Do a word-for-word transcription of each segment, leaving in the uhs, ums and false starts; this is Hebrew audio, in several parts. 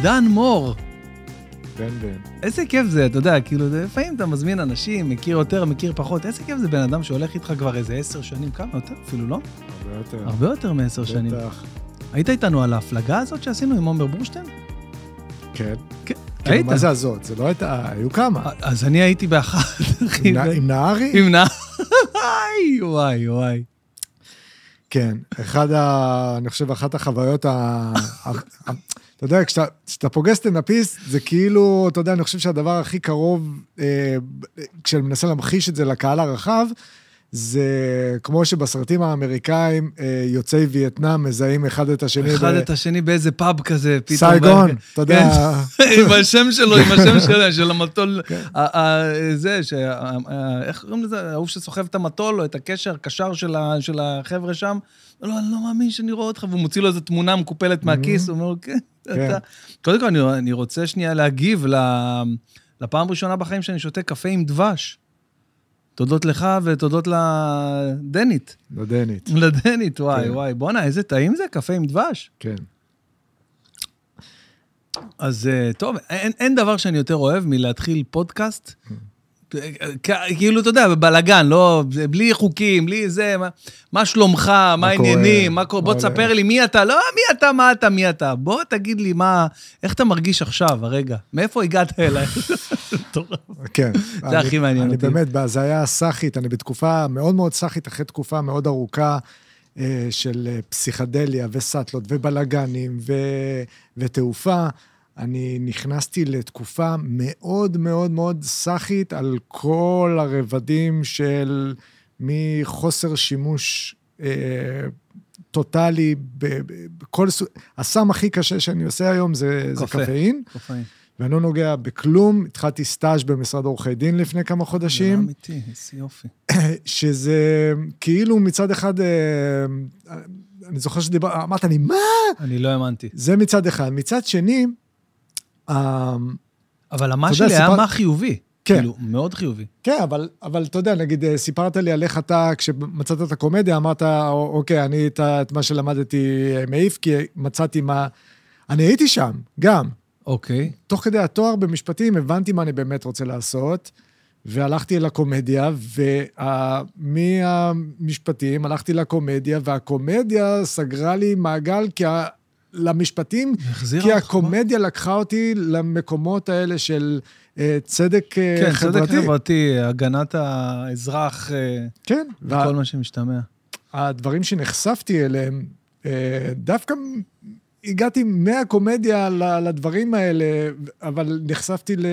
עידן מור. בן בן. איזה כיף זה, אתה יודע, כאילו, לפעמים אתה מזמין אנשים, מכיר יותר, מכיר פחות, איזה כיף זה בן אדם שהולך איתך כבר איזה עשר שנים, כמה יותר? אפילו לא? הרבה יותר. הרבה יותר מעשר שנים. בטח. היית איתנו על ההפלגה הזאת שעשינו עם עומר ברושטיין? כן. כן. היית? מה זה הזאת? זה לא הייתה, היו כמה. אז אני הייתי באחת. עם נארי? עם נארי. וואי, וואי, וואי. כן, אחד ה... אני חושב, אחת החוויות ה... אתה יודע, כשאתה פוגש סטנדאפיסט, זה כאילו, אתה יודע, אני חושב שהדבר הכי קרוב, כשאני מנסה להמחיש את זה לקהל הרחב, זה כמו שבסרטים האמריקאים, יוצאי וייטנאם מזהים אחד את השני. אחד את השני באיזה פאב כזה. סייגון, אתה יודע. עם השם שלו, עם השם שלו, של המטול, זה, איך קוראים לזה? האהוב שסוחב את המטול, או את הקשר, קשר של החבר'ה שם, לא, אני לא מאמין שאני רואה אותך, והוא מוציא לו איזו תמונה מקופלת מהכיס, הוא אומר, כן, אתה... קודם כל, אני רוצה שנייה להגיב לפעם ראשונה בחיים שאני שותה קפה עם דבש. תודות לך ותודות לדנית. לדנית. לדנית, וואי, כן. וואי. בונה, איזה טעים זה, קפה עם דבש. כן. אז טוב, אין, אין דבר שאני יותר אוהב מלהתחיל פודקאסט, כאילו, אתה יודע, בלגן, לא, בלי חוקים, בלי זה, מה, מה שלומך, מה, מה העניינים, מה, בוא תספר לי מי אתה, לא, מי אתה, מה אתה, מי אתה, בוא תגיד לי מה, איך אתה מרגיש עכשיו, הרגע, מאיפה הגעת אליי? כן. זה הכי מעניין אותי. אני באמת, בהזיה סחית, אני בתקופה מאוד מאוד סחית, אחרי תקופה מאוד ארוכה, של פסיכדליה וסטלות ובלגנים ותעופה, אני נכנסתי לתקופה מאוד מאוד מאוד סחית על כל הרבדים של מחוסר שימוש אה, טוטלי, בכל סוג, הסם הכי קשה שאני עושה היום זה, קפה, זה קפאין, קפאין. ואני לא נוגע בכלום, התחלתי סטאז' במשרד עורכי דין לפני כמה חודשים. זה אמיתי, איזה יופי. שזה כאילו מצד אחד... אה, אני זוכר שדיבר, אמרת לי, מה? אני לא האמנתי. זה מצד אחד. מצד שני, אבל המה שלי היה מה חיובי. כן. כאילו, מאוד חיובי. כן, אבל, אבל אתה יודע, נגיד, סיפרת לי עליך אתה, כשמצאת את הקומדיה, אמרת, אוקיי, אני את מה שלמדתי מעיף, כי מצאתי מה... אני הייתי שם, גם. אוקיי. תוך כדי התואר במשפטים, הבנתי מה אני באמת רוצה לעשות, והלכתי לקומדיה, ומהמשפטים הלכתי לקומדיה, והקומדיה סגרה לי מעגל, כי ה... למשפטים, כי הקומדיה מה? לקחה אותי למקומות האלה של אה, צדק כן, אה, חברתי. כן, צדק חברתי, הגנת האזרח, אה, כן, וכל וה... מה שמשתמע. הדברים שנחשפתי אליהם, אה, דווקא הגעתי מהקומדיה לדברים האלה, אבל נחשפתי ל...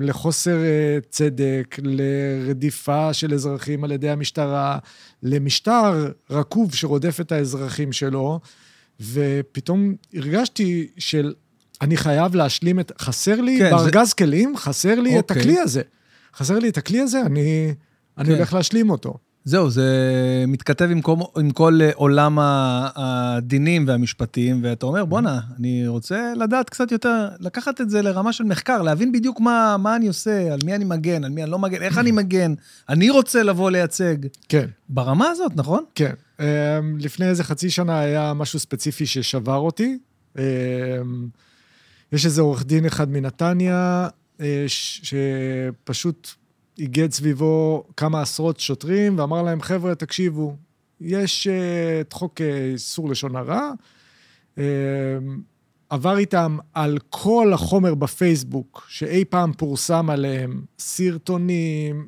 לחוסר צדק, לרדיפה של אזרחים על ידי המשטרה, למשטר רכוב שרודף את האזרחים שלו, ופתאום הרגשתי של, אני חייב להשלים את, חסר לי כן, בארגז זה... כלים, חסר לי אוקיי. את הכלי הזה. חסר לי את הכלי הזה, אני, אני כן. הולך להשלים אותו. זהו, זה מתכתב עם כל, עם כל עולם הדינים והמשפטים, ואתה אומר, בונה, אני רוצה לדעת קצת יותר, לקחת את זה לרמה של מחקר, להבין בדיוק מה, מה אני עושה, על מי אני מגן, על מי אני לא מגן, איך אני מגן, אני רוצה לבוא לייצג. כן. ברמה הזאת, נכון? כן. לפני איזה חצי שנה היה משהו ספציפי ששבר אותי. יש איזה עורך דין אחד מנתניה, שפשוט... יגד סביבו כמה עשרות שוטרים, ואמר להם, חבר'ה, תקשיבו, יש את חוק איסור לשון הרע, עבר איתם על כל החומר בפייסבוק, שאי פעם פורסם עליהם, סרטונים,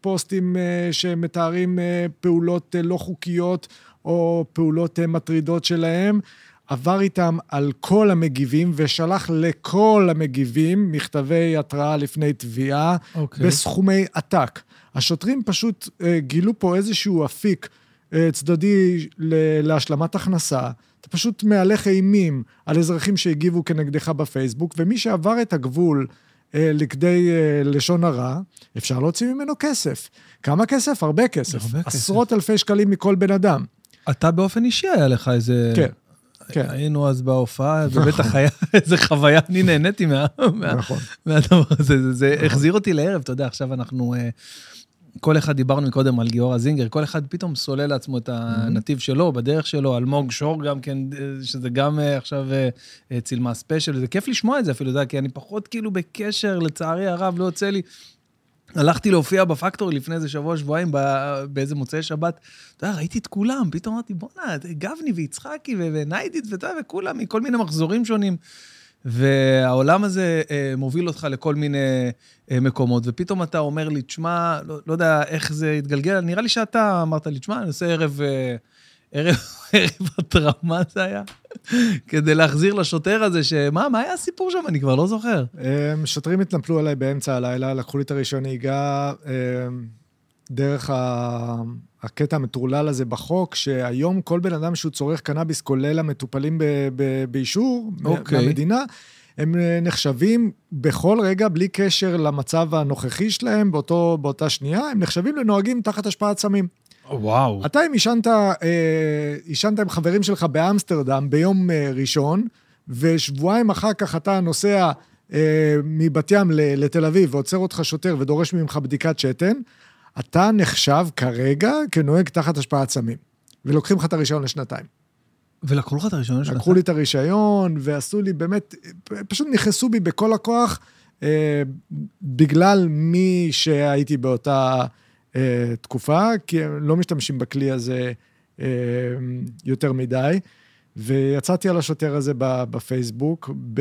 פוסטים שמתארים פעולות לא חוקיות, או פעולות מטרידות שלהם, עבר איתם על כל המגיבים, ושלח לכל המגיבים מכתבי התראה לפני תביעה, okay. בסכומי עתק. השוטרים פשוט אה, גילו פה איזשהו אפיק אה, צדדי ל- להשלמת הכנסה, אתה פשוט מהלך אימים על אזרחים שהגיבו כנגדך בפייסבוק, ומי שעבר את הגבול אה, לכדי אה, לשון הרע, אפשר להוציא ממנו כסף. כמה כסף? הרבה כסף. הרבה עשרות כסף. אלפי שקלים מכל בן אדם. אתה באופן אישי היה לך איזה... כן. כן. היינו אז בהופעה, זה בטח היה איזה חוויה, אני נהניתי מהדבר הזה, זה החזיר אותי לערב, אתה יודע, עכשיו אנחנו כל אחד, דיברנו קודם על גיורא זינגר, כל אחד פתאום סולל לעצמו את הנתיב שלו, בדרך שלו, אלמוג שור גם כן, שזה גם עכשיו צילמה ספשייל, זה כיף לשמוע את זה אפילו, כי אני פחות כאילו בקשר, לצערי הרב, לא יוצא לי, הלכתי להופיע בפקטורי לפני איזה שבוע, שבועיים, באיזה מוצאי שבת, אתה יודע, ראיתי את כולם, פתאום אמרתי, בוא נע, גבני ויצחקי וניידית, ואתה יודע, וכולם, מכל מיני מחזורים שונים, והעולם הזה מוביל אותך לכל מיני מקומות, ופתאום אתה אומר לי, תשמע, לא, לא יודע איך זה יתגלגל, נראה לי שאתה אמרת לי, תשמע, אני עושה ערב, ערב, ערב התרמה זה היה, כדי להחזיר לשוטר הזה, שמה, מה היה הסיפור שם? אני כבר לא זוכר. שוטרים התנפלו עליי באמצע הלילה, לקחו לי את הרישיון נהיגה, דרך ה... הקטע המטורלל הזה בחוק, שהיום כל בן אדם שהוא צורך קנאביס, כולל המטופלים ב- ב- באישור, okay. מהמדינה, הם נחשבים בכל רגע, בלי קשר למצב הנוכחי שלהם, באותו, באותה שנייה, הם נחשבים לנוהגים תחת השפעת סמים. וואו. Oh, wow. אתה אם ישנת, אה, ישנת עם חברים שלך באמסטרדם, ביום אה, ראשון, ושבועיים אחר כך אתה נוסע אה, מבת ים ל- לתל אביב, ועוצר אותך שוטר ודורש ממך בדיקת שתן, אתה נחשב כרגע כנוהג תחת השפעת סמים, ולוקחים לך את הרישיון לשנתיים. ולקחו לך את הרישיון לשנתיים? לקחו לי את הרישיון, ועשו לי באמת, פשוט נכנסו בי בכל הכוח, אה, בגלל מי שהייתי באותה אה, תקופה, כי הם לא משתמשים בכלי הזה אה, יותר מדי, ויצאתי על השוטר הזה בפייסבוק, ב...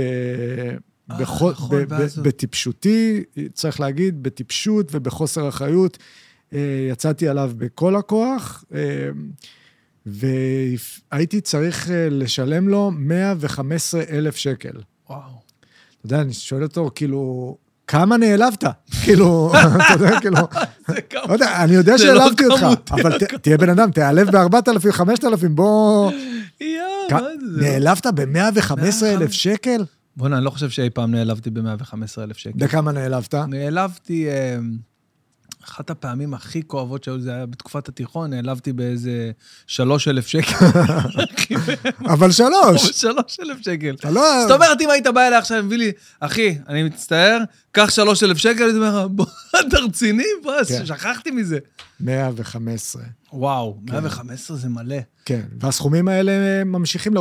בחו... ב... ב... בטיפשותי, צריך להגיד, בטיפשות ובחוסר אחריות, יצאתי עליו בכל הכוח, והייתי צריך לשלם לו מאה וחמישה עשר אלף שקל. וואו. אתה יודע, אני שואל אותו, כאילו, כמה נעלבת? כאילו, אתה יודע, כאילו, לא יודע, אני יודע שהעלבתי אותך, אבל תהיה בן אדם, תעלב ב-ארבעת אלפים, חמשת אלפים, בוא... נעלבת ב-מאה וחמישה עשר אלף שקל? בוא'נה, אני לא חושב שאי פעם נעלבתי ב-מאה וחמישה עשר אלף שקל. בכמה נעלבת? נעלבתי, אחת הפעמים הכי כואבות שהיו, זה היה בתקופת התיכון, נעלבתי באיזה שלושה אלף שקל. אבל שלוש. שלושה אלף שקל. זאת אומרת, אם היית בא אליי עכשיו, מביא לי, אחי, אני מצטער, קח שלושה אלף שקל, אני אומר, בוא, אתה רציני, בוא, שכחתי מזה. מאה וחמש עשרה. וואו, מאה וחמש עשרה זה מלא. כן, והסכומים האלה ממשיכים,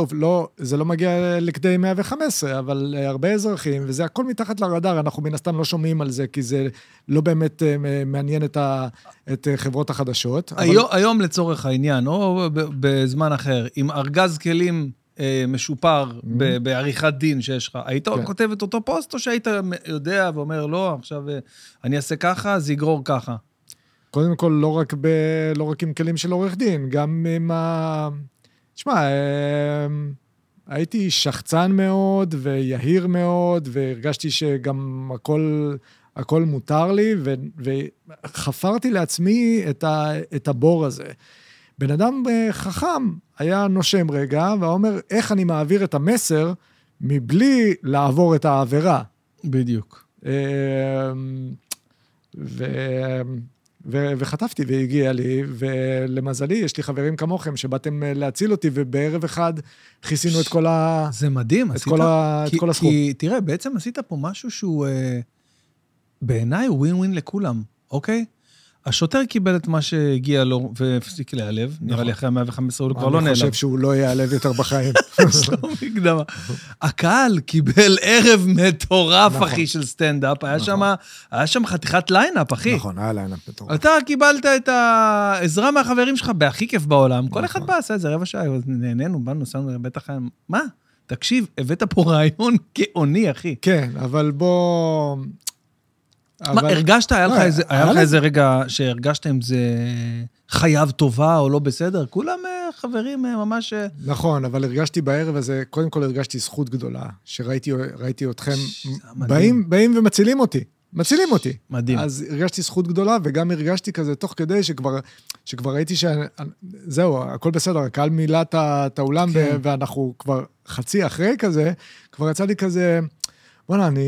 זה לא מגיע לכדי מאה וחמש עשרה, אבל הרבה אזרחים, וזה הכל מתחת לרדאר, אנחנו מן הסתם לא שומעים על זה, כי זה לא באמת מעניין את חברות החדשות. היום לצורך העניין, או בזמן אחר, עם ארגז כלים משופר בעריכת דין שיש לך, היית כותב את אותו פוסט, או שהיית יודע ואומר, לא, עכשיו אני אעשה ככה, זה יגרור ככה. קודם כל, לא רק, ב... לא רק עם כלים של עורך דין, גם עם ה... תשמע, הייתי שחצן מאוד ויהיר מאוד, והרגשתי שגם הכל, הכל מותר לי, ו... וחפרתי לעצמי את, ה... את הבור הזה. בן אדם חכם היה נושם רגע, ואומר, איך אני מעביר את המסר מבלי לעבור את העבירה? בדיוק. ו... וחטפתי והגיע לי, ולמזלי, יש לי חברים כמוכם שבאתם להציל אותי, ובערב אחד חיסינו את כל הסכום. זה מדהים, את כל הסכום. כי תראה, בעצם עשית פה משהו שהוא, בעיניי הוא ווין ווין לכולם, אוקיי? השוטר קיבל את מה שהגיע לו, והפסיק להיעלב, נראה לי אחרי מאה וחמש עשרה, הוא כבר לא נעלב. אני חושב שהוא לא ייעלב יותר בחיים. לא מקדמה. הקהל קיבל ערב מטורף, אחי, של סטנדאפ, היה שם חתיכת ליינאפ, אחי. נכון, היה ליינאפ מטורף. אתה קיבלת את העזרה מהחברים שלך, בהכי כיף בעולם, כל אחד בא, עשה איזה רבע שעה, נהנינו, באנו, נוסענו לבית החיים, מה? תקשיב, הבאת פה רעיון גאוני, אחי. כן, אבל בוא... מה, הרגשת, היה לך איזה רגע שהרגשת אם זה חייב טובה או לא בסדר? כולם חברים ממש... נכון, אבל הרגשתי בערב הזה, קודם כל הרגשתי זכות גדולה, שראיתי אתכם באים ומצילים אותי, מצילים אותי. מדהים. אז הרגשתי זכות גדולה, וגם הרגשתי כזה תוך כדי שכבר ראיתי שזהו, הכל בסדר, הקהל מילא את האולם, ואנחנו כבר חצי אחרי כזה, כבר יצא לי כזה, בוא'נה, אני...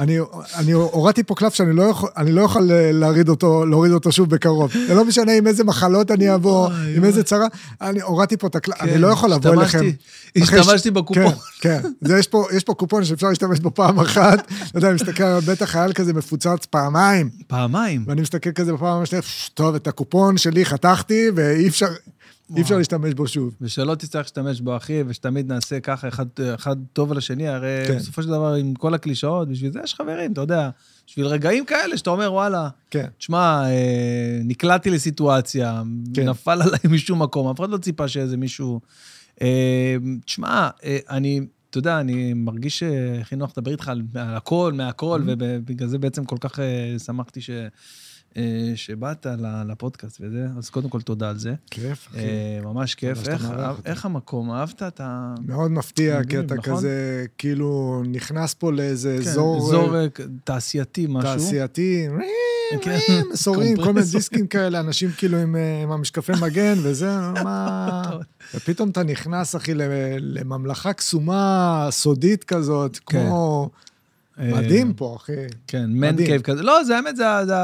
אני, אני הורדתי פה קלף שאני לא יכול, אני לא יכול להוריד אותו, להוריד אותו שוב בקרוב. זה לא משנה עם איזה מחלות אני אבוא, עם איזה צרה. אני הורדתי פה את הקלף, אני לא יכול לבוא אליכם. השתמשתי בקופון. כן, כן. יש פה, יש פה קופון שאפשר להשתמש בו פעם אחת. לא יודע, אני מסתכל, בטח חייל כזה מפוצץ פעמיים. פעמיים? ואני מסתכל כזה בפעם השנייה, טוב, את הקופון שלי חתכתי, ואי אפשר... אי אפשר להשתמש בו שוב. ושלא תצטרך להשתמש בו, אחי, ושתמיד נעשה ככה, אחד, אחד טוב על השני, הרי כן. בסופו של דבר, עם כל הקלישאות, בשביל זה יש חברים, אתה יודע, בשביל רגעים כאלה, שאתה אומר, וואלה, כן. תשמע, אה, נקלעתי לסיטואציה, כן. נפל עליי משום מקום, אף אחד לא ציפה שאיזה מישהו, אה, תשמע, אה, אני, אתה יודע, אני מרגיש שחינוך דבר איתך על, על הכל, מהכל, mm-hmm. ובגלל זה בעצם כל כך אה, שמחתי ש... שבאת לפודקאסט וזה, אז קודם כל תודה על זה. כיף, אחי. ממש כיף. איך המקום? אהבת? אתה... מאוד מפתיע, כי אתה כזה, כאילו, נכנס פה לאיזה אזור... אזור תעשייתי, משהו. תעשייתי, מסורים, כל מיני דיסקים כאלה, אנשים כאילו עם המשקפי מגן וזה, מה... ופתאום אתה נכנס, אחי, לממלכה קסומה, סודית כזאת, כמו... מדהים פה, אחי. כן, מן קייב כזה. לא, זה האמת, זה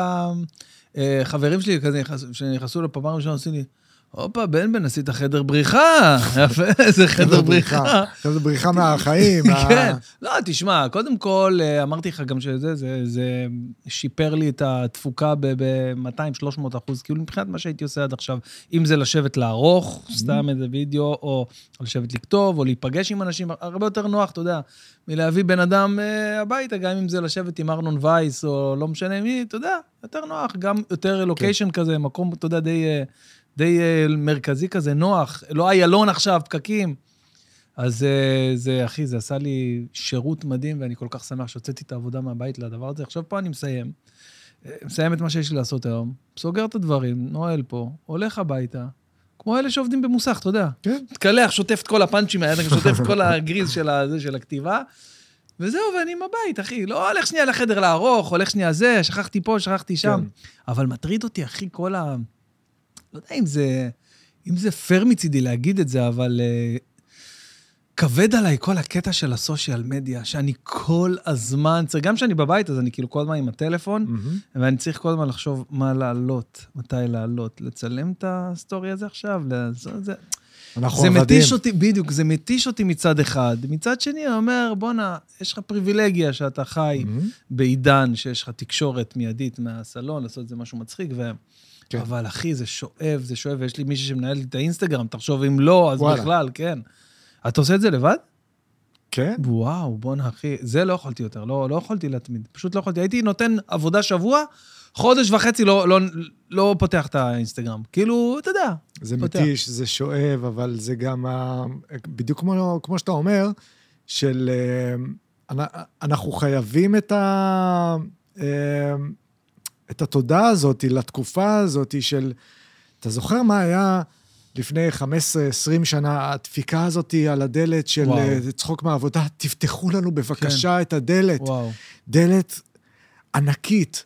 החברים שלי כזה, שנכנסו לפעם הראשונה, עושים לי, הופה, בן בן, עשית חדר בריחה. יפה, זה חדר בריחה. חדר בריחה מהחיים. כן. לא, תשמע, קודם כל, אמרתי לך גם שזה, זה שיפר לי את התפוקה ב-מאתיים שלוש מאות אחוז, כאילו מבחינת מה שהייתי עושה עד עכשיו, אם זה לשבת לערוך, סתם איזה וידאו, או לשבת לכתוב, או להיפגש עם אנשים, הרבה יותר נוח, אתה יודע, מלהביא בן אדם הביתה, גם אם זה לשבת עם ארנון וייס, או לא משנה מי, אתה יודע, יותר נוח, גם יותר לוקיישן כזה, מקום, אתה יודע, די... די מרכזי כזה, נוח, לא איילון עכשיו, פקקים. אז זה, אחי, זה עשה לי שירות מדהים, ואני כל כך שמח שהוצאתי את העבודה מהבית לדבר הזה. עכשיו פה אני מסיים, מסיים את מה שיש לי לעשות היום, סוגר את הדברים, נועל פה, הולך הביתה, כמו אלה שעובדים במוסך, אתה יודע. תקלח, שוטף את כל הפאנצ'ים, שוטף את כל הגריז של הכתיבה, וזהו, ואני עם הבית, אחי. לא הולך שנייה לחדר לערוך, הולך שנייה זה, שכחתי פה, שכחתי שם. אבל מטריד אותי, אחי, כל ה... לא יודע אם זה, אם זה פייר מצידי להגיד את זה, אבל uh, כבד עליי כל הקטע של הסושיאל מדיה, שאני כל הזמן, גם שאני בבית, אז אני כאילו כל הזמן עם הטלפון, mm-hmm. ואני צריך כל הזמן לחשוב מה לעלות, מתי לעלות, לצלם את הסטורי הזה עכשיו, לעשות זה. זה מתיש אותי, בדיוק, זה מתיש אותי מצד אחד. מצד שני, אני אומר, בונה, יש לך פריבילגיה שאתה חי mm-hmm. בעידן, שיש לך תקשורת מיידית מהסלון, לעשות את זה משהו מצחיק, ו... כן. אבל אחי, זה שואב, זה שואב, ויש לי מישהו שמנהל את האינסטגרם, תחשוב אם לא, אז וואלה. בכלל, כן. אתה עושה את זה לבד? כן. וואו, בוא נה, אחי, זה לא יכולתי יותר, לא, לא יכולתי להתמיד, פשוט לא יכולתי, הייתי נותן עבודה שבוע, חודש וחצי לא, לא, לא פותח את האינסטגרם, כאילו, אתה יודע. זה פותח. מתיש, זה שואב, אבל זה גם, ה... בדיוק כמו, כמו שאתה אומר, של, אנחנו חייבים את ה... את התודעה הזאת, לתקופה הזאת של, אתה זוכר מה היה לפני חמש עשרה עשרים שנה, הדפיקה הזאת על הדלת של וואו. צחוק מהעבודה, תפתחו לנו בבקשה כן. את הדלת. וואו. דלת ענקית.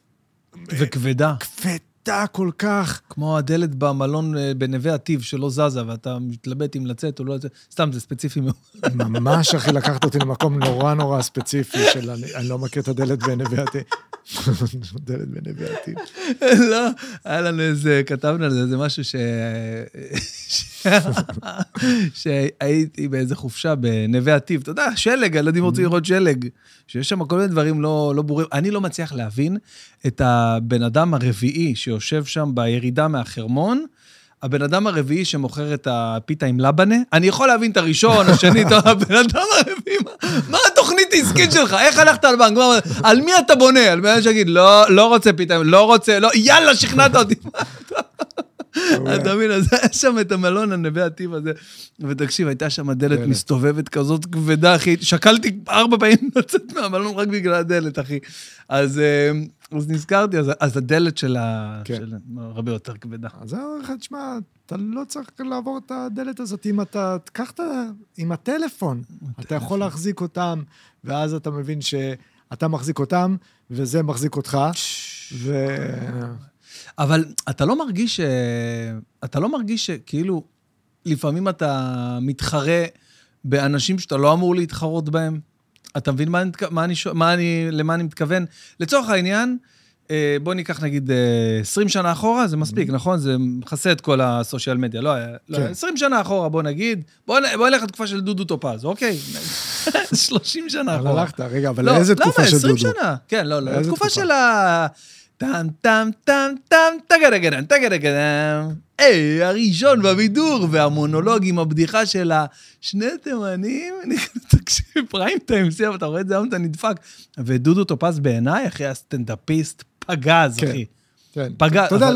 וכבדה. כבדה כל כך. כמו הדלת במלון בנווה עטיב שלא זזה, ואתה מתלבט אם לצאת או לא לצאת, סתם זה ספציפי מאוד. ממש אחי, לקחת אותי למקום נורא נורא ספציפי, של אני, אני לא מכיר את הדלת בנווה עטיב. דלת בנביא עתיד. לא, היה לנו איזה, כתבנו על זה, זה משהו ש... שהייתי באיזה חופשה בנביא עתיב, אתה יודע, שלג, הילדים רוצים לראות שלג, שיש שם כל מיני דברים לא ברורים, אני לא מצליח להבין את הבן אדם הרביעי שיושב שם בירידה מהחרמון, הבן אדם הרביעי שמוכר את הפיתה עם לבנה, אני יכול להבין את הראשון, השני, את הבן אדם הרביעי, מה התוכנית העסקית שלך? איך הלכת על בנק? על מי אתה בונה? על מי שגיד, לא, לא רוצה פיתה, לא רוצה, לא, יאללה, שכנעת אותי. אתה מבין, אז היה שם את המלון הנביא עטיב הזה, ותקשיב, הייתה שם הדלת מסתובבת כזאת כבדה, אחי, שקלתי ארבע פעמים לצאת מהמלון רק בגלל הדלת, אחי. אז... אז נזכרתי, אז, אז הדלת שלה, כן. של הרבה יותר כבדה. אז זהו, אחד, שמע, אתה לא צריך לעבור את הדלת הזאת, אם אתה, תקח את, עם הטלפון, אתה, אתה יכול להחזיק אותם, ואז אתה מבין שאתה מחזיק אותם, וזה מחזיק אותך, ו... אבל אתה לא מרגיש, אתה לא מרגיש שכאילו, לפעמים אתה מתחרה באנשים שאתה לא אמור להתחרות בהם, אתה מבין מה אני, מה אני, מה אני, למה אני מתכוון? לצורך העניין, בוא ניקח נגיד עשרים שנה אחורה, זה מספיק, נכון? זה מחסה את כל הסושיאל מדיה, לא, לא, עשרים שנה אחורה, בוא נגיד, בוא, בוא נלך לתקופה של דודו טופז, אוקיי, שלושים שנה אחורה. הלכת, רגע, אבל לאיזה תקופה של דודו? עשרים שנה, כן, לא, לא, תקופה של ה... טם טם טם טם טגדגדם טגדגדם איי הראשון בבידור והמונולוג עם הבדיחה של השני תימנים תקשיב פריים טיים סייב אתה רואה את זה היום אתה נדפק ודודו טופז בעיניי אחי הסטנדאפיסט פגז אחי פגז אתה יודע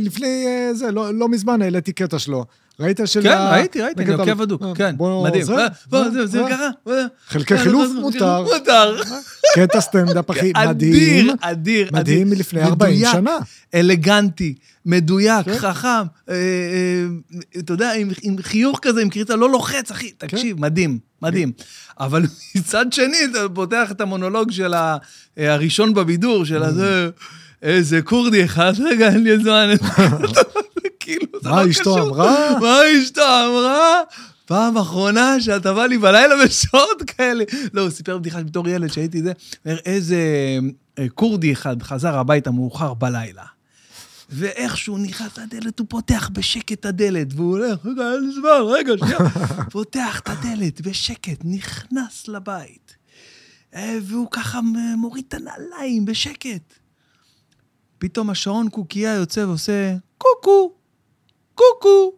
לפני זה לא מזמן העליתי קטע שלו ראית של... כן, ראיתי, ראיתי, אני עוקב עדוק, כן, מדהים. בוא, זהו, זה ככה. חלקי חילוף מותר. מותר. קטע סטנדאפ הכי מדהים. אדיר, אדיר. מדהים מלפני ארבעים שנה. אלגנטי, מדויק, חכם. אתה יודע, עם חיוך כזה, עם קריצה, לא לוחץ, אחי, תקשיב, מדהים, מדהים. אבל מצד שני, אתה פותח את המונולוג של הראשון בבידור, של הזה, איזה קורדי אחד, רגע, אין לי זמן. מה אשתו אמרה? מה אשתו אמרה? פעם אחרונה שאתה בא לי בלילה בשעות כאלה. לא, הוא סיפר בדיחה בתור ילד שהייתי זה. איזה קורדי אחד חזר הביתה מאוחר בלילה. ואיכשהו נכנס לדלת, הוא פותח בשקט את הדלת, והוא הולך, רגע, נסבר, רגע, שנייה. פותח את הדלת בשקט, נכנס לבית. והוא ככה מוריד את הנעליים בשקט. פתאום השעון קוקייה יוצא ועושה קוקו. קוקו,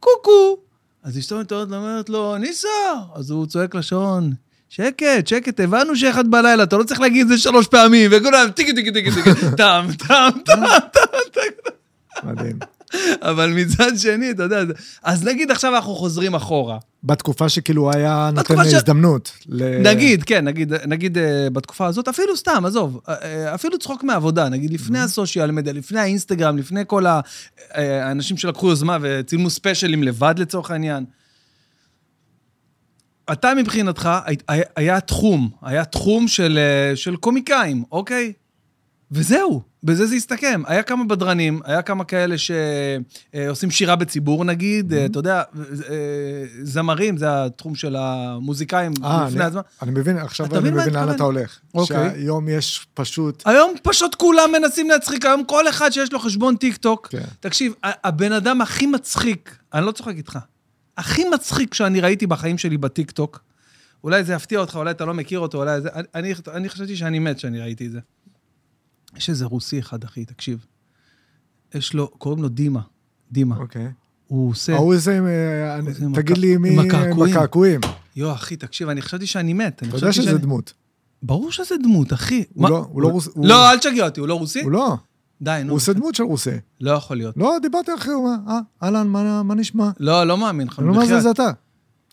קוקו. אז אשתו מתארת ואומרת לו, ניסה. אז הוא צועק לשעון, שקט, שקט, הבנו שאחד בלילה, אתה לא צריך להגיד את זה שלוש פעמים, וכולם, טיקי, טיקי, טיקי, טיקי, טעם, טעם, טעם, טעם. מדהים. אבל מצד שני, אתה יודע, אז נגיד עכשיו אנחנו חוזרים אחורה. בתקופה שכאילו היה נותן הזדמנות. נגיד, כן, נגיד בתקופה הזאת, אפילו סתם, עזוב, אפילו צחוק מהעבודה, נגיד לפני הסושיאל מדיה, לפני האינסטגרם, לפני כל האנשים שלקחו יוזמה וצילמו ספיישלים לבד לצורך העניין. אתה מבחינתך, היה תחום, היה תחום של קומיקאים, אוקיי? וזהו, בזה זה הסתכם. היה כמה בדרנים, היה כמה כאלה שעושים שירה בציבור, נגיד, אתה יודע, זמרים, זה התחום של המוזיקאים לפני הזמן. אני מבין, עכשיו אני מבין לאן אתה הולך. שהיום יש פשוט... היום פשוט כולם מנסים להצחיק, היום כל אחד שיש לו חשבון טיק טוק. תקשיב, הבן אדם הכי מצחיק, אני לא צוחק איתך, הכי מצחיק שאני ראיתי בחיים שלי בטיק טוק, אולי זה יפתיע אותך, אולי אתה לא מכיר אותו, אולי זה... אני חשבתי שאני מת שאני ראיתי את זה. יש איזה רוסי אחד, אחי, תקשיב. יש לו, קוראים לו דימה. דימה. אוקיי. הוא עושה... הוא עושה, תגיד לי, מי מקעקועים? יו, אחי, תקשיב, אני חשבתי שאני מת. אתה יודע שזה דמות. ברור שזה דמות, אחי. הוא לא רוסי. לא, אל תשגע אותי, הוא לא רוסי? הוא לא. די, נו. הוא עושה דמות של רוסי. לא יכול להיות. לא, דיברתי אחי, הוא אומר, אה, אלן, מה נשמע? לא, לא מאמין. אני לא מאמין, זה אתה.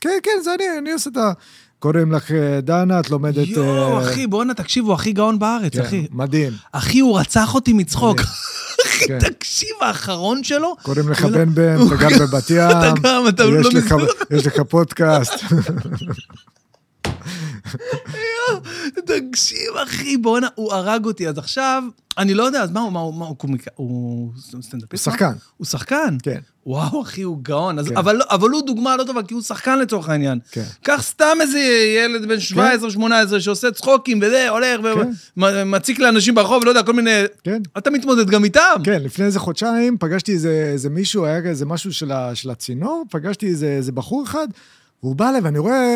כן, כן, זה אני, אני עושה את ה... קוראים לך דנה, את לומדת... יואו, אחי, בואו נה, תקשיב, הוא הכי גאון בארץ, אחי. מדהים. אחי, הוא רצח אותי מצחוק. אחי, תקשיב, האחרון שלו... קוראים לך בן בן, אתה גר בבת ים. אתה גם, אתה לא מזלוח. יש לך פודקאסט. תקשיב, אחי, בואו נה, הוא הרג אותי. אז עכשיו, אני לא יודע, אז מה הוא קומיקה? הוא סטנדאפיסט? הוא שחקן. הוא שחקן? כן. וואו, אחי, הוא גאון. אז, כן. אבל, אבל הוא דוגמה לא טובה, כי הוא שחקן לצורך העניין. כן. כך סתם איזה ילד בן שבע עשרה שמונה עשרה, כן. שעושה צחוקים וזה, הולך ומציק כן. לאנשים ברחוב, לא יודע, כל מיני... כן. אתה מתמודד גם איתם. כן, לפני איזה חודשיים, פגשתי איזה, איזה מישהו, היה איזה משהו של, ה, של הצינור, פגשתי איזה, איזה בחור אחד, והוא בא לב, אני רואה...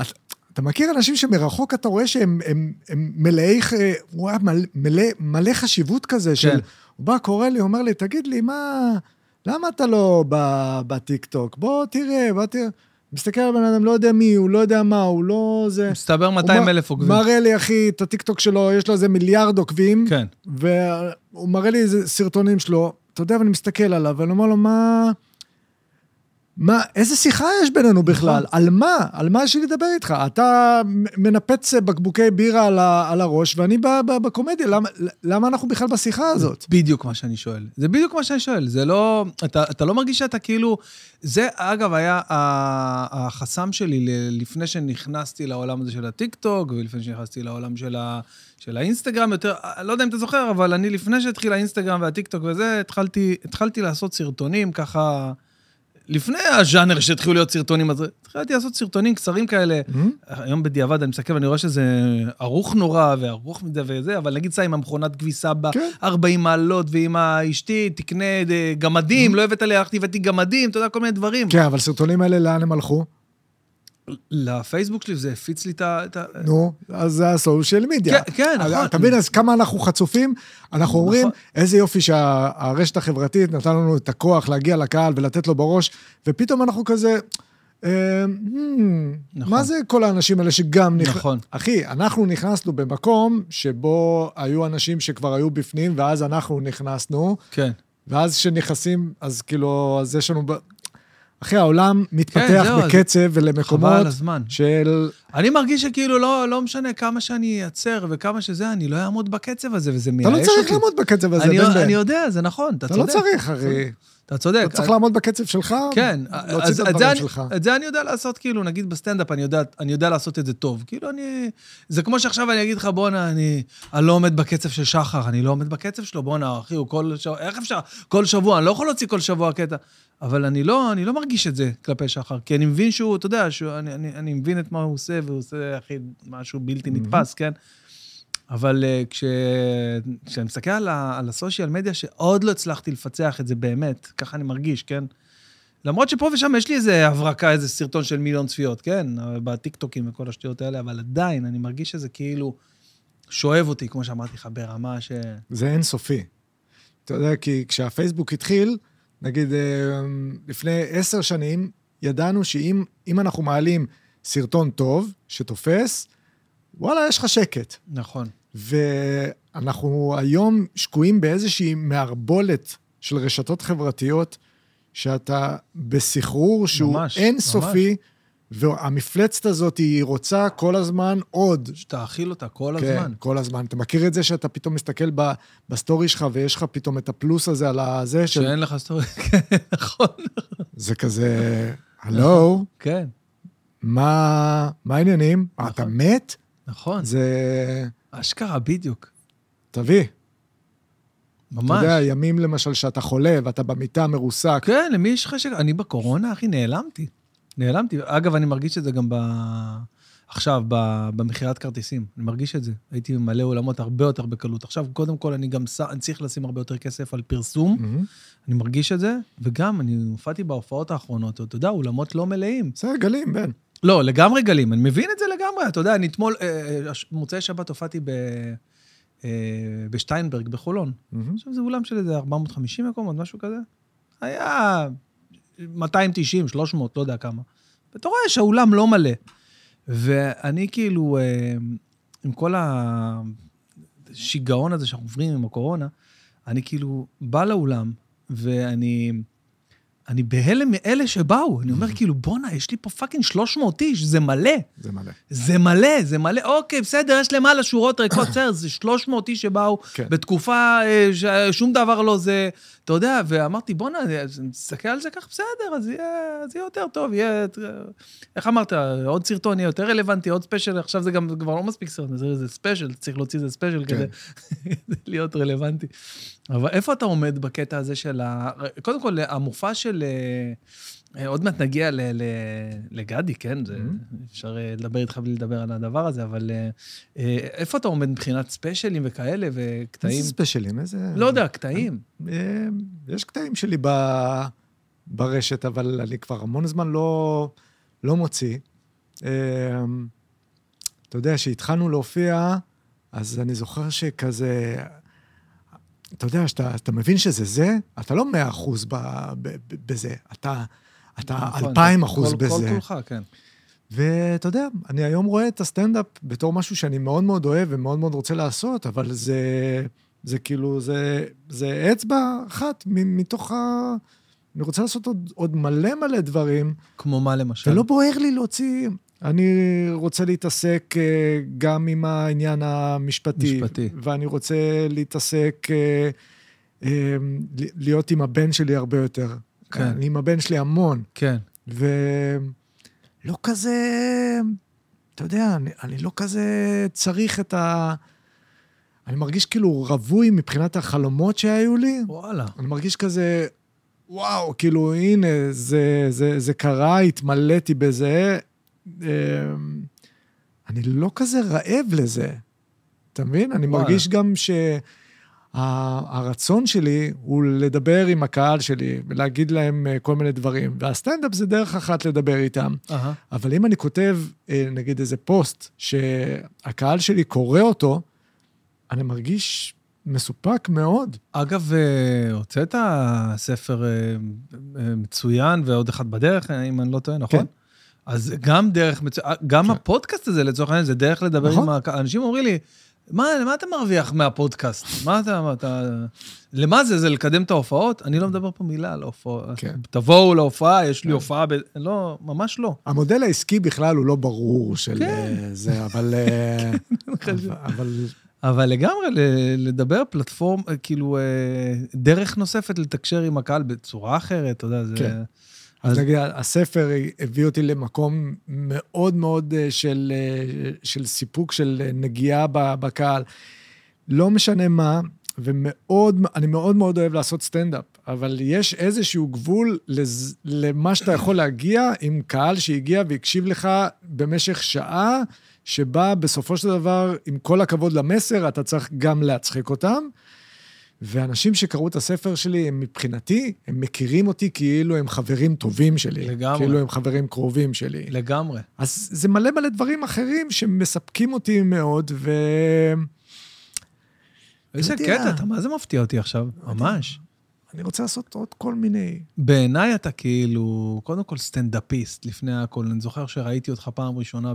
את, אתה מכיר אנשים שמרחוק, אתה רואה שהם הם, הם מלאי, הוא היה מלא, מלא, מלא חשיבות כזה, כן. של... הוא בא, קורא לי, אומר לי, תגיד לי, מה... למה אתה לא בטיקטוק? בוא תראה, בוא תראה. מסתכל על בן אדם, לא יודע מי, הוא לא יודע מה, הוא לא זה... מסתבר מאתיים אלף עוקבים. הוא מראה לי, אחי, את הטיקטוק שלו, יש לו איזה מיליארד עוקבים. כן. והוא מראה לי איזה סרטונים שלו, אתה יודע, ואני מסתכל עליו, ואני אומר לו, מה... מה, איזה שיחה יש בינינו בכלל? על מה? על מה יש לי לדבר איתך? אתה מנפץ בקבוקי בירה על הראש, ואני בקומדיה. למה אנחנו בכלל בשיחה הזאת? בדיוק מה שאני שואל. זה בדיוק מה שאני שואל. זה לא, אתה לא מרגיש שאתה כאילו, זה אגב היה החסם שלי לפני שנכנסתי לעולם הזה של הטיק-טוק, ולפני שנכנסתי לעולם של ה... של האינסטגרם יותר, לא יודע אם אתה זוכר, אבל אני לפני שהתחיל האינסטגרם והטיק-טוק וזה, התחלתי, התחלתי לעשות סרטונים ככה לפני הז'אנר שהתחילו להיות סרטונים, אז התחילתי לעשות סרטונים קצרים כאלה. היום בדיעבד אני מסתכל ואני רואה שזה ארוך נורא, וארוך מדי וזה, אבל נגיד סע עם המכונת כביסה ב-ארבעים מעלות, ועם האשתי תקנה גמדים, לא הבאת לי, הלכתי הבאתי גמדים, אתה יודע, כל מיני דברים. כן, אבל סרטונים האלה לאן הם הלכו? לפייסבוק שלי, זה הפיץ לי את ה... נו, אז זה הסושיאל מידיה. כן, נכון. אתה מבין, אז כמה אנחנו חצופים, אנחנו אומרים, איזה יופי שהרשת החברתית נתן לנו את הכוח להגיע לקהל ולתת לו בראש, ופתאום אנחנו כזה, מה זה כל האנשים האלה שגם... נכון. אחי, אנחנו נכנסנו במקום שבו היו אנשים שכבר היו בפנים, ואז אנחנו נכנסנו. כן. ואז שנכנסים, אז כאילו, אז יש לנו... אחי, העולם מתפתח בקצב ולמקומות של... אני מרגיש שכאילו לא משנה כמה שאני אעצר וכמה שזה, אני לא אעמוד בקצב הזה, וזה מייאש אותי. אתה לא צריך לעמוד בקצב הזה, בן בן. אני יודע, זה נכון, אתה צודק. אתה לא צריך, הרי. אתה צודק. אתה צריך לעמוד בקצב שלך, להוציא את הדברים שלך. את זה אני יודע לעשות, כאילו, נגיד בסטנדאפ, אני יודע לעשות את זה טוב. כאילו, אני... זה כמו שעכשיו אני אגיד לך, בונה, אני לא עומד בקצב של שחר, אני לא עומד בקצב שלו, בונה, אחי, הוא כל שבוע, איך אפשר? כל שבוע, אני לא יכול להוציא כל שבוע קטע. אבל אני לא, אני לא מרגיש את זה כלפי שחר, כי אני מבין שהוא, אתה יודע, שהוא, אני, אני, אני מבין את מה הוא עושה, והוא עושה הכי משהו בלתי נתפס, כן? אבל uh, כש, כשאני מסתכל על, על הסושיאל מדיה, שעוד לא הצלחתי לפצח את זה באמת, ככה אני מרגיש, כן? למרות שפה ושם יש לי איזה הברקה, איזה סרטון של מיליון צפיות, כן? בטיקטוקים וכל השטויות האלה, אבל עדיין אני מרגיש שזה כאילו שואב אותי, כמו שאמרתי לך, ברמה ש... זה אינסופי. אתה יודע, כי כשהפייסבוק התחיל, נגיד, לפני עשר שנים, ידענו שאם אם אנחנו מעלים סרטון טוב, שתופס, וואלה, יש לך שקט. נכון. ואנחנו היום שקועים באיזושהי מערבולת של רשתות חברתיות, שאתה בסחרור שהוא ממש, אינסופי, ממש. והמפלצת הזאת היא רוצה כל הזמן עוד. שתאכיל אותה כל כן, הזמן. כן, כל הזמן. אתה מכיר את זה שאתה פתאום מסתכל ב, בסטורי שלך, ויש לך פתאום את הפלוס הזה על הזה של... שאין לך סטורי, כן, נכון. זה כזה, הלו? כן. מה, מה העניינים? נכון. אתה מת? נכון. זה... אשכרה בדיוק. תביא. ממש. אתה יודע, ימים למשל שאתה חולה, ואתה במיטה מרוסק. כן, למי יש חשק? אני בקורונה, אחי, נעלמתי. נעלמתי. אגב, אני מרגיש את זה גם ב... עכשיו, ב... במחירת כרטיסים. אני מרגיש את זה. הייתי ממלא עולמות הרבה יותר בקלות. עכשיו, קודם כל, אני גם ס... אני צריך לשים הרבה יותר כסף על פרסום. Mm-hmm. אני מרגיש את זה, וגם אני הופעתי בהופעות האחרונות. אתה יודע, עולמות לא מלאים. זה גלים, בן. לא, לגמרי גלים. אני מבין את זה לגמרי. אתה יודע, אני אתמול, אה, מוצאי שבת הופעתי ב... אה, בשטיינברג, בחולון. Mm-hmm. עכשיו, זה אולם של איזה ארבע מאות וחמישים מקומות, משהו כזה. היה... מאתיים תשעים, שלוש מאות, לא יודע כמה. ואתה רואה שהאולם לא מלא. ואני כאילו, עם כל השיגעון הזה שאנחנו עוברים עם הקורונה, אני כאילו בא לאולם, ואני אני בהלם מאלה שבאו. אני אומר כאילו, בונה, יש לי פה פאקינג שלוש מאות איש, זה מלא. זה מלא. זה מלא, זה מלא. אוקיי, בסדר, יש למעלה שורות ריקות, בסדר, זה שלוש מאות איש שבאו, בתקופה שום דבר לא זה... אתה יודע, ואמרתי, בוא נסתכל על זה כך, בסדר, אז יהיה יותר טוב, יהיה, איך אמרת, עוד סרטון יהיה יותר רלוונטי, עוד ספשייל, עכשיו זה גם כבר לא מספיק סרטון, זה ספשייל, צריך להוציא זה ספשייל כדי להיות רלוונטי. אבל איפה אתה עומד בקטע הזה של, קודם כל, המופע של, עוד מעט נגיע לגדי, כן, אפשר לדבר איתך בלי לדבר על הדבר הזה, אבל איפה אתה עומד מבחינת ספשיילים וכאלה וקטעים? איזה ספשיילים? לא יודע, קטעים. יש קטעים שלי ברשת, אבל אני כבר המון זמן לא מוציא. אתה יודע, שהתחלנו להופיע, אז אני זוכר שכזה... אתה יודע, שאתה מבין שזה זה, אתה לא מאה אחוז בזה, אתה... אתה אלפיים אחוז בזה. כל כולך, כן. ואתה יודע, אני היום רואה את הסטנדאפ בתור משהו שאני מאוד מאוד אוהב ומאוד מאוד רוצה לעשות, אבל זה כאילו, זה אצבע אחת מתוך ה... אני רוצה לעשות עוד מלא מלא דברים. כמו מה למשל? ולא בוער לי להוציא... אני רוצה להתעסק גם עם העניין המשפטי. משפטי. ואני רוצה להתעסק, להיות עם הבן שלי הרבה יותר. אני עם הבן שלי המון. כן. ולא כזה, אתה יודע, אני, אני לא כזה צריך את ה... אני מרגיש כאילו רווי מבחינת החלומות שהיו לי. וואלה. אני מרגיש כזה, וואו, כאילו, הנה, זה, זה, זה קרה, התמלאתי בזה, אני לא כזה רעב לזה, אתה מבין? אני מרגיש גם שהרצון שלי הוא לדבר עם הקהל שלי, ולהגיד להם כל מיני דברים, והסטנדאפ זה דרך אחת לדבר איתם, אבל אם אני כותב, נגיד איזה פוסט, שהקהל שלי קורא אותו, אני מרגיש מסופק מאוד. אגב, הוצאת ספר מצוין, ועוד אחד בדרך, אם אני לא טועה, נכון? כן. אז גם דרך, גם הפודקאסט הזה לצורך העניין, זה דרך לדבר עם הקהל. אנשים אומרים לי, למה אתה מרוויח מהפודקאסט? למה זה? זה לקדם את ההופעות? אני לא מדבר פה מילה על ההופעות. תבואו להופעה, יש לי הופעה, לא, ממש לא. המודל העסקי בכלל הוא לא ברור של זה, אבל... אבל לגמרי, לדבר פלטפורמה, כאילו, דרך נוספת לתקשר עם הקהל בצורה אחרת, אתה יודע, זה... אז נגיד, הספר הביא אותי למקום מאוד מאוד של, של סיפוק, של נגיעה בקהל. לא משנה מה, ומאוד, אני מאוד מאוד אוהב לעשות סטנדאפ, אבל יש איזשהו גבול לז, למה שאתה יכול להגיע עם קהל שהגיע והקשיב לך במשך שעה, שבה בסופו של דבר, עם כל הכבוד למסר, אתה צריך גם להצחיק אותם, ואנשים שקראו את הספר שלי, הם מבחינתי, הם מכירים אותי כאילו הם חברים טובים שלי. לגמרי. כאילו הם חברים קרובים שלי. לגמרי. אז זה מלא מלא דברים אחרים שמספקים אותי מאוד, ו... איזה קטע, אתה מה זה מפתיע אותי עכשיו? ממש. אני רוצה לעשות עוד כל מיני... בעיניי אתה כאילו, קודם כל סטנדאפיסט, לפני הכל. אני זוכר שראיתי אותך פעם ראשונה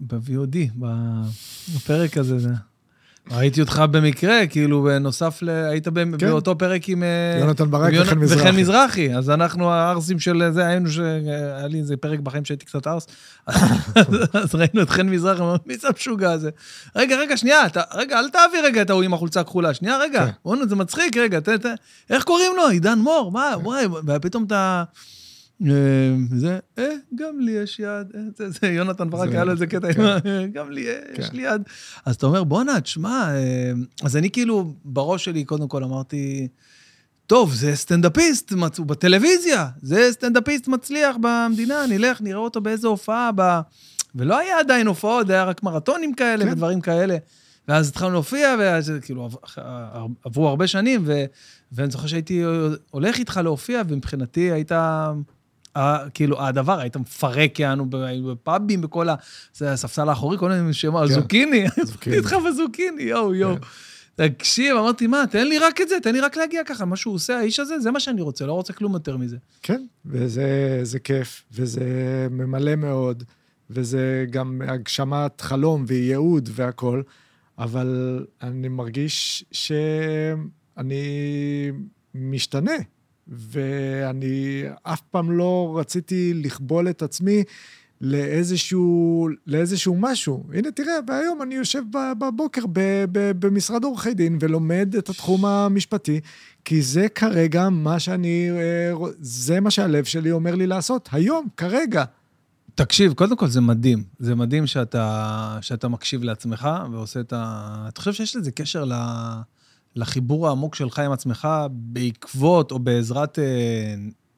ב-וי או די, בפרק הזה זה... ראיתי אותך במקרה, כאילו, בנוסף ל... היית באותו פרק עם... יונתן ברק וחן מזרחי. אז אנחנו, הארסים של זה, היינו ש... היה לי איזה פרק בחיים שהייתי קצת ארס. אז ראינו את חן מזרחי, מי זה המשוגע הזה? רגע, רגע, שנייה, רגע, אל תעביר רגע את ההוא עם החולצה הכחולה. שנייה, רגע, בואו, זה מצחיק, רגע, איך קוראים לו? עידן מור, מה? וואי, ופתאום אתה... זה, אה, גם לי יש יד, זה יונתן ברק, היה לו איזה קטע, גם לי יש לי יד. אז אתה אומר, בוא נעת, שמה, אז אני כאילו, בראש שלי קודם כל אמרתי, טוב, זה סטנדאפיסט, הוא בטלוויזיה, זה סטנדאפיסט מצליח במדינה, נלך, נראה אותו באיזה הופעה, ולא היה עדיין הופעות, היה רק מרתונים כאלה ודברים כאלה. ואז התחלנו להופיע, וכאילו עברו הרבה שנים, ואני זוכר שהייתי הולך איתך להופיע, ומבחינתי הייתה... כאילו, הדבר, היית מפרק, יענו, בפאבים, בכל הספסל האחורי, כל מיני שמה, זוקיני, תתחף הזוקיני, יואו, יואו. תקשיב, אמרתי, מה, תן לי רק את זה, תן לי רק להגיע ככה, מה שהוא עושה, האיש הזה, זה מה שאני רוצה, לא רוצה כלום יותר מזה. כן, וזה כיף, וזה ממלא מאוד, וזה גם הגשמת חלום וייעוד והכל, אבל אני מרגיש שאני משתנה, ואני אף פעם לא רציתי לכבול את עצמי לאיזשהו, לאיזשהו משהו. הנה, תראה, והיום אני יושב בבוקר במשרד עורכי דין ולומד את התחום המשפטי, כי זה כרגע מה שאני, זה מה שהלב שלי אומר לי לעשות, היום, כרגע. תקשיב, קודם כל זה מדהים. זה מדהים שאתה, שאתה מקשיב לעצמך ועושה את ה... אתה חושב שיש לזה קשר ל... לחיבור העמוק שלך עם עצמך, בעקבות או בעזרת,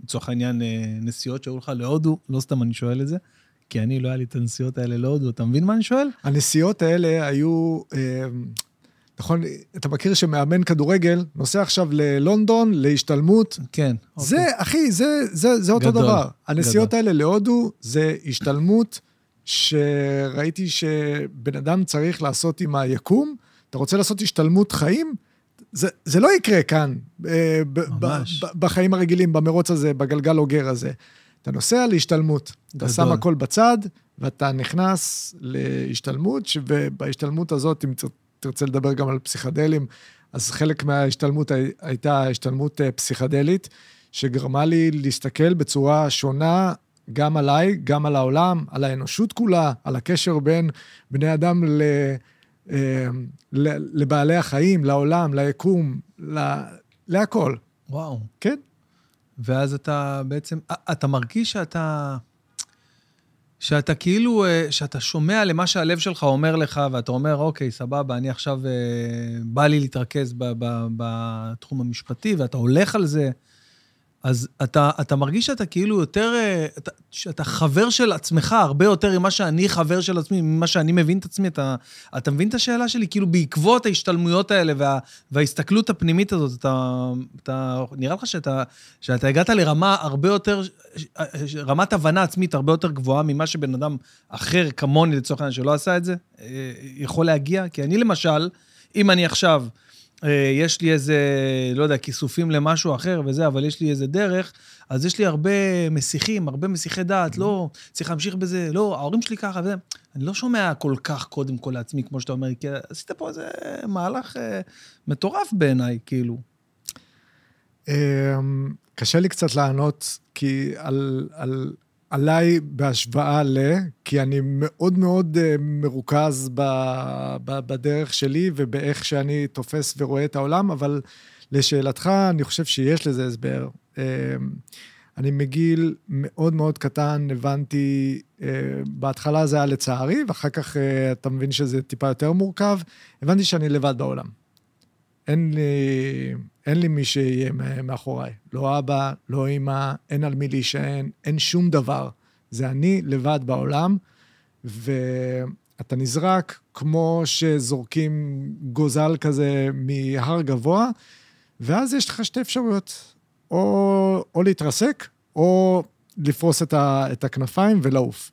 לצורך העניין, נסיעות שהיו לך להודו, לא סתם אני שואל את זה, כי אני לא היה לי את הנסיעות האלה להודו, אתה מבין מה אני שואל? הנסיעות האלה היו, נכון, אתה מכיר שמאמן כדורגל, נוסע עכשיו ללונדון, להשתלמות, כן. זה, אחי, זה אותו דבר. הנסיעות האלה להודו, זה השתלמות, שראיתי שבן אדם צריך לעשות עם היקום, אתה רוצה לעשות השתלמות חיים, זה, זה לא יקרה כאן, ב, ב, בחיים הרגילים, במרוץ הזה, בגלגל אוגר הזה. אתה נוסע להשתלמות, גדול. אתה שם הכל בצד, ואתה נכנס להשתלמות, ובהשתלמות הזאת, אם תרצה לדבר גם על פסיכדלים, אז חלק מההשתלמות הייתה השתלמות פסיכדלית, שגרמה לי להסתכל בצורה שונה, גם עליי, גם על העולם, על האנושות כולה, על הקשר בין בני אדם ל... לבעלי החיים, לעולם, ליקום, להכל. וואו. כן? ואז אתה בעצם, אתה מרגיש שאתה, שאתה כאילו, שאתה שומע למה שהלב שלך אומר לך, ואתה אומר, אוקיי, סבבה, אני עכשיו, בא לי להתרכז בתחום המשפטי, ואתה הולך על זה, אז אתה, אתה מרגיש שאתה כאילו יותר, שאתה חבר של עצמך, הרבה יותר ממה שאני חבר של עצמי, ממה שאני מבין את עצמי, אתה, אתה מבין את השאלה שלי, כאילו בעקבות ההשתלמויות האלה, וה, וההסתכלות הפנימית הזאת, אתה, אתה, נראה לך שאתה, שאתה הגעת לרמה הרבה יותר, רמת הבנה עצמית הרבה יותר גבוהה, ממה שבן אדם אחר כמוני, לצורך העניין שלא עשה את זה, יכול להגיע, כי אני למשל, אם אני עכשיו, יש לי איזה, לא יודע, כיסופים למשהו אחר וזה, אבל יש לי איזה דרך, אז יש לי הרבה מסיכים, הרבה מסיכי דעת, לא, צריך להמשיך בזה, לא, ההורים שלי ככה וזה, אני לא שומע כל כך קודם כל לעצמי, כמו שאתה אומר, כי עשית פה איזה מהלך מטורף בעיניי, כאילו. קשה לי קצת לענות, כי על, על, עליי בהשוואה ל, כי אני מאוד מאוד מרוכז ב, ב, בדרך שלי ובאיך שאני תופס ורואה את העולם, אבל לשאלתך אני חושב שיש לזה הסבר. אני מגיל מאוד מאוד קטן, הבנתי, בהתחלה זה היה לצערי, ואחר כך אתה מבין שזה טיפה יותר מורכב, הבנתי שאני לבד בעולם. אין לי... אין לי מי שיהיה מאחוריי, לא אבא, לא אמא, אין על מי להישען, אין שום דבר. זה אני לבד בעולם, ואתה נזרק כמו שזורקים גוזל כזה מהר גבוה, ואז יש לך שתי אפשרויות, או, או להתרסק, או לפרוס את, ה, את הכנפיים ולעוף.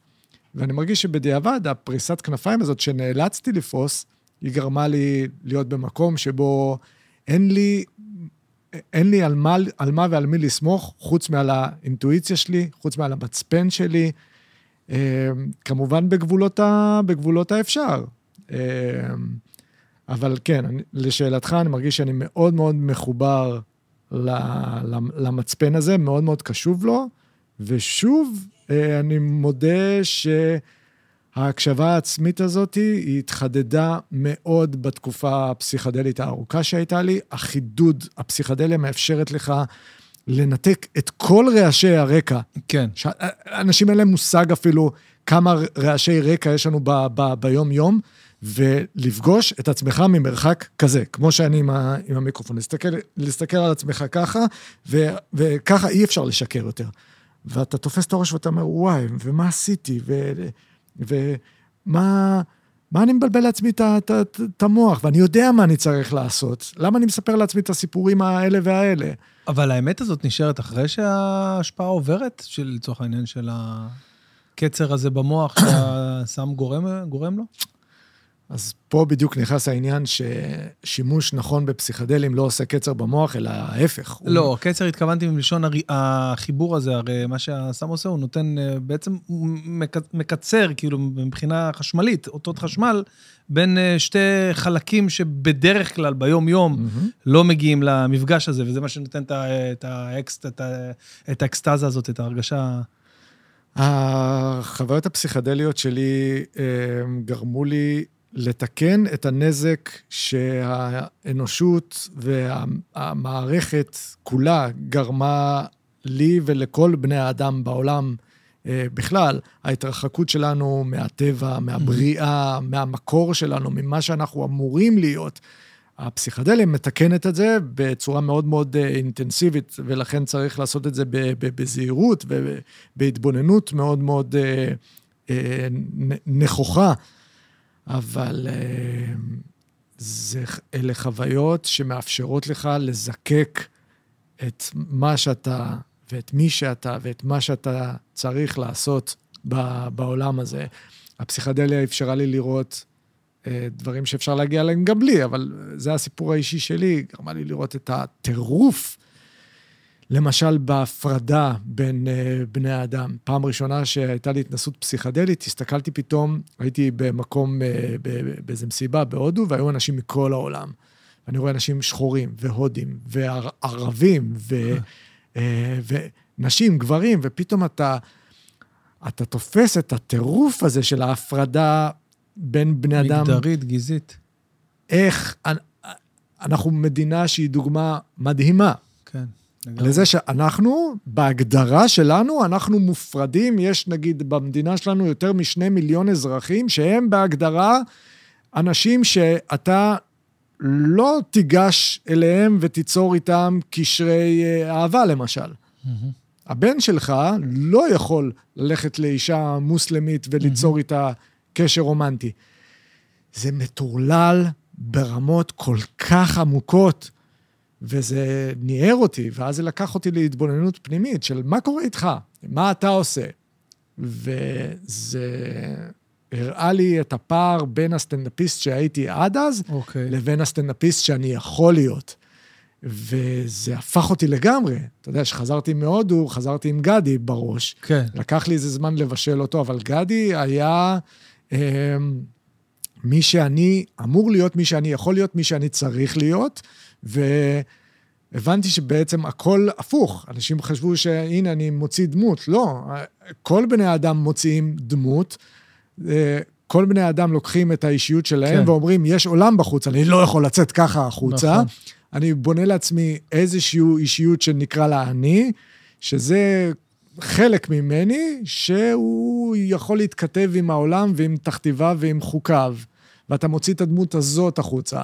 ואני מרגיש שבדיעבד, הפריסת כנפיים הזאת שנאלצתי לפרוס, היא גרמה לי להיות במקום שבו אין לי... אין לי על מה, על מה ועל מי לסמוך, חוץ מעל האינטואיציה שלי, חוץ מעל המצפן שלי, כמובן בגבולות, ה, בגבולות האפשר. אבל כן, לשאלתך, אני מרגיש שאני מאוד מאוד מחובר למצפן הזה, מאוד מאוד קשוב לו, ושוב, אני מודה ש... ההקשבה העצמית הזאת היא התחדדה מאוד בתקופה הפסיכדלית הארוכה שהייתה לי, החידוד הפסיכדליה מאפשרת לך לנתק את כל רעשי הרקע. כן. אנשים אין להם מושג אפילו כמה רעשי רקע יש לנו ב- ב- ביום יום, ולפגוש את עצמך ממרחק כזה, כמו שאני עם, ה- עם המיקרופון, להסתכל, להסתכל על עצמך ככה, ו- וככה אי אפשר לשקר יותר. ואתה תופס את הראש ואתה אומר, וואי, ומה עשיתי? ו... ומה מה אני מבלבל לעצמי את המוח, ואני יודע מה אני צריך לעשות, למה אני מספר לעצמי את הסיפורים האלה והאלה. אבל האמת הזאת נשארת אחרי שההשפעה עוברת, לצורך העניין של הקצר הזה במוח, שהסם גורם, גורם לו? אז פה בדיוק נכנס העניין ששימוש נכון בפסיכדלים לא עושה קצר במוח, אלא ההפך. לא, קצר התכוונתי מלשון החיבור הזה, הרי מה שהסם עושה, הוא נותן, בעצם הוא מקצר, כאילו, מבחינה חשמלית, אותות חשמל, בין שתי חלקים שבדרך כלל ביום יום לא מגיעים למפגש הזה, וזה מה שנותן את האקסטזה הזאת, את ההרגשה... החוויות הפסיכדליות שלי גרמו לי לתקן את הנזק שהאנושות והמערכת כולה גרמה לי ולכל בני האדם בעולם בכלל. ההתרחקות שלנו מהטבע, מהבריאה, מהמקור שלנו, ממה שאנחנו אמורים להיות. הפסיכדליה מתקנת את זה בצורה מאוד מאוד אינטנסיבית, ולכן צריך לעשות את זה בזהירות ובהתבוננות מאוד מאוד נכוחה. אבל אלה חוויות שמאפשרות לך לזקק את מה שאתה, ואת מי שאתה, ואת מה שאתה צריך לעשות בעולם הזה. הפסיכדליה אפשרה לי לראות דברים שאפשר להגיע אליהם גם בלי, אבל זה הסיפור האישי שלי, גרמה לי לראות את הטירוף, למשל בהפרדה בין בני האדם. פעם ראשונה שהייתה לי התנסות פסיכדלית, הסתכלתי פתאום, הייתי במקום, באיזו מסיבה בהודו, והיו אנשים מכל העולם. אני רואה אנשים שחורים, והודים, וערבים, ונשים, גברים, ופתאום אתה, אתה תופס את הטירוף הזה של ההפרדה, בין בני אדם... מגדרית, גזעית. איך... אנחנו מדינה שהיא דוגמה מדהימה. כן. לזה שאנחנו, בהגדרה שלנו, אנחנו מופרדים, יש נגיד במדינה שלנו יותר משני מיליון אזרחים, שהם בהגדרה אנשים שאתה לא תיגש אליהם ותיצור איתם קשרי אהבה למשל. הבן שלך לא יכול ללכת לאישה מוסלמית וליצור איתה קשר רומנטי. זה מטורלל ברמות כל כך עמוקות, וזה ניער אותי, ואז זה לקח אותי להתבוננות פנימית של מה קורה איתך, מה אתה עושה. וזה הראה לי את הפער בין הסטנדאפיסט שהייתי עד אז, okay. לבין הסטנדאפיסט שאני יכול להיות. וזה הפך אותי לגמרי. אתה יודע, שחזרתי מהודו, חזרתי עם גדי בראש. Okay. לקח לי איזה זמן לבשל אותו, אבל גדי היה אה, מי שאני אמור להיות, מי שאני יכול להיות, מי שאני צריך להיות, והבנתי שבעצם הכל הפוך. אנשים חשבו שהנה אני מוציא דמות. לא, כל בני האדם מוציאים דמות, כל בני האדם לוקחים את האישיות שלהם, כן. ואומרים, יש עולם בחוץ, אני לא יכול לצאת ככה החוצה. נכון. אני בונה לעצמי איזשהו אישיות שנקרא לה אני, שזה חלק ממני, שהוא יכול להתכתב עם העולם, ועם תכתיבה ועם חוקיו. ואתה מוציא את הדמות הזאת החוצה.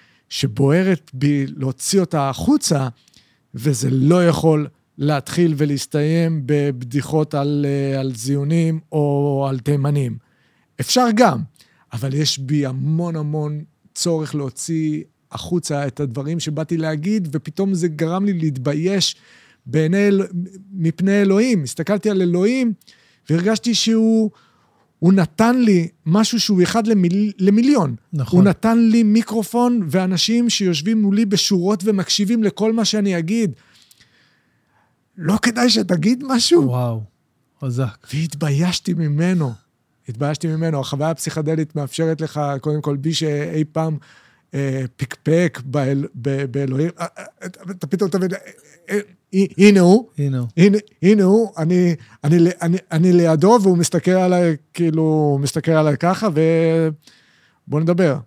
שבוערת בי להוציא אותה החוצה, וזה לא יכול להתחיל ולהסתיים בבדיחות על, על זיונים או על תימנים. אפשר גם, אבל יש בי המון המון צורך להוציא החוצה את הדברים שבאתי להגיד, ופתאום זה גרם לי להתבייש בעיני, מפני אלוהים. הסתכלתי על אלוהים, והרגשתי שהוא הוא נתן לי משהו שהוא אחד למיל, למיליון. נכון. הוא נתן לי מיקרופון ואנשים שיושבים מולי בשורות ומקשיבים לכל מה שאני אגיד. לא כדאי שתגיד משהו. וואו, חזק. והתביישתי ממנו. התביישתי ממנו. החוויה הפסיכדלית מאפשרת לך, קודם כל, בי שאי פעם אה, פקפק באל, ב, באלוהים. אה, אה, אתה פתאום תמיד... אה, הנה הוא, הנה הוא, אני לידו, והוא מסתכל עליי, כאילו, מסתכל עליי ככה, ובוא נדבר.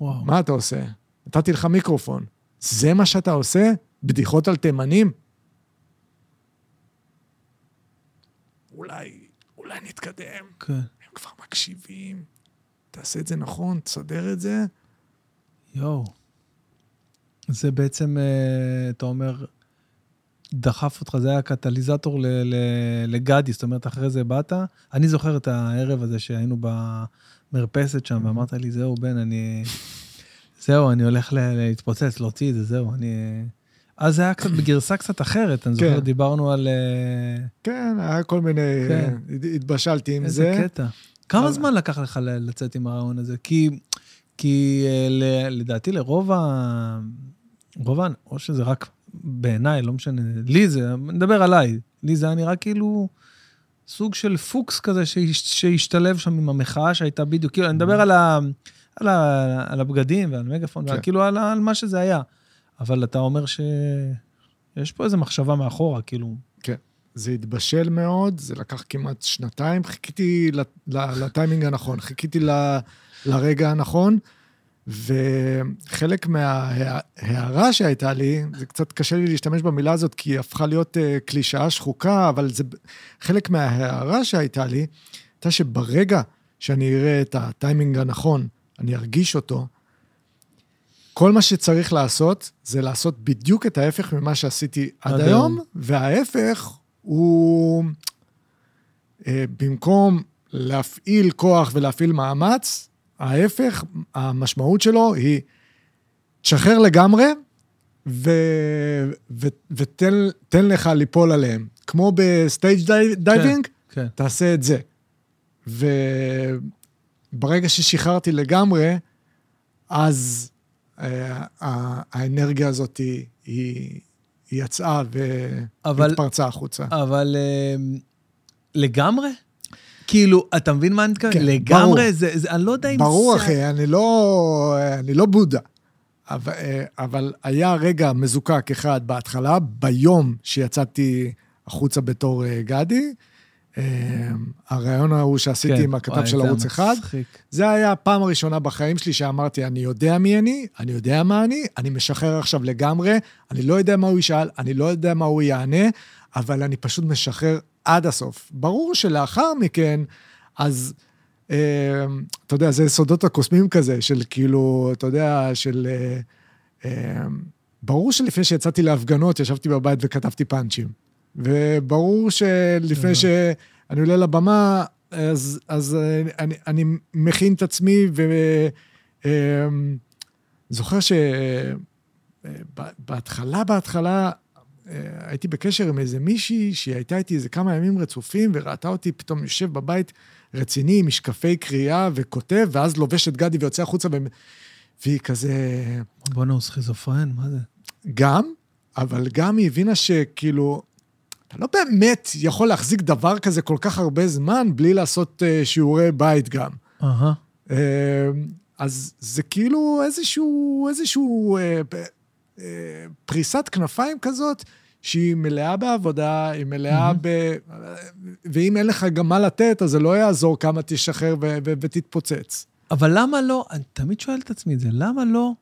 מה אתה עושה? נתתי לך מיקרופון. זה מה שאתה עושה? בדיחות על תימנים? אולי, אולי נתקדם. הם כבר מקשיבים. תעשה את זה נכון, תסדר את זה. יו. זה בעצם, אתה אומר... דחף אותך, זה היה קטליזטור לגדי, זאת אומרת, אחרי זה באת, אני זוכר את הערב הזה שהיינו במרפסת שם, ואמרת לי, זהו בן, אני, זהו, אני הולך להתפוצץ, להוציא את זה, זהו, אני, אז זה היה קצת בגרסה קצת אחרת, אני זוכר, דיברנו על... כן, היה כל מיני, התבשלתי עם זה. איזה קטע. כמה זמן לקח לך לצאת עם הרעיון הזה? כי לדעתי לרוב ה... רוב ה... או שזה רק... בעיניי, לא משנה, לי זה, נדבר עליי, לי זה היה נראה כאילו סוג של פוקס כזה שהשתלב שם עם המחאה שהייתה בדיוק, כאילו אני מדבר על הבגדים ועל מגפון, כאילו על מה שזה היה, אבל אתה אומר שיש פה איזו מחשבה מאחורה, כאילו. כן, זה התבשל מאוד, זה לקח כמעט שנתיים, חיכיתי לטיימינג הנכון, חיכיתי לרגע הנכון, וחלק מההערה שהייתה לי, זה קצת קשה לי להשתמש במילה הזאת, כי היא הפכה להיות קלישאה שחוקה, אבל זה, חלק מההערה שהייתה לי, הייתה שברגע שאני אראה את הטיימינג הנכון, אני ארגיש אותו, כל מה שצריך לעשות, זה לעשות בדיוק את ההפך ממה שעשיתי עד, עד היום, וההפך הוא, במקום להפעיל כוח ולהפעיל מאמץ, ההפך, המשמעות שלו היא תשחרר לגמרי, ו... ו... ותן, תן לך ליפול עליהם. כמו בסטייג' דייבינג, כן, תעשה את זה. וברגע ששחררתי לגמרי, אז האנרגיה הזאת היא, היא, היא יצאה והתפרצה החוצה. אבל לגמרי? כאילו, אתה מבין מה אני אתכוון? לגמרי, אני לא יודע אם... ברור אחי, אני לא בודה. אבל היה רגע מזוקק אחד בהתחלה, ביום שיצאתי החוצה בתור גדי, הרעיון ההוא שעשיתי עם הכתב של ערוץ אחד, זה היה הפעם הראשונה בחיים שלי שאמרתי, אני יודע מי אני, אני יודע מה אני, אני משחרר עכשיו לגמרי, אני לא יודע מה הוא ישאל, אני לא יודע מה הוא יענה, אבל אני פשוט משחרר עד הסוף. ברור שלאחר מכן, אז... אתה יודע, זה סודות הקוסמים כזה, של כאילו, אתה יודע, של... ברור שלפני שיצאתי להפגנות, ישבתי בבית וכתבתי פאנצ'ים. וברור שלפני שאני עולה לבמה, אז, אז אני, אני מכין את עצמי, וזוכר שבהתחלה, בהתחלה, הייתי בקשר עם איזה מישהי, שהיא הייתה איתי איזה כמה ימים רצופים, וראתה אותי פתאום יושב בבית רציני, עם משקפי קריאה וכותב, ואז לובש את גדי ויוצא החוצה, ו... והיא כזה... בוא נו, סכיזופרן, מה זה? גם, אבל גם היא הבינה שכאילו, אתה לא באמת יכול להחזיק דבר כזה כל כך הרבה זמן, בלי לעשות שיעורי בית גם. אהה. Uh-huh. אז זה כאילו איזשהו, איזשהו... פריסת כנפיים כזאת, שהיא מלאה בעבודה, היא מלאה ב... ואם אין לך גם מה לתת, אז זה לא יעזור כמה תשחרר ותתפוצץ. אבל למה לא, אני תמיד שואל את עצמי את זה, למה לא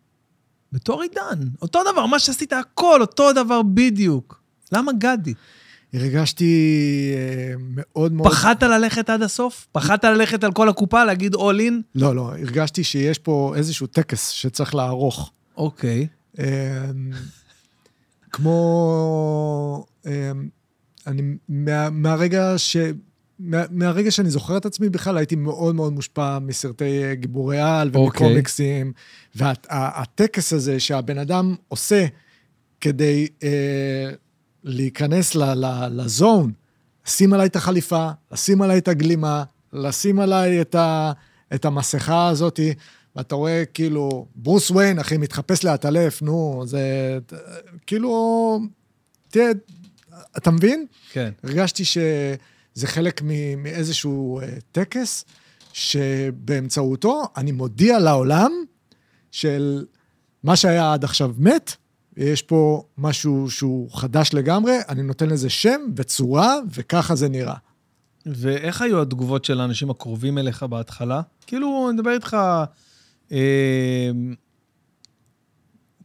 בתור עידן? אותו דבר, מה שעשית הכל, אותו דבר בדיוק. למה גדי? הרגשתי מאוד מאוד... פחדת ללכת עד הסוף? פחדת ללכת על כל הקופה, להגיד all in? לא, לא, הרגשתי שיש פה איזשהו טקס שצריך לערוך. אוקיי. כמו אני מהרגע ש מהרגע שאני זוכר את עצמי בכלל הייתי מאוד מאוד מושפע מסרטי גיבורי על ומקומיקסים, והטקס הזה שהבן אדם עושה כדי להיכנס לזון, לשים עליי את החליפה, לשים עליי את הגלימה, לשים עליי את המסכה הזאת, אתה רואה כאילו, ברוס וויין, אחי, מתחפש להתעלף, נו, זה, כאילו, תהיה, אתה מבין? כן. הרגשתי שזה חלק מאיזשהו טקס, שבאמצעותו אני מודיע לעולם, של מה שהיה עד עכשיו מת, יש פה משהו שהוא חדש לגמרי, אני נותן לזה שם וצורה, וככה זה נראה. ואיך היו התגובות של האנשים הקרובים אליך בהתחלה? כאילו, אני מדבר איתך...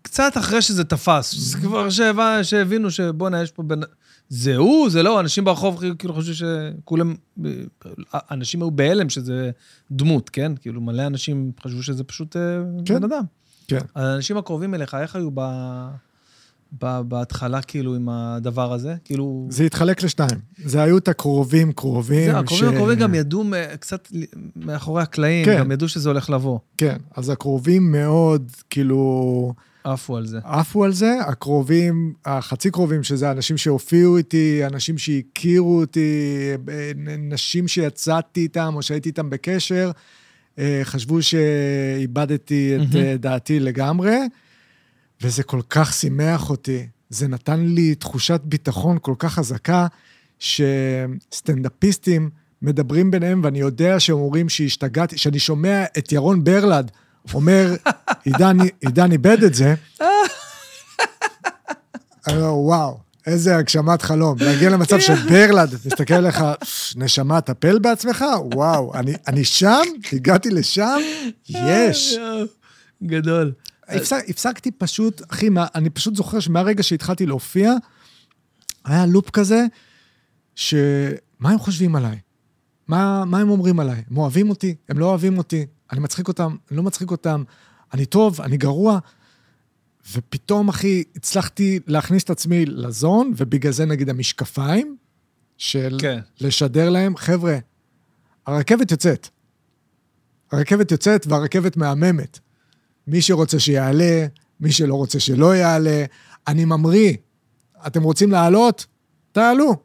קצת אחרי שזה תפס, כבר שהבינו שבונה, יש פה בין... זהו, זה לא, אנשים ברחוב כאילו חושבים שכולם, אנשים היו בהלם שזה דמות, כן? כאילו מלא אנשים חשבו שזה פשוט בן אדם. כן. האנשים הקרובים אליך, איך היו בהתחלה כאילו עם הדבר הזה? כאילו... זה התחלק לשתיים. זה היו את הקרובים קרובים. זה, הקרובים הקרובים גם ידעו קצת מאחורי הקלעים, גם ידעו שזה הולך לבוא. כן, אז הקרובים מאוד כאילו... עפו על זה. עפו על זה, הקרובים, החצי קרובים, שזה אנשים שהופיעו איתי, אנשים שהכירו אותי, נשים שיצאתי איתם או שהייתי איתם בקשר, חשבו שאיבדתי את דעתי לגמרי, וזה כל כך שימח אותי, זה נתן לי תחושת ביטחון כל כך חזקה, שסטנדאפיסטים מדברים ביניהם, ואני יודע שהם אומרים שהשתגעתי, שאני שומע את ירון ברלד, אומר, עידן איבד את זה, וואו, איזה הגשמת חלום, להגיע למצב שברלד, מסתכל עליך, נשמה, תפל בעצמך, וואו, אני, אני שם, הגעתי לשם, יש. גדול. הפסקתי פשוט, אחי, אני פשוט זוכר שמהרגע שהתחלתי להופיע, היה לופ כזה, שמה הם חושבים עליי? מה, מה הם אומרים עליי? הם אוהבים אותי? הם לא אוהבים אותי? אני מצחיק אותם? אני לא מצחיק אותם? אני טוב? אני גרוע? ופתאום, אחי, הצלחתי להכניס את עצמי לזון, ובגלל זה נגיד המשקפיים, של לשדר להם, חבר'ה, הרכבת יוצאת. הרכבת יוצאת והרכבת מהממת. מי שרוצה שיעלה, מי שלא רוצה שלא יעלה, אני ממריא, אתם רוצים לעלות? תעלו.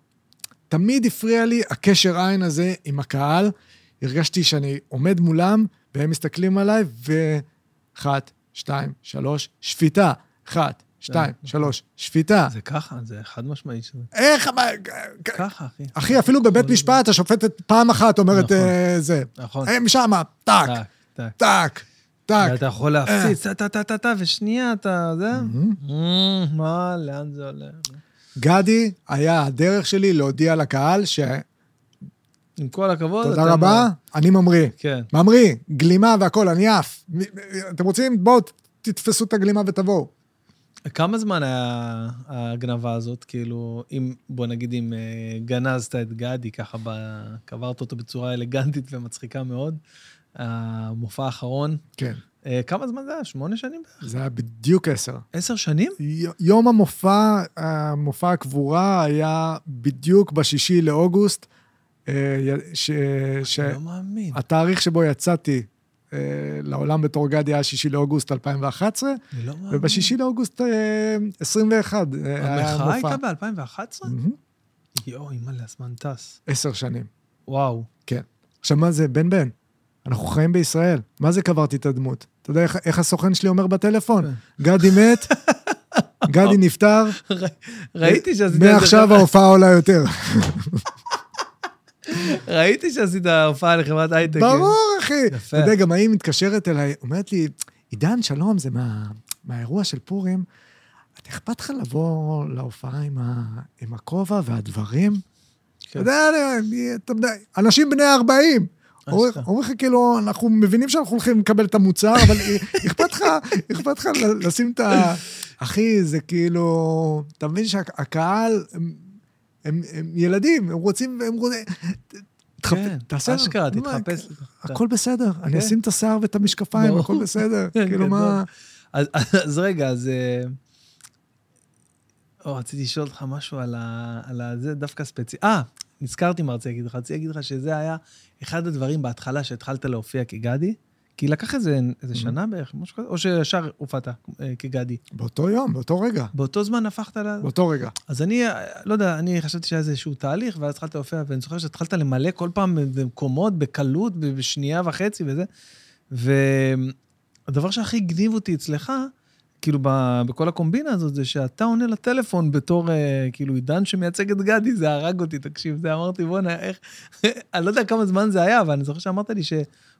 תמיד הפריע לי הקשר עין הזה עם הקהל, הרגשתי שאני עומד מולם, והם מסתכלים עליי, ואחת, שתיים, שלוש, שפיטה, אחת, שתיים, שלוש, שפיטה. זה ככה, זה חד משמעי. איך, מה... ככה, אחי. אחי, אפילו בבית משפט, השופטת פעם אחת אומרת זה. נכון. משם, טק, טק, טק. אתה יכול להפציץ, טטטטטטט, ושנייה אתה, זה? מה, לאן זה עולה? גדי היה הדרך שלי להודיע לקהל ש... עם כל הכבוד. תודה רבה, אני ממריא. כן. ממריא, גלימה והכל, אני אף. אתם רוצים? בואו, תתפסו את הגלימה ותבואו. כמה זמן היה הגנבה הזאת? כאילו, אם, בוא נגיד, אם גנזת את גדי, ככה קברת אותו בצורה אלגנטית ומצחיקה מאוד, המופע האחרון. כן. כמה זמן זה היה? שמונה שנים? זה היה בדיוק עשר. עשר שנים? יום המופע, המופע הקבורה היה בדיוק בשישי לאוגוסט, שהתאריך שבו יצאתי לעולם בתור גדי היה שישי לאוגוסט אלפיים ואחת עשרה, ובשישי לאוגוסט עשרים ואחת. המחאה הייתה ב-אלפיים ואחת עשרה? יואו, אימא להזמן טס. עשר שנים. וואו. כן. עכשיו מה זה, בן בן? אנחנו חיים בישראל. מה זה קברתי את הדמות? אתה יודע איך הסוכן שלי אומר בטלפון? גדי מת, גדי נפטר. ראיתי שעשית... מעכשיו ההופעה עולה יותר. ראיתי שעשית ההופעה לחברת הייטק. ברור, אחי. יפה. אתה יודע, גם האם מתקשרת אליי, אומרת לי, עידן, שלום, זה מהאירוע של פורים, אתה אכפת לך לבוא להופעה עם הכובע והדברים? אתה יודע, אנשים בני ארבעים. אומרך כאילו, אנחנו מבינים שאנחנו הולכים לקבל את המוצר, אבל אכפת לך, אכפת לך לשים את ה... אחי, זה כאילו... אתה מבין שהקהל... הם, הם ילדים, הם רוצים, הם רוצים... כן, אשכרה, תתחפש. הכל בסדר, אני אשים את השיער ואת המשקפיים, הכל בסדר, כאילו מה... אז רגע, אז... רציתי לשאול אותך משהו על זה, דווקא ספציפי. אה, נזכרתי מה רציתי להגיד לך, רציתי להגיד לך שזה היה אחד הדברים בהתחלה שהתחלת להופיע כגדי, כי לקח איזה שנה בערך, או שישר הופעת כגדי. באותו יום, באותו רגע. באותו זמן הפכת ל... באותו רגע. אז אני, לא יודע, אני חשבתי שהיה איזשהו תהליך, ואז התחלת להופיע, ואני זוכר שהתחלת למלא כל פעם במקומות, בקלות, בשנייה וחצי וזה, והדבר שהכי הגניב אותי אצלך, כאילו בכל הקומבינה הזאת, זה שאתה עונה לטלפון בתור, כאילו, עידן שמייצג את גדי, זה הרג אותי, תקשיב, זה אמרתי, בוא נה, איך, אני לא יודע כמה זמן זה היה, אבל אני זוכר שאמרת לי ש...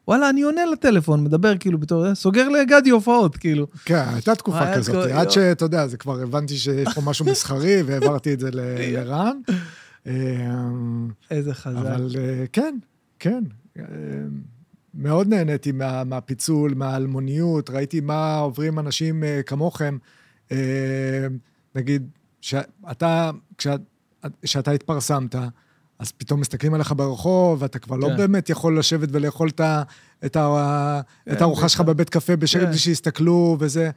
וואלה, אני עונה לטלפון, מדבר כאילו בתור, סוגר לגדי הופעות, כאילו. כן, הייתה תקופה כזאת, עד שאתה יודע, זה כבר הבנתי שיש פה משהו מסחרי, והעברתי את זה לרן. איזה חזק. אבל כן, כן. מאוד נהניתי מהפיצול, מהאלמוניות, ראיתי מה עוברים אנשים כמוכם. נגיד, כשאתה התפרסמת, אז פתאום מסתכלים עליך ברחוב, ואתה כבר לא באמת יכול לשבת ולאכול את הארוחה שלך בבית קפה, בשקט בלי שיסתכלו וזה.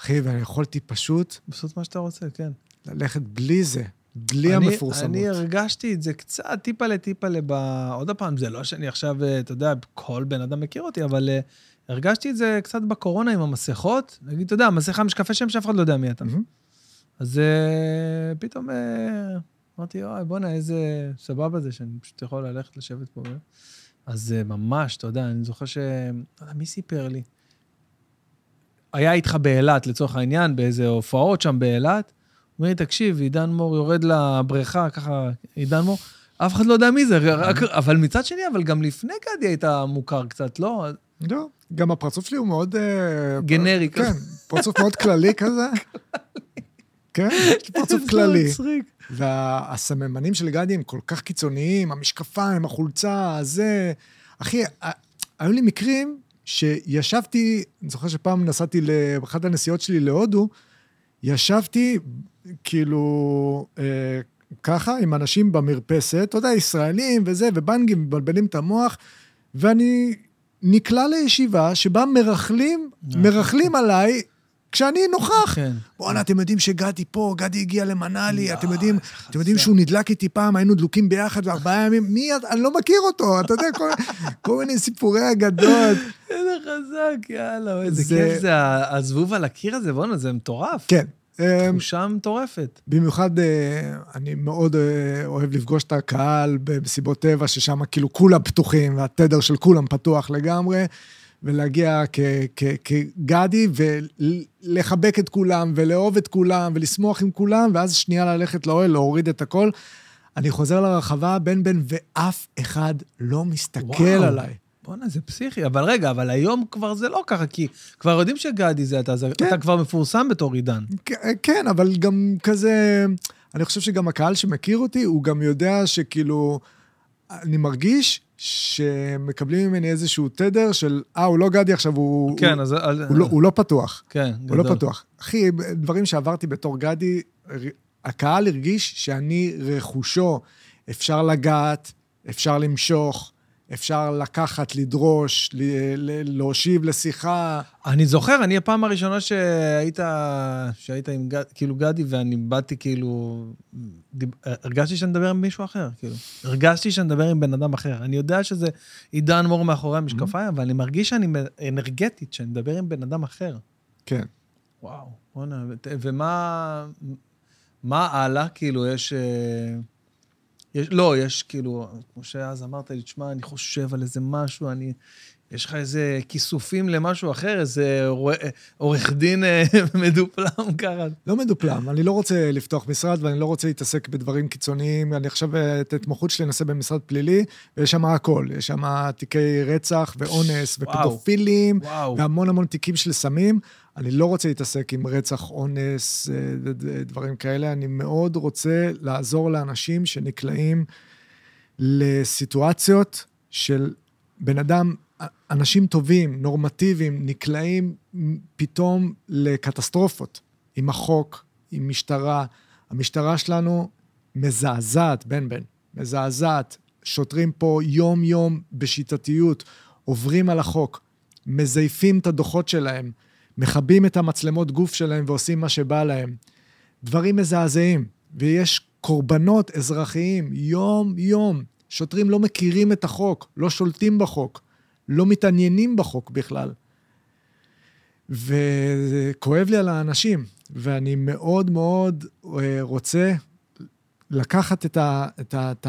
אחי, ואני יכולתי פשוט... לעשות מה שאתה רוצה, כן. ללכת בלי זה, בלי המפורסמות. אני הרגשתי את זה קצת, טיפה לטיפה לבא... עוד הפעם, זה לא שאני עכשיו, אתה יודע, כל בן אדם מכיר אותי, אבל הרגשתי את זה קצת בקורונה עם המסכות. נגיד, אתה יודע, המסכה משקפה שם שאף אחד לא יודע מי אתה. אז פתאום... אמרתי, אוי, בונה, איזה סבבה זה, שאני פשוט יכול ללכת לשבת פה. אז ממש, אתה יודע, אני זוכר ש... מי סיפר לי? היה איתך באלת, לצורך העניין, באיזה הופעות שם באלת. הוא אומר לי, תקשיב, עידן מור יורד לבריכה, ככה, עידן מור, אף אחד לא יודע מי זה, אבל מצד שני, אבל גם לפני גדי הייתה מוכר קצת, לא? לא, גם הפרצוף שלי הוא מאוד... גנרי. כן, פרצוף מאוד כללי כזה. כן, יש לי פרצוף כללי. והסממנים של גדי הם כל כך קיצוניים, המשקפיים, החולצה, זה... אחי, היו לי מקרים שישבתי, אני זוכר שפעם נסעתי לאחת הנסיעות שלי להודו, ישבתי כאילו אה, ככה עם אנשים במרפסת, אתה יודע, ישראלים וזה, ובנגים מבלבלים את המוח, ואני נקלע לישיבה שבה מרחלים, מרחלים עליי, כשאני נוכח, בואנה, אתם יודעים שגדי פה, גדי הגיע למנאלי, אתם יודעים, אתם יודעים שהוא נדלק איתי פעם, היינו דלוקים ביחד, וארבעה ימים, מי, אני לא מכיר אותו, אתה יודע, כל מיני סיפורי אגדות. איזה חזק, יאללה, איזה כיף זה, הזבוב על הקיר הזה, בואנה, זה מטורף. כן. תחושה מטורפת. במיוחד, אני מאוד אוהב לפגוש את הקהל במסיבות טבע, ששם כאילו כולם פתוחים, והתדר של כולם פתוח לגמרי, ולהגיע כגדי, ולחבק את כולם, ולאהוב את כולם, ולשמוח עם כולם, ואז שנייה ללכת לאוהל, להוריד את הכל. אני חוזר לרחבה, בן בן, ואף אחד לא מסתכל עליי. בונה, זה פסיכי, אבל רגע, אבל היום כבר זה לא ככה, כי כבר יודעים שגדי זה, אתה, כן. אתה כבר מפורסם בתור עידן. כן, אבל גם כזה, אני חושב שגם הקהל שמכיר אותי, הוא גם יודע שכאילו, אני מרגיש שמקבלים ממני איזשהו תדר של, אה, הוא לא גדי עכשיו, הוא, כן, הוא, אז, הוא, אז, הוא, לא, הוא לא פתוח. כן, הוא גדול. לא פתוח. אחי, דברים שעברתי בתור גדי, הקהל הרגיש שאני רכושו, אפשר לגעת, אפשר למשוך, אפשר לקחת, לדרוש, להושיב לשיחה. אני זוכר, אני הפעם הראשונה שהיית, שהיית עם גד, כאילו גדי, ואני באתי כאילו, הרגשתי שאני מדבר עם מישהו אחר, כאילו. הרגשתי שאני מדבר עם בן אדם אחר. אני יודע שזה עידן מור מאחורי המשקפיים, אבל אני מרגיש שאני אנרגטית, שאני מדבר עם בן אדם אחר. כן. וואו, בונה, ומה, מה הלאה? כאילו, יש... יש, לא, יש כאילו, כמו שאז אמרת לי, תשמע, אני חושב על איזה משהו, אני, יש לך איזה כיסופים למשהו אחר, איזה עורך דין מדופלם ככה. לא מדופלם, אני לא רוצה לפתוח משרד, ואני לא רוצה להתעסק בדברים קיצוניים, אני עכשיו את התמחות שלי נעשה במשרד פלילי, ויש שם הכל, יש שם תיקי רצח ואונס ופדופילים, והמון המון תיקים של סמים, אני לא רוצה להתעסק עם רצח, אונס, דברים כאלה, אני מאוד רוצה לעזור לאנשים שנקלעים לסיטואציות של בן אדם, אנשים טובים, נורמטיביים, נקלעים פתאום לקטסטרופות, עם החוק, עם משטרה, המשטרה שלנו מזעזעת, בן בן, מזעזעת, שוטרים פה יום יום בשיטתיות, עוברים על החוק, מזייפים את הדוחות שלהם, מחבים את המצלמות גוף שלהם ועושים מה שבא להם. דברים מזעזעים, ויש קורבנות אזרחיים, יום יום. שוטרים לא מכירים את החוק, לא שולטים בחוק, לא מתעניינים בחוק בכלל. וכואב לי על האנשים, ואני מאוד מאוד רוצה לקחת את, ה, את, ה, את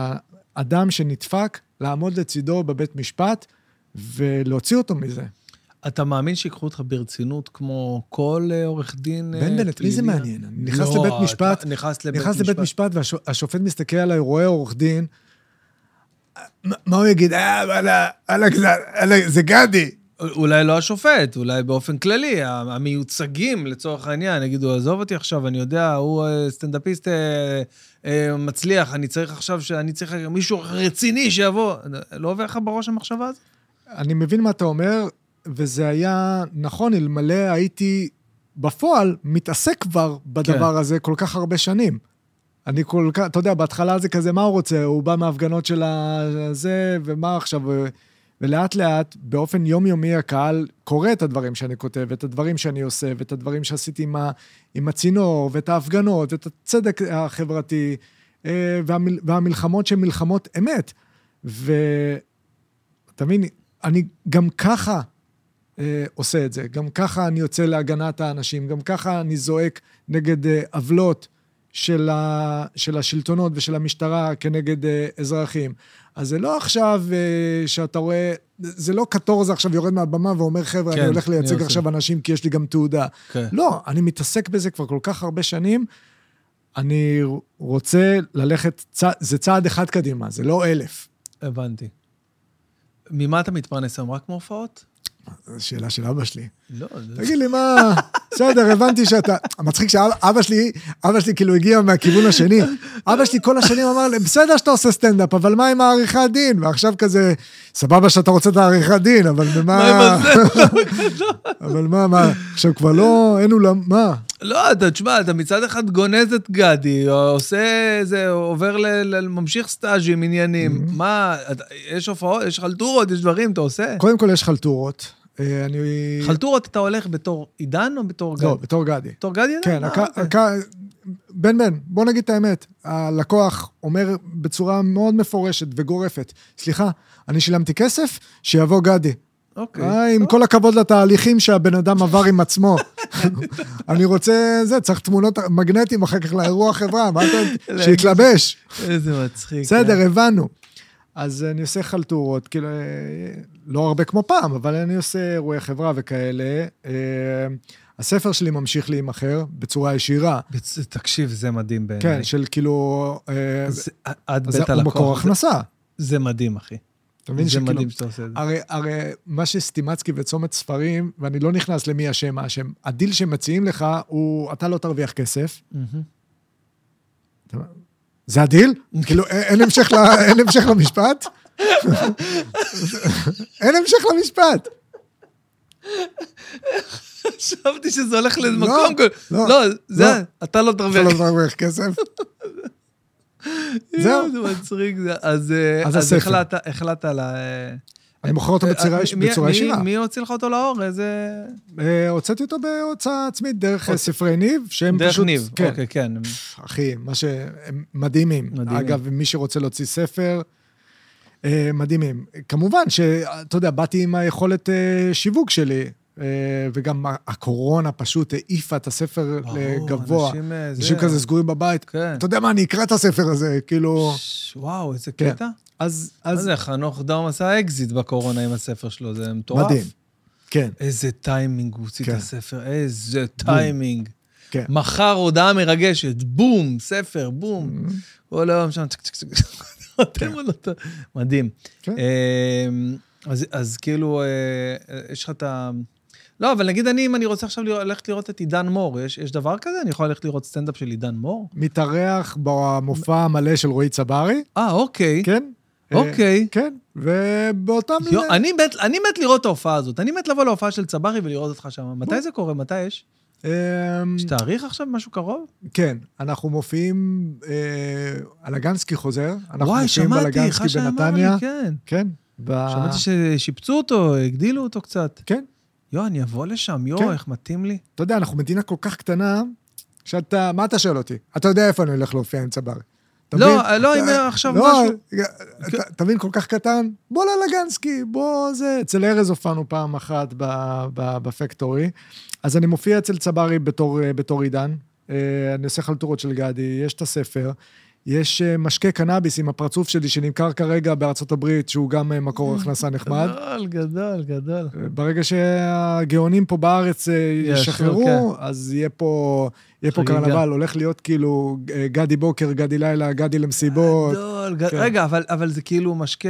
האדם שנדפק, לעמוד לצידו בבית משפט, ולהוציא אותו מזה. אתה מאמין שיקחו אותך ברצינות, כמו כל עורך דין... בן בן, את מי זה מעניין? נכנס לבית משפט, נכנס לבית משפט, והשופט מסתכל עליי, רואה עורך דין, מה הוא יגיד? זה גדי. אולי לא השופט, אולי באופן כללי, המיוצגים לצורך העניין, יגידו, עזוב אותי עכשיו, אני יודע, הוא סטנדאפיסט מצליח, אני צריך עכשיו, שאני צריך מישהו רציני שיבוא. לא עובר לך בראש המחשבה הזאת? אני מבין מה אתה אומר, וזה היה נכון, אלמלא הייתי בפועל, מתעסק כבר בדבר כן. הזה כל כך הרבה שנים. אני כל כך, אתה יודע, בהתחלה זה כזה, מה הוא רוצה? הוא בא מההפגנות של הזה, ומה עכשיו? ולאט לאט, באופן יומיומי, הקהל קורא את הדברים שאני כותב, את הדברים שאני עושה, ואת הדברים שעשיתי עם, ה, עם הצינור, ואת ההפגנות, ואת הצדק החברתי, והמל, והמלחמות שהן מלחמות אמת. ותבין, אני גם ככה, עושה את זה. גם ככה אני יוצא להגנת האנשים, גם ככה אני זועק נגד עוולות של השלטונות ושל המשטרה כנגד אזרחים. אז זה לא עכשיו שאתה רואה, זה לא קטורזה עכשיו יורד מהבמה ואומר חבר'ה, אני הולך לייצג עכשיו אנשים כי יש לי גם תעודה. לא, אני מתעסק בזה כבר כל כך הרבה שנים, אני רוצה ללכת, זה צעד אחד קדימה, זה לא אלף. הבנתי. ממה אתה מתפרנס? רק מהופעות? שאלה של אבא שלי. לא, תגיד לי מה, בסדר, הבנתי שאתה, מצחיק שאבא שלי, אבא שלי כאילו הגיע מהכיוון השני, אבא שלי כל השנים אמר לי, בסדר שאתה עושה סטנדאפ, אבל מה עם העריכת דין? ועכשיו כזה, סבבה שאתה רוצה את העריכת דין, אבל במה, אבל מה, מה, עכשיו כבר לא, אין אולם, מה? לא, אתה תשמע, אתה מצד אחד גונז את גדי, עושה איזה, עובר לממשיך סטאז'ים, עניינים, מה, יש הופעות, יש חלטורות, יש דברים, אתה עושה? קודם כל יש חלטורות, אני... חלטורות אתה הולך בתור עידן או בתור גדי? לא, בתור גדי. בתור גדי? כן, בן בן, בוא נגיד את האמת, הלקוח אומר בצורה מאוד מפורשת וגורפת, סליחה, אני שילמתי כסף, שיבוא גדי. אוקיי. עם כל הכבוד לתהליכים שהבן אדם עבר עם עצמו. אני רוצה, זה, צריך תמונות מגנטיים אחר כך לאירוע חברה, שיתלבש. איזה מצחיק. בסדר, הבנו. אז אני עושה חלטורות, כאילו, לא הרבה כמו פעם, אבל אני עושה אירועי חברה וכאלה. הספר שלי ממשיך להימחר בצורה ישירה. בצ... תקשיב, זה מדהים בעיניי. כן, של כאילו... זה, אה, עד בית הלקוח. מקור הכנסה. זה, זה מדהים, אחי. אתה מבין שכאילו... זה מדהים שאתה עושה את זה. הרי, הרי מה שסטימצקי וצומת ספרים, ואני לא נכנס למי השם, מה השם, הדיל שמציעים לך הוא, אתה לא תרוויח כסף. אתה... זה הדיל? כאילו, אין המשך למשפט? אין המשך למשפט. חשבתי שזה הולך למקום. לא, זה, אתה לא תרוויח. אתה לא תרוויח כסף. זהו. זה מצחיק. אז החלטת על ה... אני מוכר אותו בצורה ישירה. מי הוציא לך אותו לאור? איזה... הוצאתי אותו בהוצאה עצמית דרך ספרי ניב, שהם פשוט... דרך ניב, אוקיי, כן. אחי, מה שהם מדהימים. אגב, מי שרוצה להוציא ספר, מדהימים. כמובן שאתה יודע, באתי עם היכולת שיווק שלי, וגם הקורונה פשוט העיפה את הספר לגבוה. אנשים כזה סגורים בבית. אתה יודע מה, אני אקרא את הספר הזה, כאילו... וואו, איזה קטע. אז, אז... זה, חנוך דאום עשה אקזיט בקורונה עם הספר שלו, זה מטורף. מדהים, כן. איזה טיימינג הוא הוציא את הספר, איזה טיימינג. כן. מחר הודעה מרגשת, בום, ספר, בום. כל היום שם, צ'ק, צ'ק, צ'ק. מדהים. אז כאילו, יש לך את ה... לא, אבל נגיד אני, אם אני רוצה עכשיו ללכת לראות את עידן מור, יש, יש דבר כזה? אני יכול ללכת לראות סטנדאפ של עידן מור? מתארח במופע המלא של רועי צבארי. אה, אוקיי. כן. אוקיי. כן, ובאותם... אני מת, אני מת לראות את ההופעה הזאת. אני מת לבוא להופעה של צבארי ולראות אותך שם. מתי זה קורה? מתי יש? יש תאריך עכשיו משהו קרוב? כן, אנחנו מופיעים... אלגנסקי חוזר. וואי, שמעתי, חשי אמר לי, כן. כן. שמעתי ששיפצו אותו, הגדילו אותו קצת. כן. יו, אני אבוא לשם, יו, איך מתאים לי. אתה יודע, אנחנו מדינה כל כך קטנה, שאתה, מה אתה שואל אותי? אתה יודע איפה אני הולך להופיע עם צבארי. לא, לא, אם עכשיו משהו. אתה מבין, כל כך קטן, בוא ללגנסקי, בוא זה. אצל ארז הופענו פעם אחת בפקטורי, אז אני מופיע אצל צבארי בתור עידן, אני עושה חלטורות של גדי, יש את הספר, יש משקה קנאביס עם הפרצוף שלי שנמכר כרגע בארצות הברית, שהוא גם מקור הכנסה נחמד. גדול, גדול, גדול. ברגע שהגאונים פה בארץ ישחררו, אז יהיה פה קרנבל, הולך להיות כאילו גדי בוקר, גדי לילה, גדי למסיבות. גדול, רגע, אבל זה כאילו משקה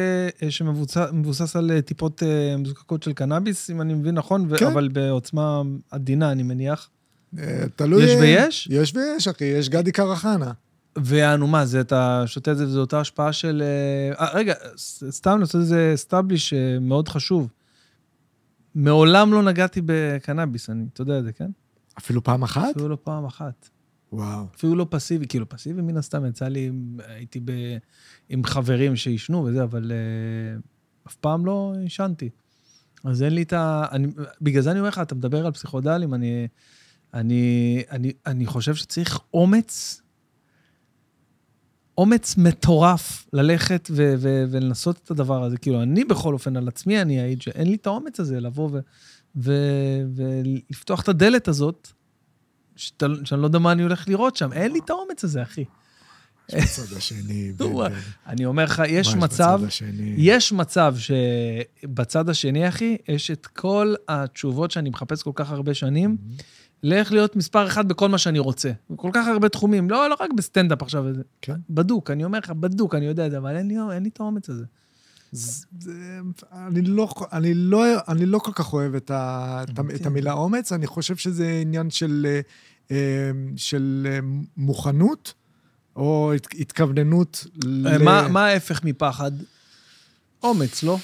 שמבוסס על טיפות מזוקקות של קנאביס, אם אני מבין נכון, אבל בעוצמה עדינה, אני מניח. תלוי. יש ויש? יש ויש, אחי, יש גדי קרחנה. ואנו מה, זה, אתה שותה את זה, וזו אותה השפעה של... אה, רגע, סתם לעשות איזה סטאבליש מאוד חשוב. מעולם לא נגעתי בקנאביס, אני, אתה יודע את זה, כן? אפילו פעם אחת? אפילו לא פעם אחת. וואו. אפילו לא פסיבי, כאילו פסיבי מן הסתם, יצא לי, הייתי ב... עם חברים שישנו וזה, אבל אה, אף פעם לא ישנתי. אז אין לי את ה... אני, בגלל זה אני אומר לך, אתה מדבר על פסיכודלים, אני, אני, אני, אני חושב שצריך אומץ... אומץ מטורף ללכת ו- ו- ולנסות את הדבר הזה. כאילו, אני בכל אופן על עצמי, אני אעיד שאין לי את האומץ הזה לבוא ו- ו- ולפתוח את הדלת הזאת, שת- שאני לא יודע מה אני הולך לראות שם. אין לי את האומץ הזה, אחי. יש מצד השני. אני אומר לך, יש מצב, יש מצב שבצד השני, אחי, יש את כל התשובות שאני מחפש כל כך הרבה שנים, לך להיות מספר אחד בכל מה שאני רוצה. כל כך הרבה תחומים. לא, לא רק בסטנדאפ עכשיו. כן. בדוק, אני אומר לך, בדוק, אני יודע את זה, אבל אין לי, אין לי את האומץ הזה. אני לא, אני לא, אני לא כל כך אוהב את ה, את המילה אומץ. אני חושב שזה עניין של, של מוכנות, או התכווננות ל... מה, מה ההפך מפחד? אומץ, לא?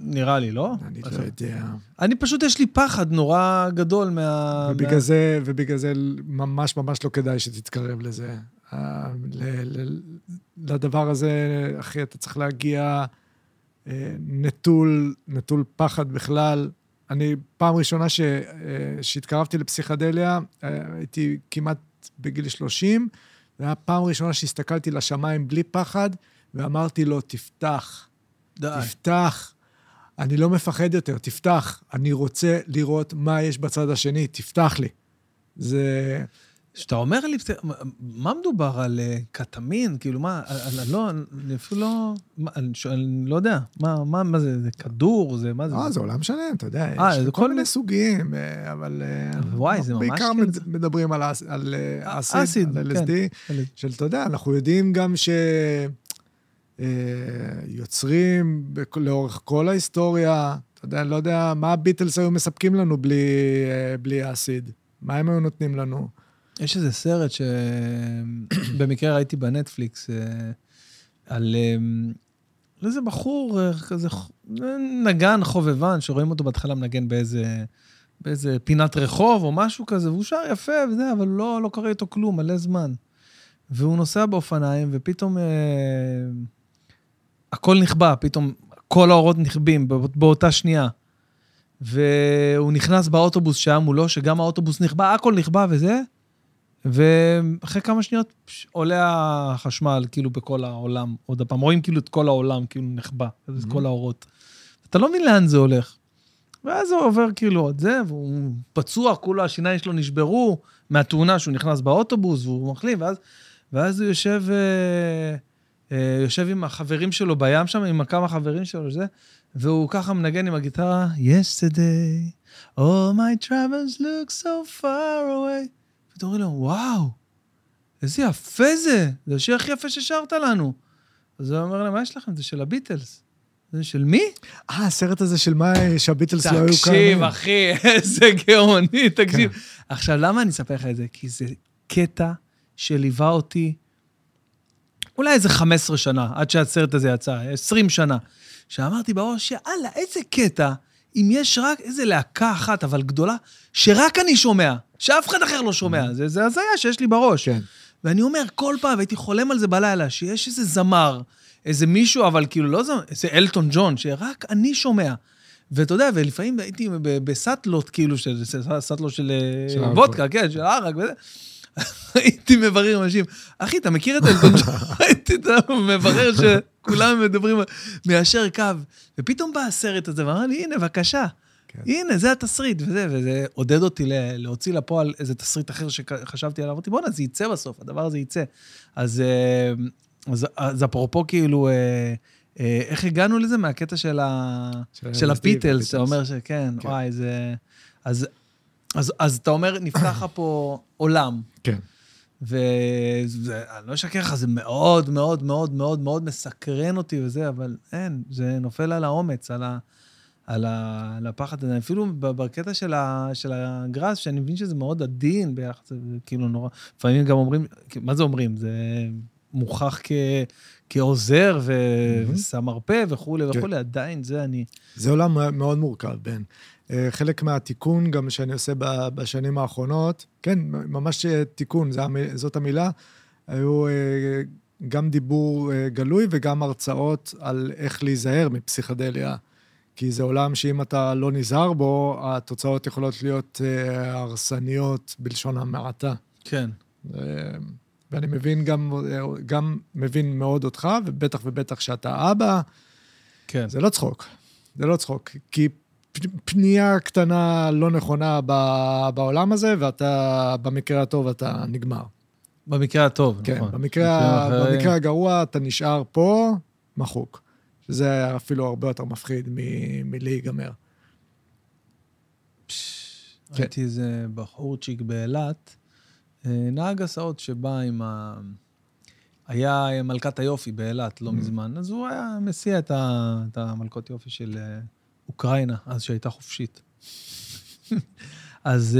נראה לי, לא? אני לא יודע. אני פשוט, יש לי פחד נורא גדול מה... ובגלל זה, ובגלל זה ממש ממש לא כדאי שתתקרב לזה. לדבר הזה, אחי, אתה צריך להגיע נטול, נטול פחד בכלל. אני פעם ראשונה שהתקרבתי לפסיכדליה, הייתי כמעט בגיל שלושים, והפעם ראשונה שהסתכלתי לשמיים בלי פחד, ואמרתי לו, תפתח, תפתח. אני לא מפחד יותר, תפתח. אני רוצה לראות מה יש בצד השני, תפתח לי. זה... שאתה אומר לי, מה מדובר על קטמין? כאילו, מה, לא, אני אפילו לא, אני לא יודע, מה זה, זה כדור, זה מה זה? אה, זה עולם שלם, אתה יודע, יש כל מיני סוגים, אבל בעיקר מדברים על אסיד, על אל אס די, של, אתה יודע, אנחנו יודעים גם ש... יוצרים לאורך כל ההיסטוריה, אתה יודע, אני לא יודע מה הביטלס היו מספקים לנו בלי, בלי אסיד, מה הם היו נותנים לנו. יש איזה סרט שבמקרה ראיתי בנטפליקס על איזה בחור, כזה נגן חובבן, שרואים אותו בהתחלה מנגן באיזה, באיזה פינת רחוב או משהו כזה, והוא שר יפה וזה, אבל לא, לא קרא איתו כלום, מלא זמן. והוא נוסע באופניים, ופתאום... הכל נכבה, פתאום כל האורות נכבים באותה שנייה, והוא נכנס באוטובוס שהיה מולו, שגם האוטובוס נכבה, הכל נכבה וזה, ואחרי כמה שניות עולה החשמל, כאילו בכל העולם, עוד הפעם, רואים כאילו את כל העולם, כאילו נכבה, את כל האורות. אתה לא מבין לאן זה הולך. ואז הוא עובר כאילו עוד זה, והוא פצוע, כולו השיניים שלו נשברו, מהתאונה שהוא נכנס באוטובוס, והוא מחליף, ואז, ואז הוא יושב... יושב עם החברים שלו בים שם, עם כמה חברים שלו, זה, והוא ככה מנגן עם הגיטרה, yesterday, all my travels look so far away. ואתה אומר לו, וואו, איזה יפה זה, זה השיר הכי יפה ששרת לנו. אז הוא אומר להם, מה יש לכם? זה של הביטלס. זה של מי? אה, הסרט הזה של מה שהביטלס לא היו כאן. תקשיב, אחי, איזה גאוני, תקשיב. עכשיו, למה אני אספר לך את זה? כי זה קטע שליווה אותי, אולי איזה חמש עשרה שנה, עד שהסרט הזה יצא, עשרים שנה, שאמרתי בראש, יאללה, איזה קטע, אם יש רק איזה להקה אחת, אבל גדולה, שרק אני שומע, שאף אחד אחר לא שומע, זה, זה הזיה שיש לי בראש. כן. ואני אומר, כל פעם, הייתי חולם על זה בלילה, שיש איזה זמר, איזה מישהו, אבל כאילו לא זמר, איזה אלטון ג'ון, שרק אני שומע. ואתה יודע, ולפעמים הייתי בסטלות, כאילו, של, סטלות של וודקה, כן, של ערק וזה, הייתי מברר אנשים, אחי, אתה מכיר את אלטון ג'ון? הייתי מברר שכולם מדברים מיישר קו, ופתאום בא הסרט הזה, ואמר לי, הנה, בבקשה, הנה, זה התסריט, וזה, וזה עודד אותי להוציא לפועל איזה תסריט אחר שחשבתי עליו, אמרתי, בוא'נה, זה יצא בסוף, הדבר הזה יצא. אז אפרופו, כאילו, איך הגענו לזה? מהקטע של הביטלס, שאומר שכן, וואי, זה... אז אתה אומר, נפתח פה עולם. כן. ואני לא אשקר לך, זה מאוד מאוד מאוד מאוד מאוד מסקרן אותי וזה, אבל אין, זה נופל על האומץ, על הפחד. אפילו בקטע של הגרס, שאני מבין שזה מאוד עדין ביחס, כאילו נורא. לפעמים גם אומרים, מה זה אומרים? זה מוכח כעוזר וסמרפה וכו' וכו', עדיין זה אני... זה עולם מאוד מורכב, בן. חלק מהתיקון גם שאני עושה בשנים האחרונות, כן, ממש תיקון, זאת המילה, היו גם דיבור גלוי וגם הרצאות על איך להיזהר מפסיכדליה, כי זה עולם שאם אתה לא נזהר בו, התוצאות יכולות להיות הרסניות בלשון המעטה. כן. ואני מבין גם, גם מבין מאוד אותך, ובטח ובטח שאתה אבא, כן. זה לא צחוק, זה לא צחוק, כי פנייה קטנה לא נכונה בעולם הזה, ואתה, במקרה הטוב, אתה נגמר. במקרה הטוב, כן, נכון. במקרה, במקרה הגרוע, אתה נשאר פה, מחוק. שזה אפילו הרבה יותר מפחיד מ- מלהיגמר. הייתי איזה בחורצ'יק באלת, נהג הסעות שבא עם ה... היה מלכת היופי באלת, לא מזמן, אז הוא היה מסיע את המלכות יופי של... אוקראינה, אז שהייתה חופשית. אז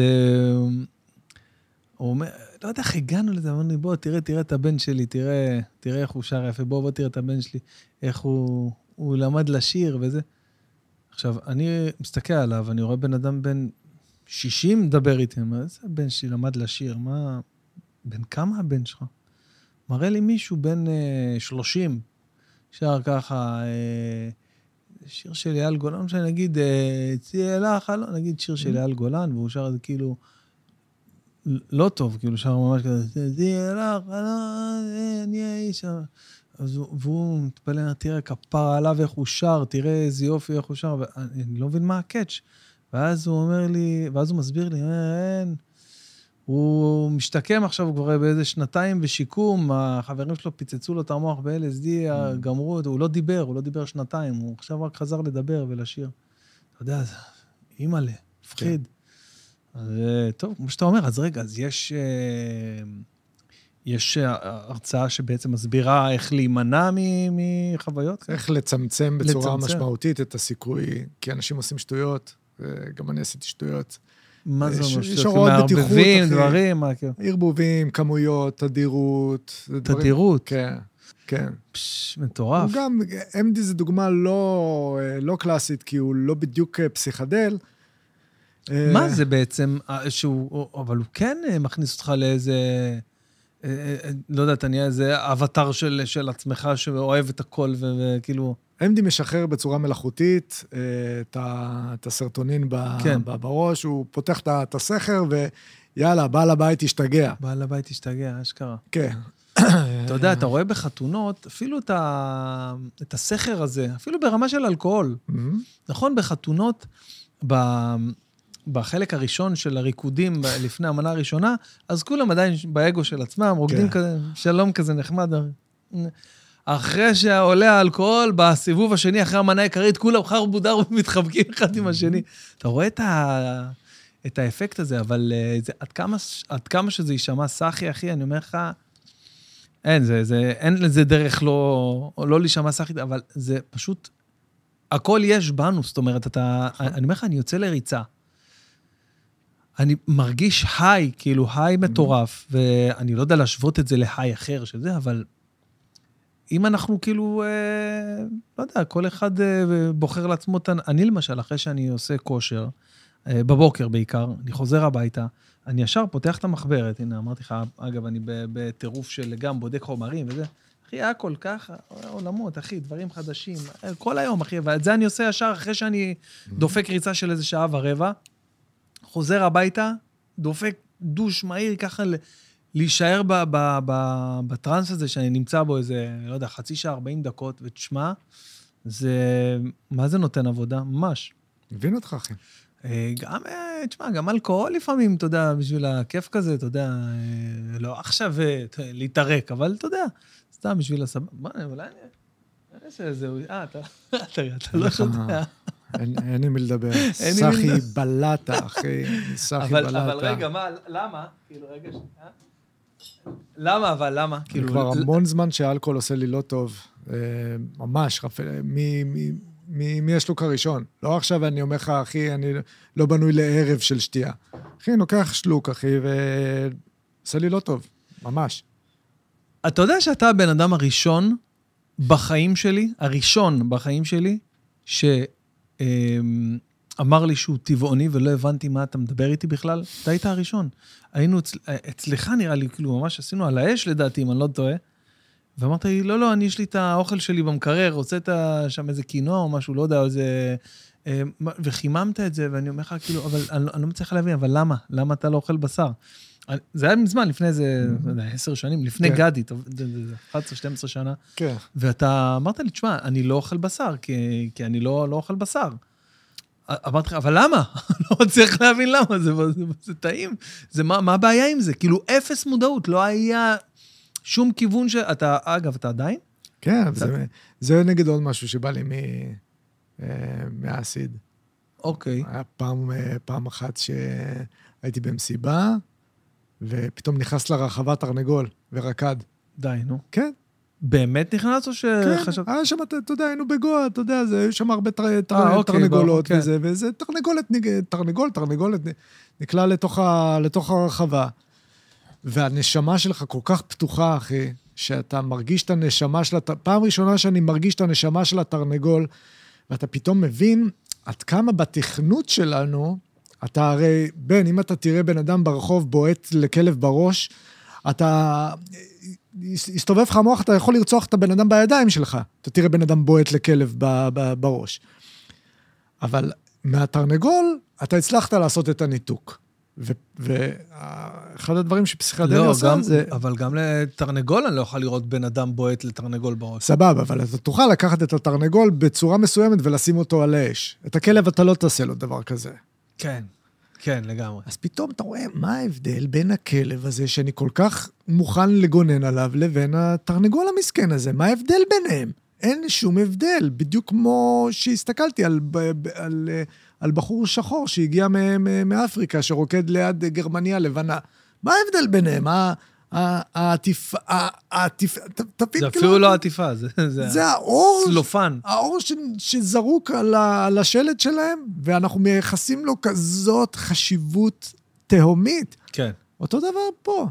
הוא אומר, לא יודע איך הגענו לזה, אמרנו לי, בוא, תראה, תראה את הבן שלי, תראה, תראה איך הוא שר יפה, בוא, בוא, תראה את הבן שלי, איך הוא, הוא למד לשיר וזה. עכשיו, אני מסתכל עליו, אני רואה בן אדם בן שישים מדבר איתי, מה זה הבן שלי למד לשיר? מה, בן כמה הבן שלך? מראה לי מישהו בן שלושים, שר ככה... שיר של יעל גולן, שאני נגיד, ציילה, חלון, נגיד שיר של יעל גולן, והוא שר זה כאילו, לא טוב, כאילו שר ממש כזה, ציילה, חלון, אני האיש. והוא מתפלא, תראה כפרה עליו איך הוא שר, תראה איזה יופי איך הוא שר, ואני לא מבין מה הקאץ'. ואז הוא אומר לי, ואז הוא מסביר לי, אין, הוא משתקם עכשיו, הוא כבר באיזה שנתיים בשיקום, החברים שלו פיצצו לו את המוח ב-אל אס די, גמרו, הוא לא דיבר, הוא לא דיבר שנתיים, הוא עכשיו רק חזר לדבר ולשיר. אתה יודע, אימאלה, מפחיד. טוב, כמו שאתה אומר, אז רגע, אז יש... יש הרצאה שבעצם מסבירה איך להימנע מחוויות? איך לצמצם בצורה משמעותית את הסיכוי, כי אנשים עושים שטויות, וגם אני עשיתי שטויות. מה זה אומר שטויות? מערבבים, דברים? ערבובים, כמויות, תדירות. תדירות? כן, כן. מטורף. גם, אם די זו דוגמה לא קלאסית, כי הוא לא בדיוק פסיכדל, מה זה בעצם? אבל הוא כן מכניס אותך לאיזה... לא יודעת, אני איזה אבטר של, של עצמך שאוהב את הכל וכאילו... אמדי משחרר בצורה מלאכותית את הסרטונין בראש, הוא פותח את הסכר ויאללה, בעל הבית השתגע. בעל הבית השתגע, אשכרה. כן. אתה יודע, אתה רואה בחתונות, אפילו את הסכר הזה, אפילו ברמה של אלכוהול. נכון, בחתונות, ב... בחלק הראשון של הריקודים, לפני המנה הראשונה, אז כולם עדיין באגו של עצמם, רוקדים כזה, שלום כזה נחמד. אחרי שעולה האלכוהול, בסיבוב השני, אחרי המנה העיקרית, כולם חר בודר ומתחבקים אחד עם השני. אתה רואה את האפקט הזה, אבל עד כמה שזה יישמע, סחי, אחי, אני אומר לך, אין, אין לזה דרך לא להישמע סחי, אבל זה פשוט, הכל יש בנו, זאת אומרת, אני אומר לך, אני יוצא לריצה, אני מרגיש היי, כאילו היי מטורף, ואני לא יודע להשוות את זה להיי אחר של זה, אבל אם אנחנו כאילו, אה, לא יודע, כל אחד אה, בוחר לעצמו, אני למשל, אחרי שאני עושה כושר, אה, בבוקר בעיקר, אני חוזר הביתה, אני ישר פותח את המחברת, הנה אמרתי לך, אגב, אני בטירוף של גם בודק חומרים וזה, אחי, הכל ככה, עולמות, אחי, דברים חדשים, כל היום, אחי, ואת זה אני עושה ישר אחרי שאני דופק ריצה של איזה שעה ורבע, חוזר הביתה, דופק דוש מהיר, ככה להישאר בטרנס הזה שאני נמצא בו איזה, לא יודע, חצי שעה, ארבעים דקות, ותשמע, זה, מה זה נותן עבודה? ממש. מבין אותך, אחי. גם, תשמע, גם אלכוהול לפעמים, אתה יודע, בשביל הכיף כזה, אתה יודע, לא עכשיו להתארק, אבל אתה יודע, סתם בשביל הסבבה, בוא, אולי אני... אני אעשה איזה... אה, אתה לא יודע. אין לי מי לדבר. סחי בלטה, אחי. סחי בלטה. אבל רגע, מה, למה? כאילו, רגע, שנייה. למה, אבל למה? כבר המון זמן שהאלכוהול עושה לי לא טוב. ממש, מי יש לו כראשון? לא עכשיו אני אומר לך, אחי, אני לא בנוי לערב של שתייה. אחי, נוקח שלוק, אחי, ועושה לי לא טוב. ממש. אתה יודע שאתה הבן אדם הראשון בחיים שלי, הראשון בחיים שלי, ש... אמר לי שהוא טבעוני ולא הבנתי מה אתה מדבר איתי בכלל, אתה היית הראשון. היינו, אצלך נראה לי, כאילו ממש עשינו על האש לדעתי, אם אני לא טועה, ואמרת לי, לא, לא, אני יש לי את האוכל שלי במקרר, רוצה שם איזה קינוע או משהו, לא יודע, איזה... וחיממת את זה, ואני אומר לך, כאילו, אבל אני לא מצליח להבין, אבל למה? למה אתה לא אוכל בשר? זה היה מזמן, לפני איזה עשר שנים, לפני גדי, אחת עשרה שתים עשרה שנה, ואתה אמרת לי, תשמע, אני לא אוכל בשר, כי אני לא אוכל בשר. אמרת לך, אבל למה? לא צריך להבין למה, זה טעים. מה הבעיה עם זה? כאילו, אפס מודעות, לא היה שום כיוון ש... אגב, אתה עדיין? כן, זה נגד עוד משהו שבא לי מהאסיד. אוקיי. היה פעם אחת שהייתי במסיבה, ופתאום נכנס לרחבה תרנגול ורקד. די, נו. כן. באמת נכנס או שחשב... כן, היה שם, אתה יודע, היינו בגועה, אתה יודע, היו שם הרבה תרנגולות וזה, וזה תרנגולת, תרנגול, תרנגולת, נקלע לתוך הרחבה. והנשמה שלך כל כך פתוחה, אחי, שאתה מרגיש את הנשמה של... פעם ראשונה שאני מרגיש את הנשמה של התרנגול, ואתה פתאום מבין עד כמה בתכנות שלנו... אתה הרי, בן, אם אתה תראה בן אדם ברחוב בועט לכלב בראש, אתה, הסתובב לך מוח, אתה יכול לרצוח את הבן אדם בידיים שלך, אתה תראה בן אדם בועט לכלב ב, ב, בראש. אבל מהתרנגול, אתה הצלחת לעשות את הניתוק. ואחד הדברים שפסיכדליה עושה זה... אבל גם לתרנגול אני לא יכול לראות בן אדם בועט לתרנגול בראש. סבבה, אבל אתה תוכל לקחת את התרנגול בצורה מסוימת ולשים אותו על האש. את הכלב אתה לא תעשה לו דבר כזה. כן. כן, לגמרי. אז פתאום אתה רואה מה ההבדל בין הכלב הזה, שאני כל כך מוכן לגונן עליו, לבין התרנגול המסכן הזה. מה ההבדל ביניהם? אין שום הבדל, בדיוק כמו שהסתכלתי על, על, על בחור שחור שהגיע מאפריקה, שרוקד ליד גרמניה לבנה. מה ההבדל ביניהם? מה... העטיפה, העטיפה, תפיל זה אפילו לא העטיפה, זה האור, סלופן. האור שזרוק על השלט שלהם, ואנחנו מייחסים לו כזאת חשיבות תהומית. כן. אותו דבר פה.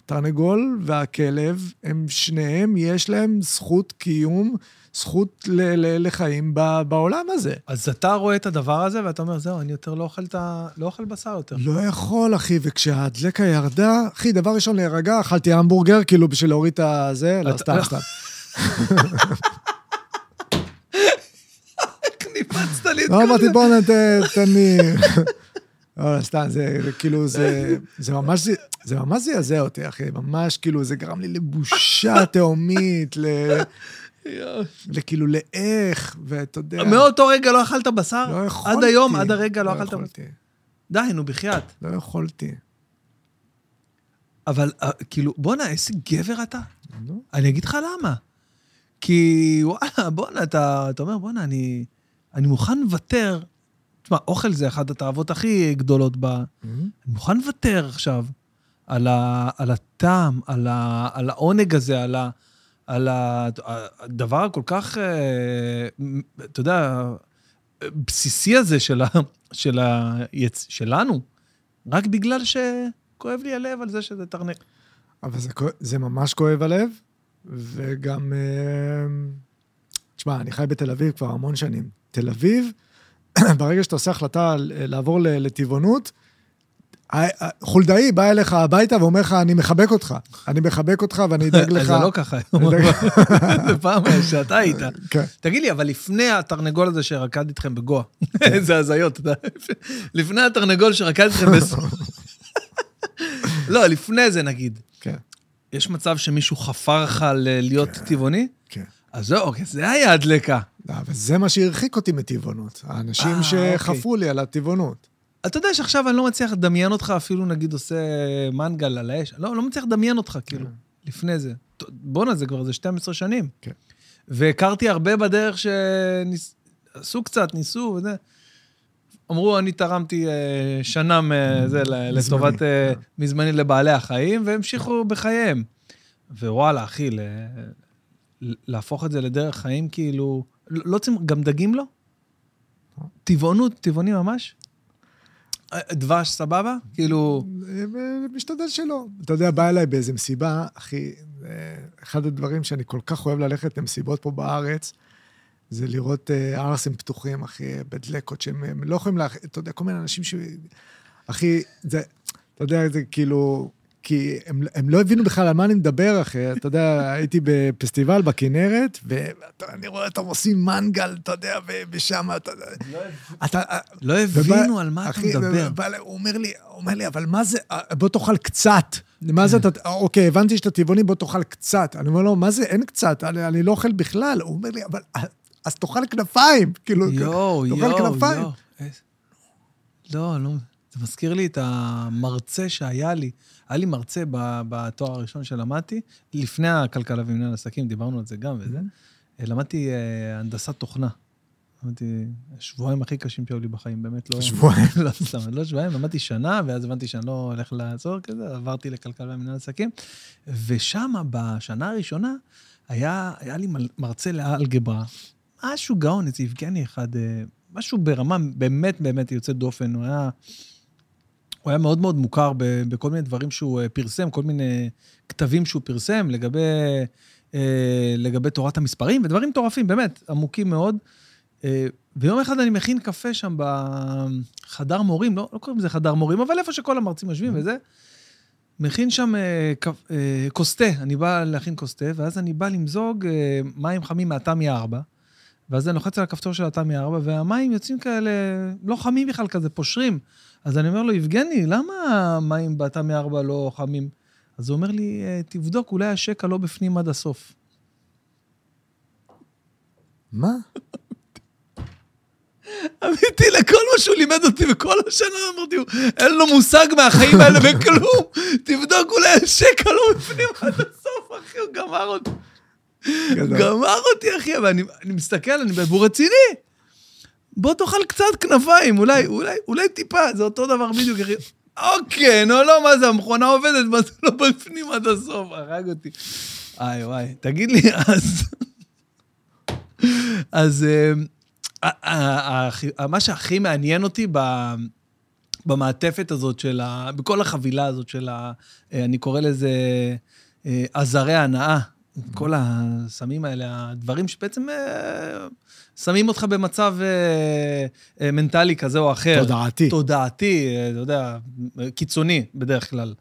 התרנגול והכלב, הם שניהם, יש להם זכות קיום, זכות לחיים בעולם הזה. אז אתה רואה את הדבר הזה, ואתה אומר, זהו, אני יותר לא אוכל, לא אוכל בשר יותר. לא יכול, אחי, וכשהדלקה ירדה, אחי, דבר ראשון להירגע, אכלתי המבורגר, כאילו, בשביל להוריד את הזה, לא, סתם, סתם. ניפצת לי את כל זה. לא, אמרתי, בוא נתן לי... לא, סתם, זה כאילו, זה, זה ממש, זה, זה ממש זעזע אותי, אחי, ממש, כאילו, זה גרם לי לבושה תאומית, ל... לכאילו לאיך, ואתה יודע... מאותו רגע לא אכלת בשר? לא יכולתי. עד היום, עד הרגע לא, לא אכלת יכולתי. בשר? די, נו, בחייאת. לא יכולתי. אבל, כאילו, בונה, איזה גבר אתה? לא. אני אגיד לך למה. כי, וואלה, בונה, אתה, אתה אומר, בונה, אני, אני מוכן לוותר... תשמע, אוכל זה אחת התאוות הכי גדולות בה. Mm-hmm. אני מוכן לוותר עכשיו על, ה, על הטעם, על, ה, על העונג הזה, על, ה, על הדבר הכל כך, אתה יודע, בסיסי הזה של ה, של ה, שלנו, רק בגלל שכואב לי הלב על זה שזה תרנק. אבל זה, זה ממש כואב הלב, וגם, תשמע, אני חי בתל אביב כבר המון שנים. תל אביב, ברגע שאתה עושה החלטה לעבור לטבעונות, חולדאי בא אליך הביתה ואומר לך, אני מחבק אותך, אני מחבק אותך ואני אדאג לך. זה לא ככה, זה פעם שאתה היית. תגיד לי, אבל לפני התרנגול הזה שרקד איתכם בגואה, זה הזיות, לפני התרנגול שרקד איתכם בסוף. לא, לפני זה נגיד. יש מצב שמישהו חפר לך להיות טבעוני? כן. אז לא, אוקיי, זה היה הדלקה. לא, אבל זה מה שהרחיק אותי מטבעונות. האנשים שחפו לי על הטבעונות. אתה יודע שעכשיו אני לא מצליח לדמיין אותך, אפילו נגיד עושה מנגל על האש. לא, לא מצליח לדמיין אותך, כאילו, לפני זה. בונה, זה כבר, זה שתים עשרה שנים. כן. והכרתי הרבה בדרך שעשו קצת, ניסו וזה. אמרו, אני תרמתי שנה מזה, לטובת מזמני לבעלי החיים, והמשיכו בחייהם. ווואלה, אחי, ל... להפוך את זה לדרך חיים, כאילו, לא צריכים, גם דגים לו? טבעונות, טבעוני ממש? דבש סבבה? כאילו... משתדל שלא. אתה יודע, בא אליי באיזו מסיבה, אחי, אחד הדברים שאני כל כך אוהב ללכת למסיבות פה בארץ, זה לראות ארסים פתוחים, אחי, בדלקות, שהם לא יכולים לה... אתה יודע, כל מיני אנשים ש... אחי, זה... אתה יודע, זה כאילו... כי הם, הם לא הבינו בכלל על מה אני מדבר, אחי. אתה יודע, הייתי בפסטיבל בכנרת, ואני רואה, אתם עושים מנגל, אתה יודע, ושם, אתה יודע. לא הבינו על מה אתה מדבר. הוא אומר לי, אבל מה זה, בוא תאכל קצת. מה זה, אוקיי, הבנתי שאתה טבעוני, בוא תאכל קצת. אני אומר לו, מה זה, אין קצת, אני לא אוכל בכלל. הוא אומר לי, אבל, אז תאכל כנפיים. כאילו, תאכל כנפיים. לא, לא. זה מזכיר לי את המרצה שהיה לי, היה לי מרצה בתואר הראשון שלמדתי, לפני הכלכלה ומנהל עסקים, דיברנו על זה גם וזה, למדתי הנדסת תוכנה. למדתי שבועיים הכי קשים שהיו לי בחיים, באמת לא... שבועיים? לא, סתם, לא שבועיים, למדתי שנה, ואז הבנתי שאני לא הולך לעזור כזה, עברתי לכלכלה ומנהל עסקים, ושם בשנה הראשונה היה, היה לי מרצה לאלגברה, משהו גאון, איזה יבגני אחד, משהו ברמה באמת באמת יוצא דופן, הוא היה... הוא היה מאוד מאוד מוכר בכל מיני דברים שהוא פרסם, כל מיני כתבים שהוא פרסם לגבי, לגבי תורת המספרים, ודברים תורפים, באמת, עמוקים מאוד. ויום אחד אני מכין קפה שם בחדר מורים, לא, לא קוראים לזה חדר מורים, אבל איפה שכל המרצים יושבים וזה, מכין שם קוסטה, אני בא להכין קוסטה, ואז אני בא למזוג מים חמים מהתמי הארבע, ואז אני לוחץ על הכפתור של התמי הארבע, והמים יוצאים כאלה, לא חמים בכלל, כזה פושרים. אז אני אומר לו, יבגני, למה המים בתמי ארבע לא חמים? אז הוא אומר לי, תבדוק, אולי השקע לא בפנים עד הסוף. מה? אמיתי, לכל מה שהוא לימד אותי, וכל השנה אמרתי, אין לו מושג מהחיים האלה בכלום, תבדוק אולי שקל, הוא מפנים עד הסוף, אחי, הוא גמר אותי. גמר אותי, אחי, ואני מסתכל, אני בבור רציני. בוא תאכל קצת כנפיים, אולי, אולי, אולי טיפה, זה אותו דבר בדיוק, אחי. אוקיי, נו, לא, מה זה, המכונה עובדת, מה זה לא בפנים עד הסוף, הרג אותי. איי, וואי, תגיד לי, אז... אז... מה שהכי מעניין אותי במעטפת הזאת של, בכל החבילה הזאת של, אני קורא לזה עזרי ההנאה, כל הסמים האלה, הדברים שבעצם שמים אותך במצב מנטלי כזה או אחר. תודעתי. תודעתי, אתה יודע, קיצוני בדרך כלל.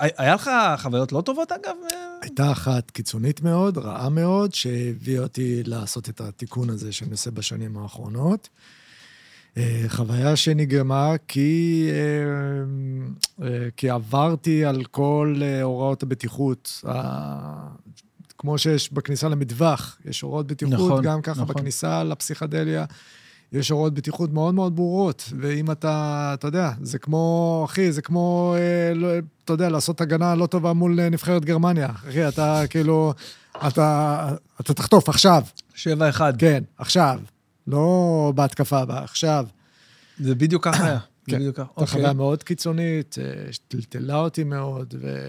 היה לך חוויות לא טובות אגב? הייתה אחת קיצונית מאוד, רעה מאוד, שהביאה אותי לעשות את התיקון הזה שאני עושה בשנים האחרונות. חוויה שנגרמה כי, כי עברתי על כל הוראות הבטיחות, כמו שיש בכניסה למטווח, יש הוראות בטיחות, נכון, גם ככה נכון. בכניסה לפסיכדליה, יש הוראות בטיחות מאוד מאוד ברורות, ואם אתה, אתה יודע, זה כמו, אחי, זה כמו, אתה יודע, לעשות הגנה לא טובה מול נבחרת גרמניה. אחי, אתה כאילו, אתה, אתה תחטוף עכשיו. שבע אחד. כן, עכשיו. לא בהתקפה, עכשיו. זה בדיוק ככה היה. זה בדיוק ככה. זו חוויה מאוד קיצונית, שטלטלה אותי מאוד, ו...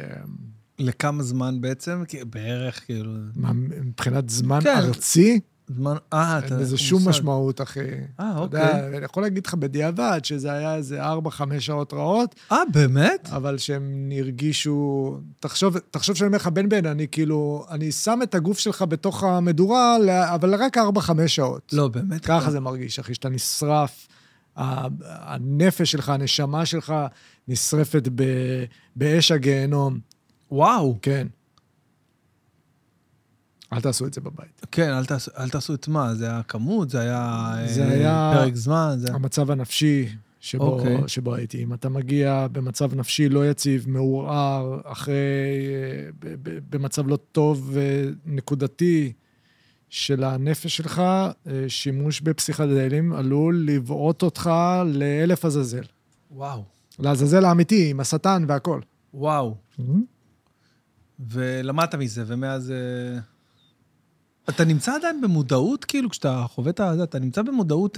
לכמה זמן בעצם? בערך, כאילו... מבחינת זמן ארצי? זמן, אה, אתה... אין לזה שום משמעות, אחי. אה, אוקיי. אני יכול להגיד לך בדיעבד, שזה היה איזה ארבע חמש שעות רעות. אה, באמת? אבל שהם נרגישו... תחשוב, תחשוב שאני אומר לך, בן בן, אני כאילו, אני שם את הגוף שלך בתוך המדורה, אבל רק ארבע חמש שעות. לא, באמת. ככה זה מרגיש, אחי, שאתה נשרף, הנפש שלך, הנשמה שלך, נשרפת באש הגיהנום. וואו. כן. אל תעשו את זה בבית. כן, אל תעשו, אל תעשו את מה? זה היה כמות, זה היה, זה היה פרק זמן. זה... המצב הנפשי שבו, okay. שבו הייתי. אם אתה מגיע במצב נפשי לא יציב, מאורער, אחרי, במצב לא טוב נקודתי של הנפש שלך, שימוש בפסיכדלים עלול לבעוט אותך לאלף עזאזל. וואו. לעזאזל האמיתי, עם השטן והכל. וואו. Mm-hmm. ולמדת מזה, ומאז... אתה נמצא עדיין במודעות, כאילו, כשאתה חווה את זה, אתה נמצא במודעות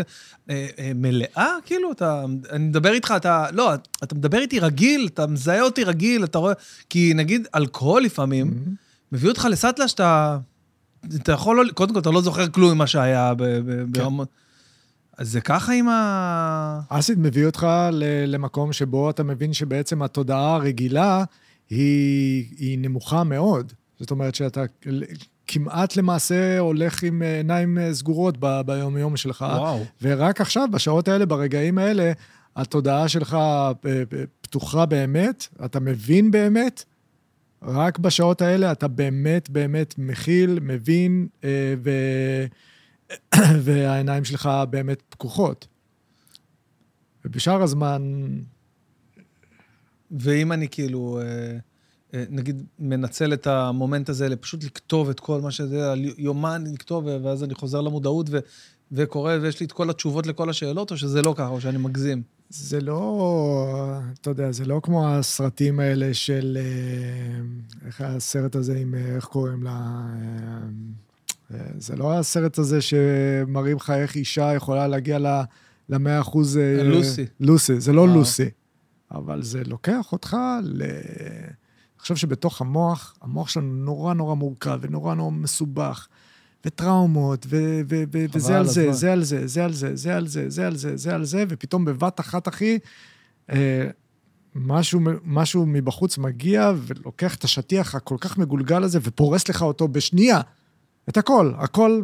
אה, אה, מלאה, כאילו, אתה, אני מדבר איתך, אתה, לא, אתה מדבר איתי רגיל, אתה מזהה אותי רגיל, אתה רואה, כי נגיד, אלכוהול לפעמים, mm-hmm. מביא אותך לסטלה שאתה, אתה יכול לא, קודם כל, אתה לא זוכר כלום מה שהיה, ב, ב, כן. ברמות, אז זה ככה עם ה... אסיד מביא אותך למקום שבו אתה מבין שבעצם התודעה הרגילה, היא, היא נמוכה מאוד, זאת אומרת שאתה... כמעט למעשה הולך עם עיניים סגורות ב- ביום יום שלך. וואו. ורק עכשיו, בשעות האלה, ברגעים האלה, התודעה שלך פתוחה באמת, אתה מבין באמת, רק בשעות האלה אתה באמת באמת מכיל, מבין, ו- והעיניים שלך באמת פקוחות. ובשאר הזמן... ואם אני כאילו... נגיד, מנצל את המומנט הזה, לפשוט לכתוב את כל מה שזה, יומן לכתוב, ואז אני חוזר למודעות, ו- וקורא, ויש לי את כל התשובות לכל השאלות, או שזה לא ככה, או שאני מגזים? זה לא, אתה יודע, זה לא כמו הסרטים האלה של, איך הסרט הזה, עם, איך קוראים לה, זה לא הסרט הזה שמראים לך איך אישה יכולה להגיע ל-מאה אחוז... לוסי. לוסי, זה לא לוסי. אבל זה לוקח אותך ל... חושב שבתוך המוח, המוח שלנו נורא נורא מורכב, ונורא נורא מסובך, וטראומות, וזה על זה, זה על זה, זה על זה, זה על זה, זה על זה, זה על זה, ופתאום בבת אחת, אחי, משהו מבחוץ מגיע, ולוקח את השטיח הכל כך מגולגל הזה, ופורס לך אותו בשנייה, את הכל, הכל,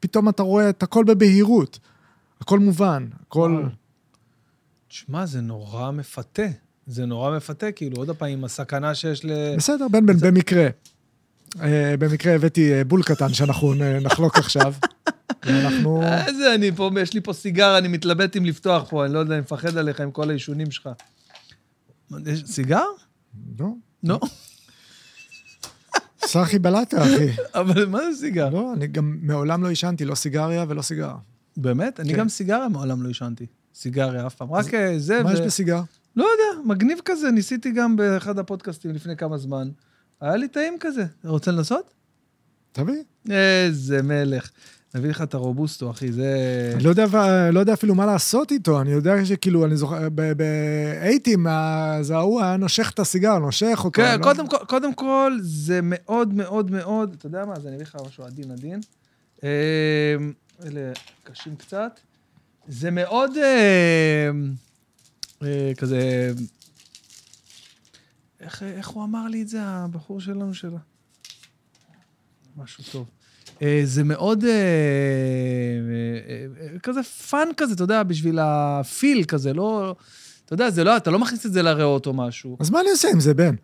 פתאום אתה רואה את הכל בבהירות, הכל מובן, הכל... תשמע, זה נורא מפתה. זה נורא מפתה, כאילו, עוד הפעמים, הסכנה שיש ל... בסדר, בן בן, במקרה. במקרה הבאתי בול קטן שאנחנו נחלוק עכשיו. ואנחנו... איזה, אני פה, יש לי פה סיגר, אני מתלבט אם לפתוח פה, אני לא יודע, אני מפחד עליך עם כל האישונים שלך. סיגר? לא. לא? סחי בלטה, אחי. אבל מה זה סיגר? לא, אני גם מעולם לא ישנתי, לא סיגריה ולא סיגר. באמת? אני גם סיגריה מעולם לא ישנתי. סיגריה אף פעם. רק זה... מה יש בסיגר? לא יודע, מגניב כזה. ניסיתי גם באחד הפודקאסטים לפני כמה זמן. היה לי טעים כזה. רוצה לנסות? תביא. איזה מלך. נביא לך את הרובוסטו, אחי, זה... אני לא יודע אפילו מה לעשות איתו, אני יודע שכאילו, אני זוכר, ב-שמונים, זה ההוא היה נושך את הסיגר, נושך אותו. כן, קודם כל, זה מאוד מאוד מאוד, אתה יודע מה, זה נביא לך משהו עדין עדין. אלה קשים קצת. זה מאוד כזה... איך הוא אמר לי את זה, הבחור שלנו שלה? משהו טוב. זה מאוד כזה פאן כזה, אתה יודע, בשביל הפיל כזה, לא, אתה יודע, זה לא, אתה לא מכניס את זה לריאות או משהו. אז מה אני עושה עם זה, בן?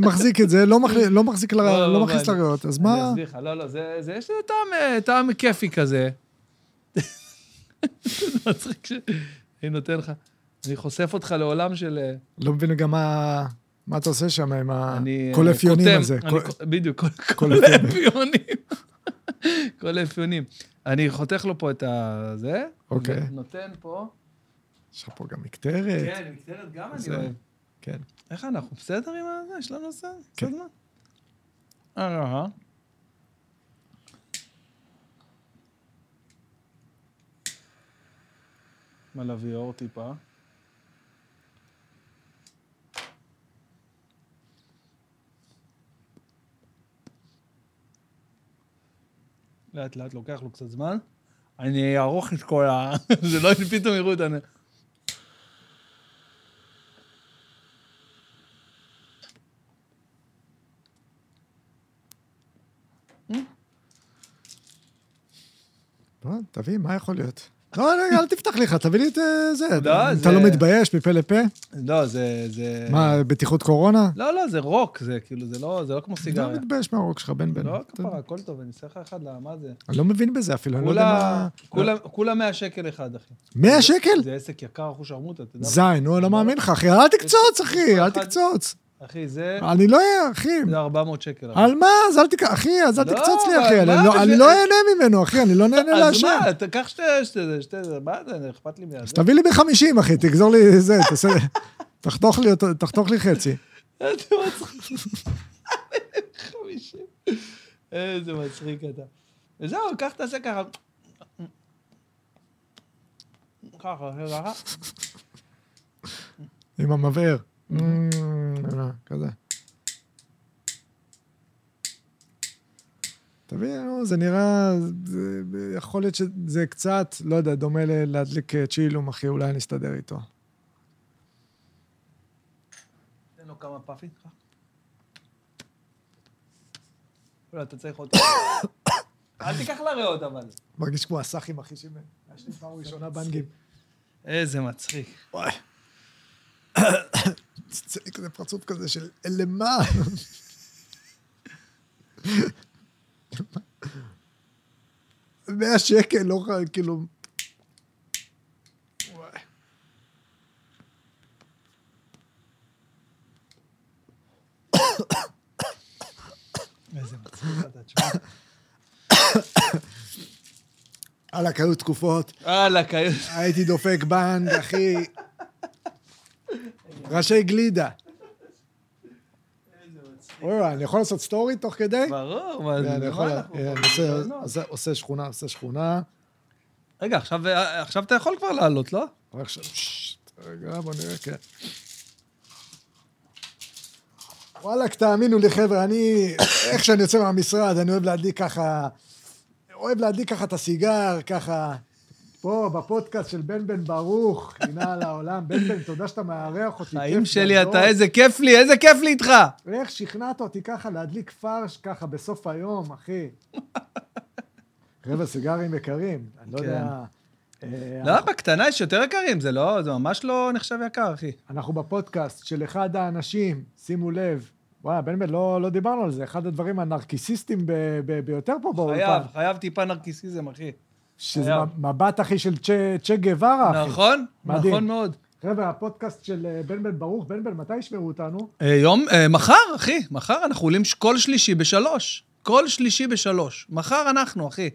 מחזיק את זה, לא מחזיק לריאות, אז מה? אני אסביר לך, לא, לא, זה יש לזה טעם כיפי כזה. זה מצחיק שאני נותן לך, אני חושף אותך לעולם של... לא מבין גם מה... מה אתה עושה שם עם הקולף יונים הזה? בדיוק, קולף יונים. קולף יונים. אני חותך לו פה את זה. אוקיי. נותן פה. יש לך פה גם מקטרת. כן, מקטרת גם אני אוהב. כן. איך אנחנו? בסדר עם זה? יש לנו עושה? כן. אה. מה להביא אור טיפה? לאט לאט, לוקח לו קצת זמן, אני אערוך את כל ה... זה לא פתאום יראו אותנו. תביא, מה יכול להיות? לא, אל תפתח לך, תביא לי את זה. אתה לא מתבייש מפה לפה? לא, זה... מה, בטיחות קורונה? לא, לא, זה רוק, זה כאילו, זה לא כמו סיגריה. אתה לא מתבייש מהרוק שלך, בן בן. לא, כבר, הכל טוב, אני אשלח לך אחד, מה זה? אני לא מבין בזה אפילו, אני לא יודע מה... כולה מאה שקל אחד, אחי. מאה שקל? זה עסק יקר, אחוש ארמות, אתה יודע. זין, נו, לא מאמין לך, אחי, אל תקצוץ, אחי, אל תקצוץ. אחי, זה... אני לא... אחי... זה ארבע מאות שקל. על מה? אז אל תקצוץ... אחי, אז אל תקצוץ לי, אחי. אני לא אהנה ממנו, אחי. אני לא נהנה להשם. אז מה? תקח שתי... שתי... מה זה? אכפת לי מיד. תביא לי בחמישים, אחי. תגזור לי זה. תחתוך לי חצי. איזה מצחיק. חמישים. איזה מצחיק אתה. וזהו, כך תעשה ככה. ככה, ככה. עם המבאר. כזה. תבינו, זה נראה, יכול להיות שזה קצת, לא יודע, דומה להדליק צ'ילום, אחי, אולי נסתדר איתו. תן לו כמה פאפים, ככה. אולי, אתה צריך אותי. אל תיקח לריאות, אבל. מרגיש כמו הסחים, אחי, שימן. יש לי פעם ראשונה בנגים. איזה מצחיק. וואי. זה כזה פרצוף כזה של למה? מאה שקל, לא כאילו... איזה מצליח אתה תשמע. הלאה, קהיו תקופות. הלאה, קהיו. הייתי דופק בנד, אחי... ראשי גלידה. אני יכול לעשות סטורי תוך כדי? ברור, מה זה? עושה שכונה, עושה שכונה. רגע, עכשיו אתה יכול כבר לעלות, לא? רגע, בוא נראה, כן. וואלה, תאמינו לי, חבר'ה, אני, איך שאני יוצא מהמשרד, אני אוהב להדליק ככה, אוהב להדליק ככה את הסיגר, ככה... פה, בפודקאסט של בן בן ברוך, הנה על העולם, בן בן, תודה שאתה מארח אותי. חיים שלי, אתה, איזה כיף לי, איזה כיף לי איתך. איך שכנעת אותי ככה להדליק פרש ככה בסוף היום, אחי. רבע סיגרים יקרים, אני לא יודע... לא, בקטנה יש יותר יקרים, זה לא, זה ממש לא נחשב יקר, אחי. אנחנו בפודקאסט של אחד האנשים, שימו לב, וואי, בן בן, לא דיברנו על זה, אחד הדברים הנרקיסיסטים ביותר פה באולפן. חייב, חייב טיפה נרקיסיזם, אחי. שזה מבט אחי של צ'ה גווארה. נכון, נכון מאוד. חבר'ה, הפודקאסט של בן בן ברוך, בן בן, מתי ישמעו אותנו? יום, מחר, אחי, מחר אנחנו עולים כל שלישי בשלוש. כל שלישי בשלוש. מחר אנחנו, אחי.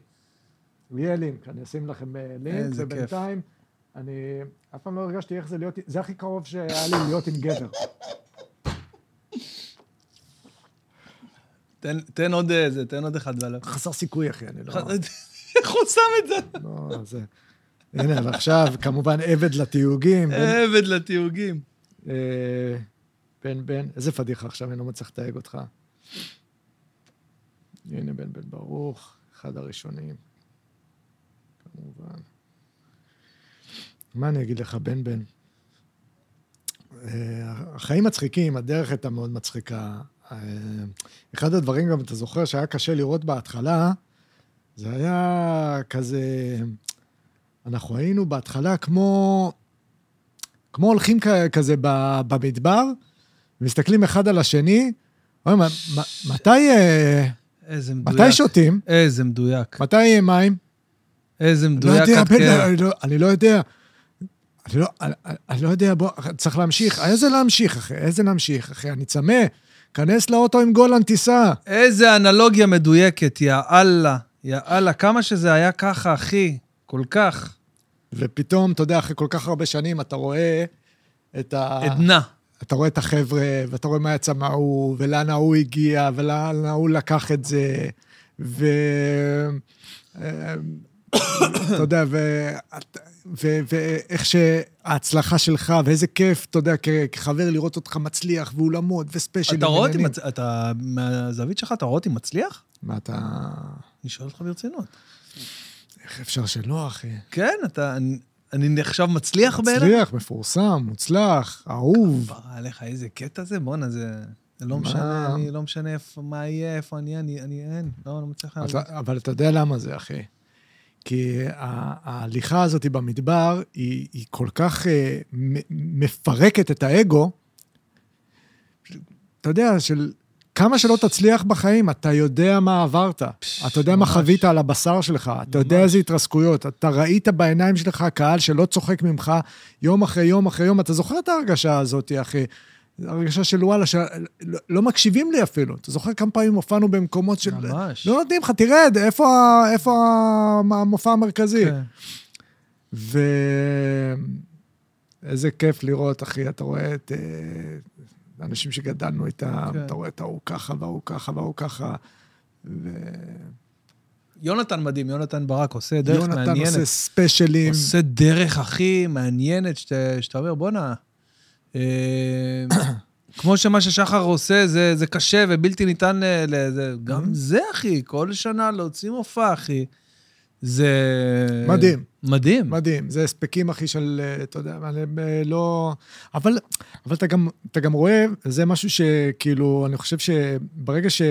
יהיה לינק, אני אשים לכם לינק, ובינתיים, אני אף פעם לא הרגשתי איך זה להיות, זה הכי קרוב שהיה לי להיות עם גבר. תן עוד איזה, תן עוד אחד ועליו. חסר סיכוי, אחי, אני לא... איך הוא שם את זה? לא, זה... הנה, אבל עכשיו, כמובן, עבד לתיוגים. עבד לתיוגים. בן בן, איזה פדיחה עכשיו, אני לא מצליח לתייג אותך. הנה, בן בן ברוך, אחד הראשונים. כמובן. מה אני אגיד לך, בן בן? החיים מצחיקים, הדרך הייתה מאוד מצחיקה. אחד הדברים, גם אתה זוכר, שהיה קשה לראות בהתחלה, זה היה כזה... אנחנו היינו בהתחלה כמו, כמו הולכים כזה במדבר, מסתכלים אחד על השני, אומרים, מתי, מתי שותים? איזה מדויק. מתי יהיה מים? איזה מדויק. אני לא יודע, אני לא יודע, צריך להמשיך, איזה להמשיך אחי, איזה להמשיך אחי, אני צמא, כנס לאוטו עם גולן טיסה. איזה אנלוגיה מדויקת, יא אללה, יא אללה, כמה שזה היה ככה אחי, כל כך. ופתאום, אתה יודע, אחרי כל כך הרבה שנים, אתה רואה את ה... עדנה. אתה רואה את החבר'ה, ואתה רואה מה יצא מההוא, ולאן ההוא הגיע, ולאן ההוא לקח את זה, ו... אתה יודע, ו... ואיך שההצלחה שלך, ואיזה כיף, אתה יודע, כחבר לראות אותך מצליח, ואולמות, וספיישלים. אתה רואה אותי, אתה... מהזווית שלך, אתה רואה אותי מצליח? מה אתה... אני שואל אותך ברצינות. איך אפשר שלא, אחי? כן, אתה, אני, אני נחשב מצליח בעיניי? מצליח, בעיני? מפורסם, מוצלח, אהוב. כבר עליך, איזה קטע זה, בונה, זה... זה לא מה? משנה, אני לא משנה איפה, מה יהיה, איפה אני, אני, אני אין, לא, לא מצליח. אתה, אבל, אבל אתה יודע למה זה, אחי? כי ההליכה הזאת במדבר, היא, היא כל כך אה, מפרקת את האגו, אתה יודע, של... כמה שלא תצליח בחיים, אתה יודע מה עברת, אתה יודע מה חווית על הבשר שלך, אתה יודע איזה התרסקויות, אתה ראית בעיניים שלך קהל שלא צוחק ממך, יום אחרי יום אחרי יום, אתה זוכר את ההרגשה הזאת, אחי, הרגשה של וואלה, שלא מקשיבים לי אפילו, אתה זוכר כמה פעמים הופענו במקומות של... לא נותנים לך, תרד, איפה המופע המרכזי? ו... איזה כיף לראות, אחי, אתה רואה את... אנשים שגדלנו איתם, אתה רואה את ההוא ככה, והוא ככה, והוא ככה, ו... יונתן מדהים, יונתן ברק עושה דרך מעניינת. יונתן עושה ספיישלים. עושה דרך הכי מעניינת, שאתה אומר, בוא נע, כמו שמה ששחר עושה, זה קשה ובלתי ניתן, גם זה, אחי, כל שנה להוציא מופע, אחי. זה... מדהים. מדהים. מדהים. זה הספקים, אחי, של, אתה יודע, אני לא... אבל, אבל אתה גם, אתה גם רואה, זה משהו שכאילו, אני חושב שברגע ש...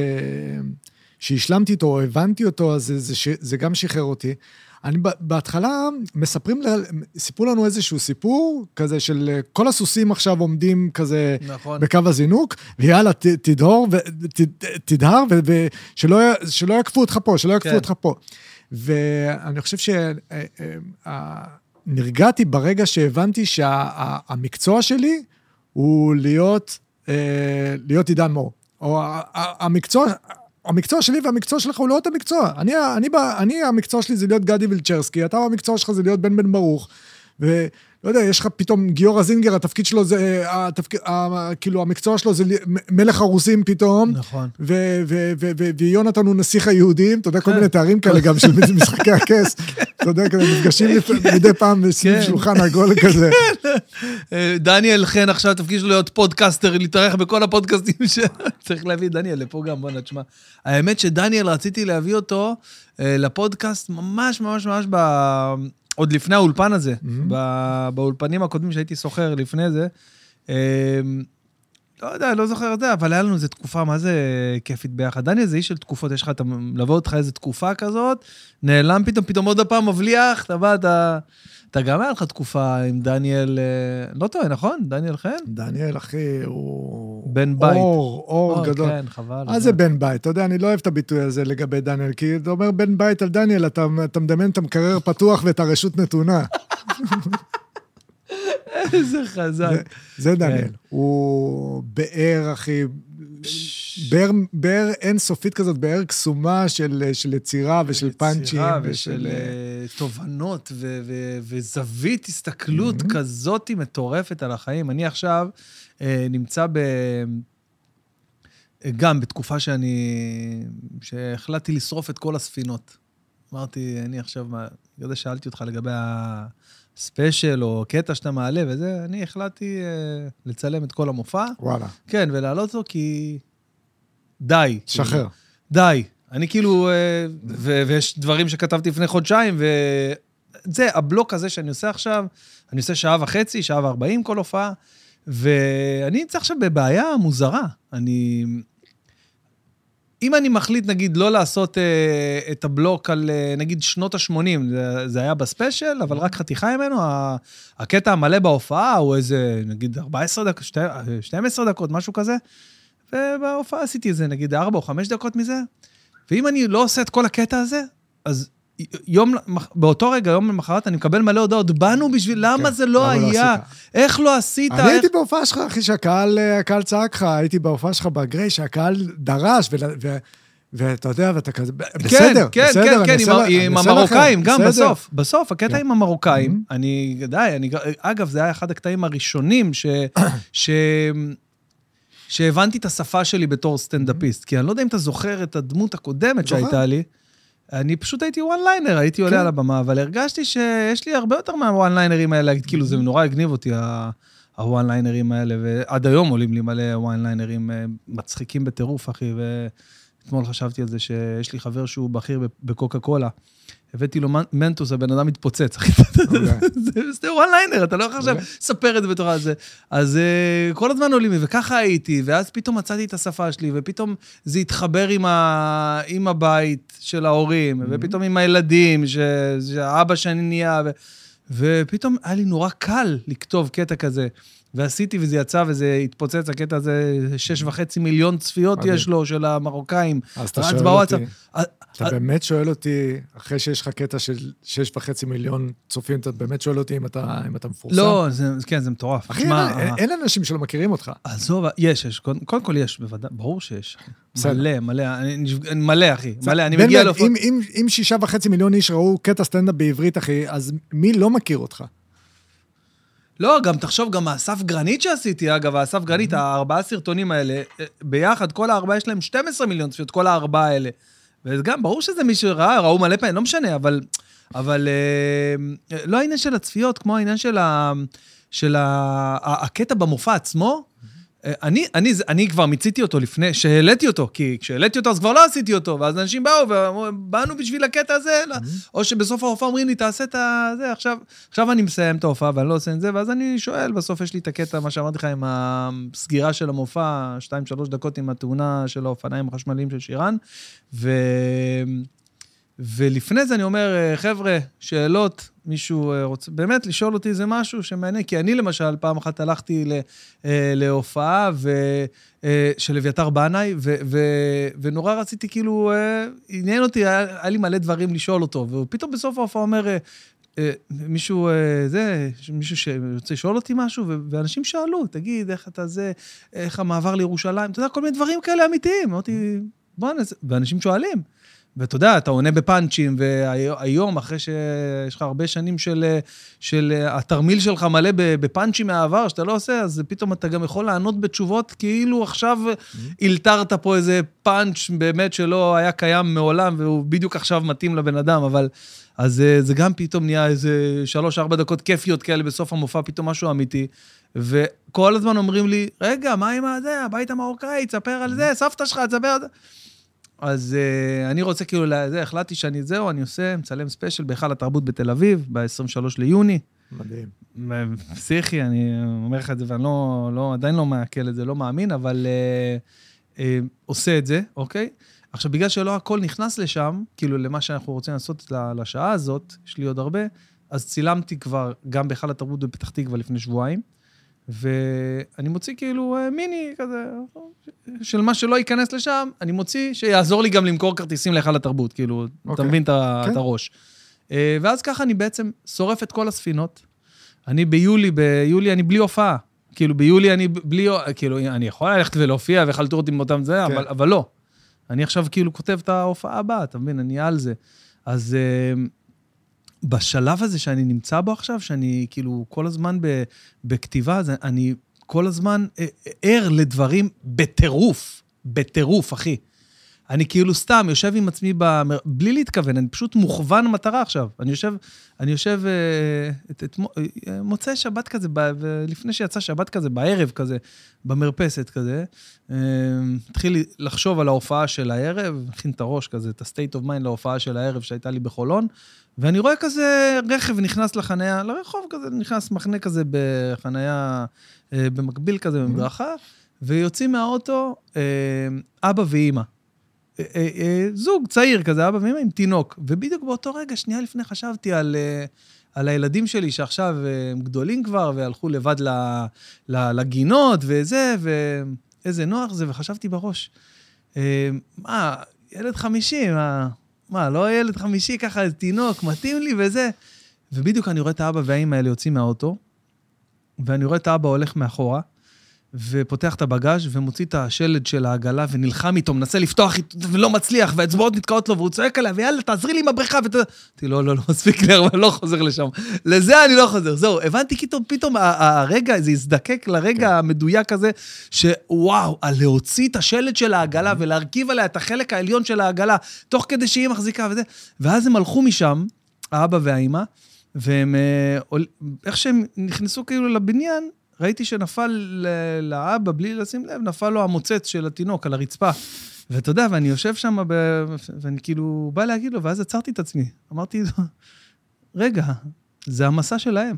שהשלמתי אותו, או הבנתי אותו, אז זה, זה, זה גם שחרר אותי. אני בהתחלה, מספרים, סיפרו לנו איזשהו סיפור, כזה של כל הסוסים עכשיו עומדים כזה, נכון. בקו הזינוק, ויאללה, ת, תדהור, ו, ת, תדהר, ו, ושלא, שלא יקפו אותך פה, שלא יקפו כן. אותך פה. ואני חושב שנרגעתי ברגע שהבנתי שהמקצוע שלי הוא להיות, להיות עידן מור. או המקצוע, המקצוע שלי והמקצוע שלך הוא לא את המקצוע. אני, אני, אני, המקצוע שלי זה להיות גדי וילצ'רסקי, אתה המקצוע שלך זה להיות בן בן ברוך, ו... לא יודע, יש לך פתאום גיורא זינגר, התפקיד שלו זה, התפק... כאילו המקצוע שלו זה מלך הרוסים פתאום, נכון. ו- ו- ו- ו- ויונתן הוא נסיך היהודים, אתה יודע, כל מיני תארים כאלה גם של משחקי הכס, אתה יודע, כזה מפגשים מדי פעם סביב שולחן עגול כזה. דניאל חן עכשיו תפקיד שלו להיות פודקאסטר, להתארח בכל הפודקאסטים שצריך להביא דניאל לפה גם, בוא נשמע. האמת שדניאל רציתי להביא אותו לפודקאסט ממש ממש ממש ב... עוד לפני האולפן הזה, באולפנים הקודמים שהייתי סוחר לפני זה, לא יודע, לא זוכר את זה, אבל היה לנו איזו תקופה, מה זה כיפית ביחד? דני, איזה איש של תקופות, יש לך, אתה מלווה אותך איזו תקופה כזאת, נעלם פתאום, פתאום עוד הפעם מבליח, אתה בא, אתה גם היה לך תקופה עם דניאל, לא טועה, נכון? דניאל חן? דניאל, אחי, הוא... בן בית. אור, אור גדול. כן, חבל. אז זה בן בית, אתה יודע, אני לא אוהב את הביטוי הזה לגבי דניאל, כי אתה אומר בן בית על דניאל, אתה מדמיין, אתה מקרר פתוח ואת הרשות נתונה. איזה חזק. זה דניאל. הוא באר, אחי, באר, באר אינסופית כזאת, באר קסומה של, של יצירה ושל פאנצ'ים. ושל uh, תובנות ו, ו, וזווית הסתכלות mm-hmm. כזאת מטורפת על החיים. אני עכשיו uh, נמצא ב... גם בתקופה שאני... שהחלטתי לשרוף את כל הספינות. אמרתי, אני עכשיו... בגלל זה שאלתי אותך לגבי ה... ספיישל או קטע שאתה מעלה, וזה, אני החלטתי אה, לצלם את כל המופע. וואלה. כן, ולהעלות אותו, כי די. שחרר. די. אני כאילו, אה, ו- ויש דברים שכתבתי לפני חודשיים, וזה, הבלוק הזה שאני עושה עכשיו, אני עושה שעה וחצי, שעה וארבעים כל הופעה, ואני נמצא עכשיו בבעיה מוזרה. אני... אם אני מחליט, נגיד, לא לעשות אה, את הבלוק על, אה, נגיד, שנות ה-שמונים, זה, זה היה בספיישל, אבל רק חתיכה ממנו, ה- הקטע המלא בהופעה, הוא איזה, נגיד, ארבע עשרה דקות, שתים עשרה דקות, משהו כזה, ובהופעה עשיתי איזה, נגיד, ארבע או חמש דקות מזה, ואם אני לא עושה את כל הקטע הזה, אז יום, באותו רגע, יום למחרת, אני מקבל מלא הודעות, באנו בשביל, למה זה לא היה? איך לא עשית? אני הייתי בהופעה שלך, אחי, שהקהל צעק לך, הייתי בהופעה שלך בגרי, שהקהל דרש, ואתה יודע, ואתה כזה, בסדר, בסדר, כן, כן, עם המרוקאים, גם בסוף, בסוף, הקטע עם המרוקאים, אני, די, אגב, זה היה אחד הקטעים הראשונים, ש... שהבנתי את השפה שלי בתור סטנדאפיסט, כי אני לא יודע אם אתה זוכר את הדמות הקודמת שהייתה לי, אני פשוט הייתי וואן-ליינר, הייתי עולה על הבמה, אבל הרגשתי שיש לי הרבה יותר מהוואן-ליינרים האלה, כאילו זה נורא הגניב אותי, הוואן-ליינרים האלה, ועד היום עולים לי מלא וואן-ליינרים מצחיקים בטירוף, אחי, ואתמול חשבתי על זה שיש לי חבר שהוא בכיר בקוקה-קולה, הבאתי לו מנטוס, הבן אדם מתפוצץ, אחי, זה וואן-ליינר, אתה לא חושב, ספר את זה בתורה הזה, אז כל הזמן עולים לי, וככה הייתי, ואז פתאום מצאתי את השפה שלי, ופתאום זה התחבר עם הבית של ההורים, ופתאום עם הילדים, שהאבא שאני נהיה, ופתאום היה לי נורא קל לכתוב קטע כזה, ועשיתי וזה יצא וזה התפוצץ, הקטע הזה שש וחצי מיליון צפיות יש לו, של המרוקאים. אז אתה שואל אותי, אתה באמת שואל אותי, אחרי שיש לך קטע של שש וחצי מיליון צופים, אתה באמת שואל אותי אם אתה מפורסם? לא, כן, זה מטורף. אחי, אין אנשים שלא מכירים אותך. עזוב, יש, יש, קודם כל יש, ברור שיש. מלא, מלא, מלא, אחי, מלא, אני מגיע להופעות. אם שישה וחצי מיליון איש ראו קטע סטנדאפ בעברית, אחי, אז מי לא מכיר אותך? לא, גם תחשוב, גם האסף גרנית שעשיתי, אגב, האסף גרנית, הארבעה סרטונים האלה, ביחד, כל הארבעה יש להם שתים עשרה מיליון צפיות, כל הארבעה האלה. וגם, ברור שזה מי שראה, ראו מלא פעמים, לא משנה, אבל, אבל, לא העניין של הצפיות, כמו העניין של ה, של ה, הקטע במופע עצמו, אני, אני, אני כבר מיציתי אותו לפני, שהעליתי אותו, כי כשהעליתי אותו, אז כבר לא עשיתי אותו, ואז אנשים באו, ובאנו בשביל הקטע הזה, או שבסוף ההופעה אומרים לי, תעשה את זה, עכשיו, עכשיו אני מסיים את ההופעה, ואני לא עושה את זה, ואז אני שואל, בסוף יש לי את הקטע, מה שאמרתי לך, עם הסגירה של המופע, שתיים, שלוש דקות עם התאונה של האופניים החשמליים של שירן, ו... ולפני זה אני אומר, חבר'ה, שאלות, מישהו רוצה, באמת לשאול אותי זה משהו שמענה, כי אני למשל, פעם אחת הלכתי להופעה של לויתר בנאי, ונורא רציתי כאילו, עניין אותי, היה לי מלא דברים לשאול אותו, ופתאום בסוף ההופעה אומר, מישהו, זה, מישהו שרוצה לשאול אותי משהו, ואנשים שאלו, תגיד, איך אתה זה, איך המעבר לירושלים, אתה יודע, כל מיני דברים כאלה אמיתיים, אמרתי, בוא, ואנשים שואלים, ואתה יודע, אתה עונה בפאנצ'ים, והיום, אחרי שיש לך הרבה שנים של, של התרמיל שלך מלא בפאנצ'ים מהעבר, שאתה לא עושה, אז פתאום אתה גם יכול לענות בתשובות, כאילו עכשיו הלתרת פה איזה פאנץ' באמת שלא היה קיים מעולם, והוא בדיוק עכשיו מתאים לבן אדם, אבל אז זה גם פתאום נהיה איזה שלוש, ארבע דקות כיפיות כאלה בסוף המופע, פתאום משהו אמיתי, וכל הזמן אומרים לי, רגע, מה עם זה? הבית המרוקאי, תספר על זה, סבתא שלך, תספר על זה. אז euh, אני רוצה כאילו, זה, החלטתי שאני זהו, אני עושה, מצלם ספיישל בהיכל התרבות בתל אביב, ב-עשרים ושלושה ליוני. מדהים. פסיכי, אני אומר לך את זה, ואני לא, לא, עדיין לא מעכל את זה, לא מאמין, אבל אה, אה, עושה את זה, אוקיי? עכשיו, בגלל שלא הכל נכנס לשם, כאילו למה שאנחנו רוצים לעשות לשעה הזאת, יש לי עוד הרבה, אז צילמתי כבר, גם בהיכל התרבות בפתח תקווה לפני שבועיים, ואני מוציא כאילו מיני כזה, של מה שלא ייכנס לשם, אני מוציא שיעזור לי גם למכור כרטיסים להיכל התרבות, כאילו, אתה מבין את הראש. ואז ככה אני בעצם שורף את כל הספינות. אני ביולי, ביולי אני בלי הופעה, כאילו ביולי אני בלי, כאילו אני יכול ללכת ולהופיע וחלטורת עם אותם זה, אבל, אבל לא. אני עכשיו כאילו כותב את ההופעה הבאה, אתה מבין, אני על זה. אז בשלב הזה שאני נמצא בו עכשיו, שאני כאילו כל הזמן בכתיבה, אני כל הזמן ער לדברים בטירוף, בטירוף, אחי. אני כאילו סתם יושב עם עצמי, בלי להתכוון, אני פשוט מוכוון מטרה עכשיו. אני יושב, אני יושב, מוצא שבת כזה, לפני שיצא שבת כזה, בערב כזה, במרפסת כזה, התחיל לחשוב על ההופעה של הערב, הכין את הראש כזה, את ה-state of mind להופעה של הערב שהייתה לי בחולון, ואני רואה כזה רכב נכנס לחניה, לרחוב כזה, נכנס מחנה כזה בחניה, במקביל כזה, במדרכה, ויוצאים מהאוטו אבא ואימא. זוג צעיר כזה, אבא ואמא עם תינוק, ובדיוק באותו רגע, שנייה לפני חשבתי על, על הילדים שלי, שעכשיו הם גדולים כבר, והלכו לבד ל, ל, לגינות, וזה, ואיזה נוח זה, וחשבתי בראש, מה, ילד חמישי, מה, מה לא ילד חמישי, ככה תינוק, מתאים לי, וזה, ובדיוק אני רואה את האבא והאמא האלה יוצאים מהאוטו, ואני רואה את האבא הולך מאחורה, ופותח את הבגש, ומוציא את השלד של העגלה, ונלחם איתו, מנסה לפתוח איתו, ולא מצליח, והאצבעות נתקעות לו, והוא צועק עליה, ויאללה, תעזרי לי עם הבריכה, ואתה... אמרתי, לא, לא, לא, מספיק לי, אבל לא חוזר לשם. לזה אני לא חוזר. זהו, הבנתי כתוב, פתאום הרגע, זה הזדקק לרגע המדויק הזה, שוואו, להוציא את השלד של העגלה, ולהרכיב עליה את החלק העליון של העגלה, תוך כדי שהיא מחזיקה וזה. ואז הם הלכו משם, האבא והאימא, והם, איך שהם נכנסו כאילו לבניין, ראיתי שנפל לאבא, בלי לשים לב, נפל לו המוצץ של התינוק על הרצפה. ואתה יודע, ואני יושב שם, ואני כאילו בא להגיד לו, ואז עצרתי את עצמי. אמרתי לו, רגע, זה המסע שלהם.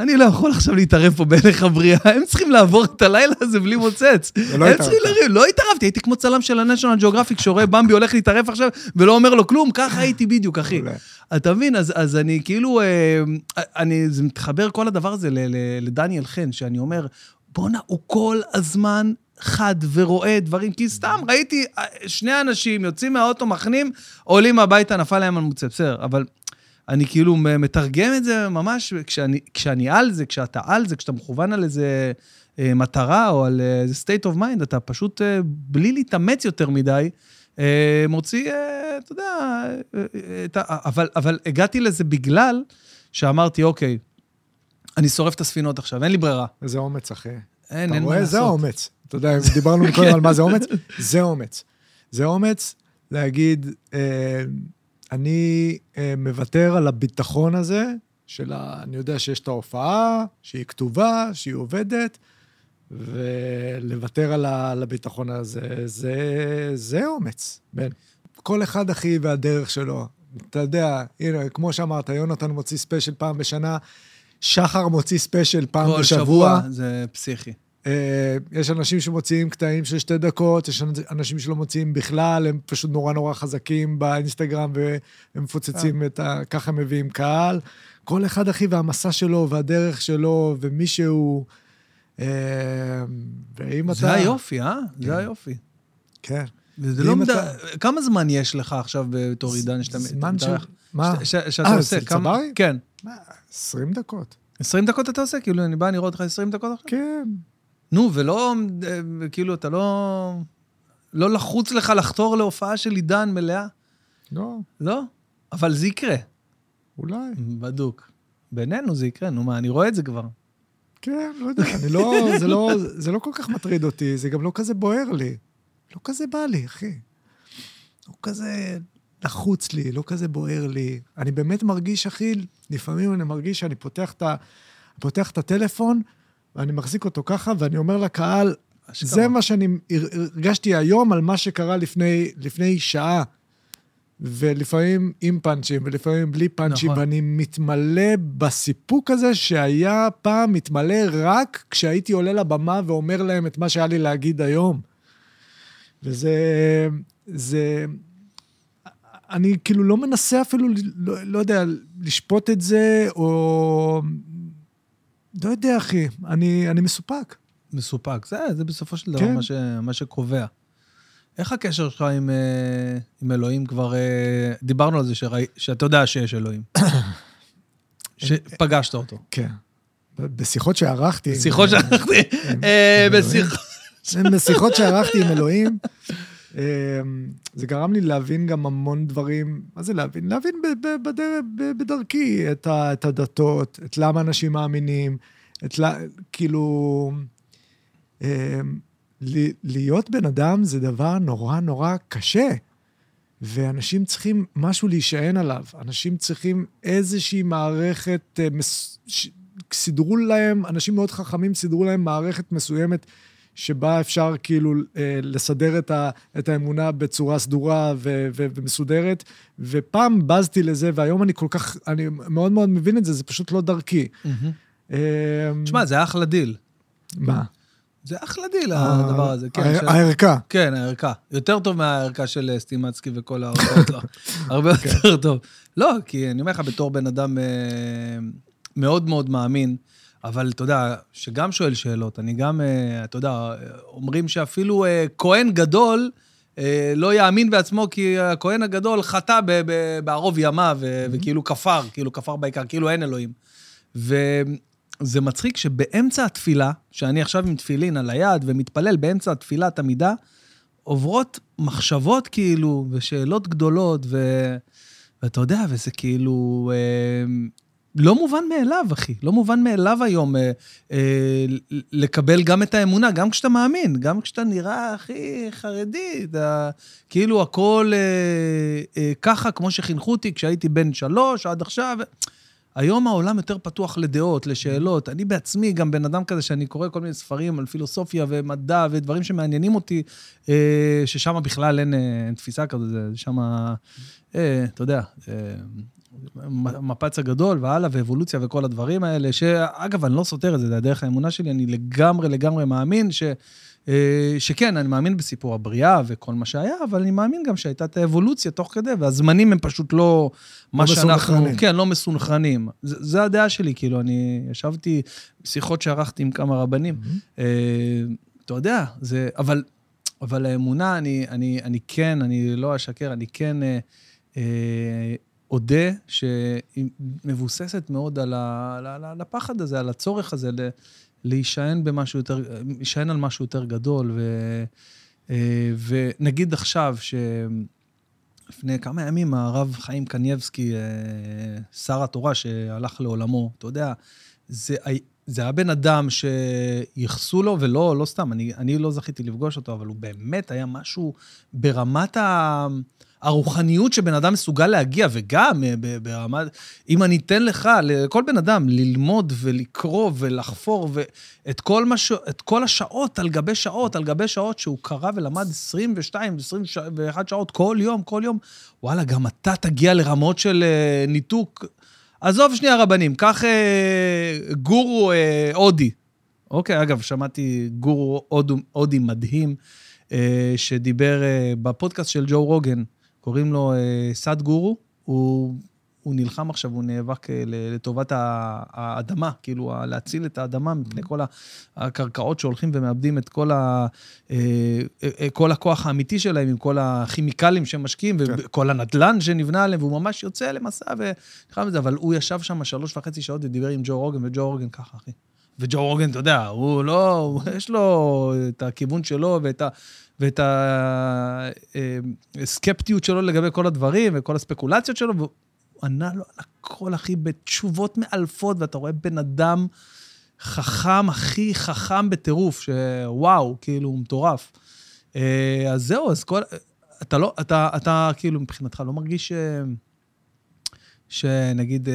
אני לא יכול עכשיו להתערב פה בעיניך הבריאה, הם צריכים לעבור את הלילה הזה בלי מוצץ. הם צריכים להרים, לא התערבתי, הייתי כמו צלם של הנשיונל ג'יאוגרפיק, שורה במבי הולך להתערב עכשיו, ולא אומר לו כלום, ככה הייתי בדיוק, אחי. אתה מבין, אז אני כאילו, זה מתחבר כל הדבר הזה לדניאל חן, שאני אומר, בונה, הוא כל הזמן חד ורואה דברים, כי סתם ראיתי שני אנשים יוצאים מהאוטו מחנים, עולים הביתה, נפל להם על מוצץ, בסדר, אבל... אני כאילו מתרגם את זה ממש, כשאני, כשאני על זה, כשאתה על זה, כשאתה מכוון על איזה אה, מטרה, או על איזה state of mind, אתה פשוט, אה, בלי להתאמץ יותר מדי, אה, מוציא, אה, אתה יודע, אה, אה, אבל, אבל הגעתי לזה בגלל שאמרתי, אוקיי, אני שורף את הספינות עכשיו, אין לי ברירה. זה אומץ, אחי. אין, אין מה לעשות. זה אומץ. אתה יודע, אם דיברנו קודם על מה זה אומץ, זה אומץ. זה אומץ להגיד... אה, אני מוותר על הביטחון הזה, של אני יודע שיש את ההופעה, שהיא כתובה, שהיא עובדת, ולוותר על הביטחון הזה, זה אומץ. כל אחד אחי והדרך שלו, אתה יודע, הנה, כמו שאמרת, יונתן מוציא ספיישל פעם בשנה, שחר מוציא ספיישל פעם בשבוע. כל שבוע זה פסיכי. יש אנשים שמוציאים קטעים של שתי דקות, יש אנשים שלא מוציאים בכלל, הם פשוט נורא נורא חזקים באינסטגרם, והם מפוצצים את ה... ככה מביאים קהל. כל אחד, אחי, והמסע שלו, והדרך שלו, ומישהו... ואם אתה... זה היופי, אה? זה היופי. כן. וזה לא מדע... כמה זמן יש לך עכשיו בתור עידן? זמן של... מה? שאתה עושה כמה... כן. עשרים דקות. עשרים דקות אתה עושה? כאילו, אני בא, אני רואה אותך עשרים דקות עכשיו? כן. נו, ולא, כאילו, אתה לא, לא לחוץ לך לחתור להופעה של עידן מלאה? לא. לא? אבל זה יקרה. אולי. בדוק. בינינו זה יקרה, נו מה, אני רואה את זה כבר. כן, לא יודע, אני לא, זה לא, זה לא כל כך מטריד אותי, זה גם לא כזה בוער לי. לא כזה בא לי, אחי. לא כזה לחוץ לי, לא כזה בוער לי. אני באמת מרגיש, אחי, לפעמים אני מרגיש שאני פותח את, פותח את הטלפון, אני מחזיק אותו ככה, ואני אומר לקהל, זה מה שאני הרגשתי היום על מה שקרה לפני, לפני שעה, ולפעמים עם פאנצ'ים, ולפעמים בלי פאנצ'ים, ואני מתמלא בסיפוק הזה שהיה פעם מתמלא רק כשהייתי עולה לבמה ואומר להם את מה שהיה לי להגיד היום. וזה, זה, אני כאילו לא מנסה אפילו, לא, לא יודע, לשפוט את זה, או... לא יודע, אחי, אני, אני מסופק. מסופק, זה, זה בסופו של דבר, כן. מה ש, מה שקובע. איך הקשר שלך עם, עם אלוהים כבר, דיברנו על זה שראי, שאתה יודע שיש אלוהים. שפגשת אותו. כן. בשיחות שערכתי... בשיחות שערכתי... בשיחות שערכתי עם אלוהים, זה גרם לי להבין גם המון דברים, מה זה להבין? להבין בדרכי את הדתות, את למה אנשים מאמינים, את כאילו... להיות בן אדם זה דבר נורא נורא קשה, ואנשים צריכים משהו להישען עליו, אנשים צריכים איזושהי מערכת, סידרו להם, אנשים מאוד חכמים סידרו להם מערכת מסוימת, שבה אפשר כאילו לסדר את האמונה בצורה סדורה ומסודרת, ופעם בזתי לזה, והיום אני כל כך, אני מאוד מאוד מבין את זה, זה פשוט לא דרכי. תשמע, זה אחלה דיל. מה? זה אחלה דיל, הדבר הזה. הערכה. כן, הערכה. יותר טוב מהערכה של סטימצקי וכל ההרצאות לא. הרבה יותר טוב. לא, כי אני אומר לך, בתור בן אדם מאוד מאוד מאמין, אבל אתה יודע, שגם שואל שאלות, אני גם, אתה יודע, אומרים שאפילו כהן גדול לא יאמין בעצמו, כי הכהן הגדול חטא בערוב ימה, וכאילו כפר, כאילו כפר בעיקר, כאילו אין אלוהים. ו... זה מצחיק שבאמצע התפילה, שאני עכשיו עם תפילין על היד ומתפלל באמצע התפילה תמידה, עוברות מחשבות כאילו, ושאלות גדולות, ו... ואתה יודע, וזה כאילו, אה, לא מובן מאליו, אחי, לא מובן מאליו היום, אה, אה, לקבל גם את האמונה, גם כשאתה מאמין, גם כשאתה נראה הכי חרדי, אתה, כאילו הכל אה, אה, ככה, כמו שחינכו אותי, כשהייתי בן שלוש עד עכשיו, היום העולם יותר פתוח לדעות, לשאלות. אני בעצמי גם בן אדם כזה שאני קורא כל מיני ספרים על פילוסופיה ומדע ודברים שמעניינים אותי, ששם בכלל אין, אין תפיסה כזה, שם, אה, אתה יודע, אה, מפץ הגדול והלאה, ואבולוציה וכל הדברים האלה, שאגב, אני לא סותר את זה, זה דרך האמונה שלי, אני לגמרי לגמרי מאמין ש... שכן, אני מאמין בסיפור הבריאה וכל מה שהיה, אבל אני מאמין גם שהייתה את האבולוציה תוך כדי, והזמנים הם פשוט לא מה שאנחנו, כן, לא מסונכרנים. זה הדעה שלי, כאילו, אני ישבתי בשיחות שערכתי עם כמה רבנים, אתה יודע, זה, אבל, אבל האמונה, אני, אני, אני כן, אני לא אשקר, אני כן אודה שהיא מבוססת מאוד על הפחד הזה, על הצורך הזה, להישען במשהו יותר, להישען על משהו יותר גדול, ו, ונגיד עכשיו, שלפני כמה ימים, הרב חיים קניבסקי, שר התורה שהלך לעולמו, אתה יודע, זה, זה היה בן אדם שיחסו לו, ולא, לא סתם, אני, אני לא זכיתי לפגוש אותו, אבל הוא באמת היה משהו ברמת ה... הרוחניות שבן אדם מסוגל להגיע, וגם ברמה, אם אני אתן לך, לכל בן אדם, ללמוד ולקרוא ולחפור, ואת כל, מש... את כל השעות, על גבי שעות, על גבי שעות, שהוא קרא ולמד עשרים ושתיים, עשרים ואחת שעות, כל יום, כל יום, וואלה, גם אתה תגיע לרמות של ניתוק. עזוב שני הרבנים, כך גורו אודי. אוקיי, אגב, שמעתי גורו אודי מדהים, שדיבר בפודקאסט של ג'ו רוגן, קוראים לו סאד גורו, הוא, הוא נלחם עכשיו, הוא נאבק לטובת האדמה, כאילו להציל את האדמה מפני כל הקרקעות שהולכים ומאבדים את כל, ה, כל הכוח האמיתי שלהם, עם כל הכימיקלים שמשקיעים, וכל הנדלן שנבנה עליהם, והוא ממש יוצא למסע ונלחם את זה, אבל הוא ישב שם שלוש וחצי שעות ודיבר עם ג'ו רוגן, וג'ו רוגן ככה, אחי. וג'ו רוגן, אתה יודע, הוא לא, יש לו את הכיוון שלו ואת הסקפטיות שלו לגבי כל הדברים וכל הספקולציות שלו, והוא ענה לו על הכל, אחי, בתשובות מאלפות, ואתה רואה בן אדם חכם, הכי חכם בטירוף, שוואו, כאילו, הוא מטורף. אז זהו, אז כל, אתה לא, אתה, אתה, כאילו, מבחינתך לא מרגיש ש, שנגיד,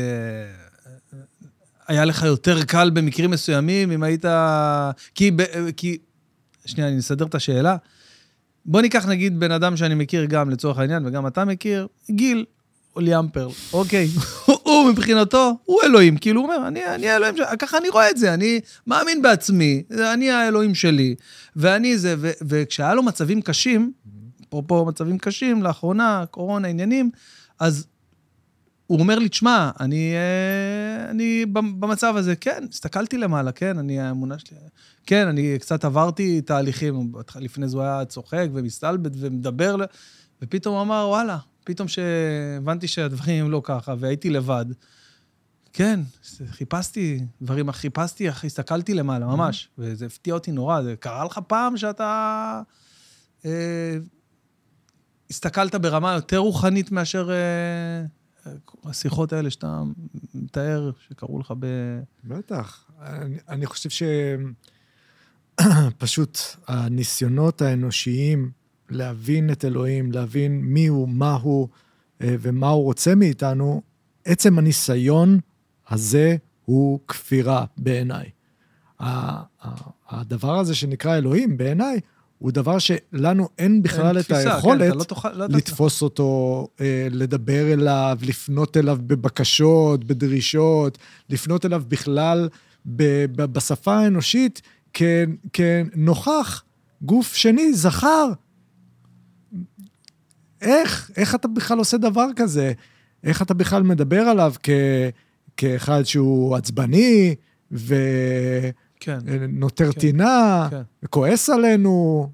היה לך יותר קל במקרים מסוימים, אם היית... כי... כי... שנייה, אני אסדר את השאלה. בוא ניקח, נגיד, בן אדם שאני מכיר גם לצורך העניין, וגם אתה מכיר, גיל אוליאמפר, אוקיי. הוא מבחינתו, הוא אלוהים, כאילו הוא אומר, אני, אני האלוהים שלי, ככה אני רואה את זה, אני מאמין בעצמי, אני האלוהים שלי, ואני זה, ו, וכשהיה לו מצבים קשים, פה פה מצבים קשים, לאחרונה, קורונה, עניינים, אז... הוא אומר לי, תשמע, אני, אני במצב הזה, כן, הסתכלתי למעלה, כן, אני, האמונה שלי, כן, אני קצת עברתי תהליכים, לפני זה הוא היה צוחק ומסתלבט ומדבר, ופתאום הוא אמר, וואלה, פתאום שהבנתי שהדברים לא ככה, והייתי לבד, כן, חיפשתי דברים, חיפשתי, הסתכלתי למעלה, ממש, וזה הפתיע אותי נורא, זה קרה לך פעם שאתה הסתכלת ברמה יותר רוחנית מאשר השיחות האלה שאתה מתאר, שקראו לך ב... בטח, אני חושב שפשוט הניסיונות האנושיים להבין את אלוהים, להבין מי הוא, מה הוא ומה הוא רוצה מאיתנו, עצם הניסיון הזה הוא כפירה בעיניי. הדבר הזה שנקרא אלוהים בעיניי, הוא דבר שלנו אין בכלל את היכולת לתפוס אותו, לדבר אליו, לפנות אליו בבקשות, בדרישות, לפנות אליו בכלל בשפה האנושית, כנוכח גוף שני, זכר. איך? איך אתה בכלל עושה דבר כזה? איך אתה בכלל מדבר עליו כ, כאחד שהוא עצבני, ונותר כן, טינה, כן. וכועס עלינו,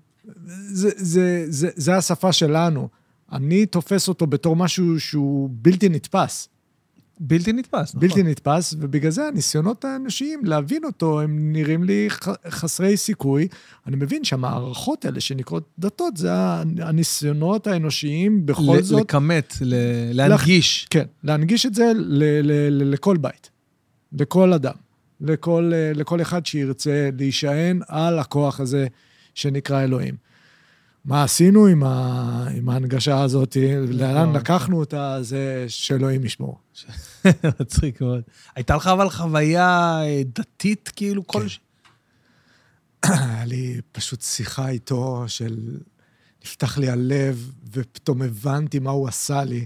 זה, זה, זה, זה השפה שלנו. אני תופס אותו בתור משהו שהוא בלתי נתפס. בלתי נתפס, נכון. בלתי נתפס, ובגלל זה הניסיונות האנושיים להבין אותו, הם נראים לי חסרי סיכוי. אני מבין שהמערכות האלה שנקראות דתות, זה הניסיונות האנושיים בכל ל- זאת... לקמת, ל- להנגיש. לח- כן, להנגיש את זה ל- ל- ל- לכל בית, לכל אדם, לכל, לכל אחד שירצה להישען על הכוח הזה שנקרא אלוהים. מה עשינו עם, ה... עם ההנגשה הזאת? לאן לקחנו אותה, זה שאלוהים ישמור. מצחיק מאוד. הייתה לך אבל חוויה דתית כאילו כל... היה לי פשוט שיחה איתו של... נפתח לי הלב ופתאום הבנתי מה הוא עשה לי.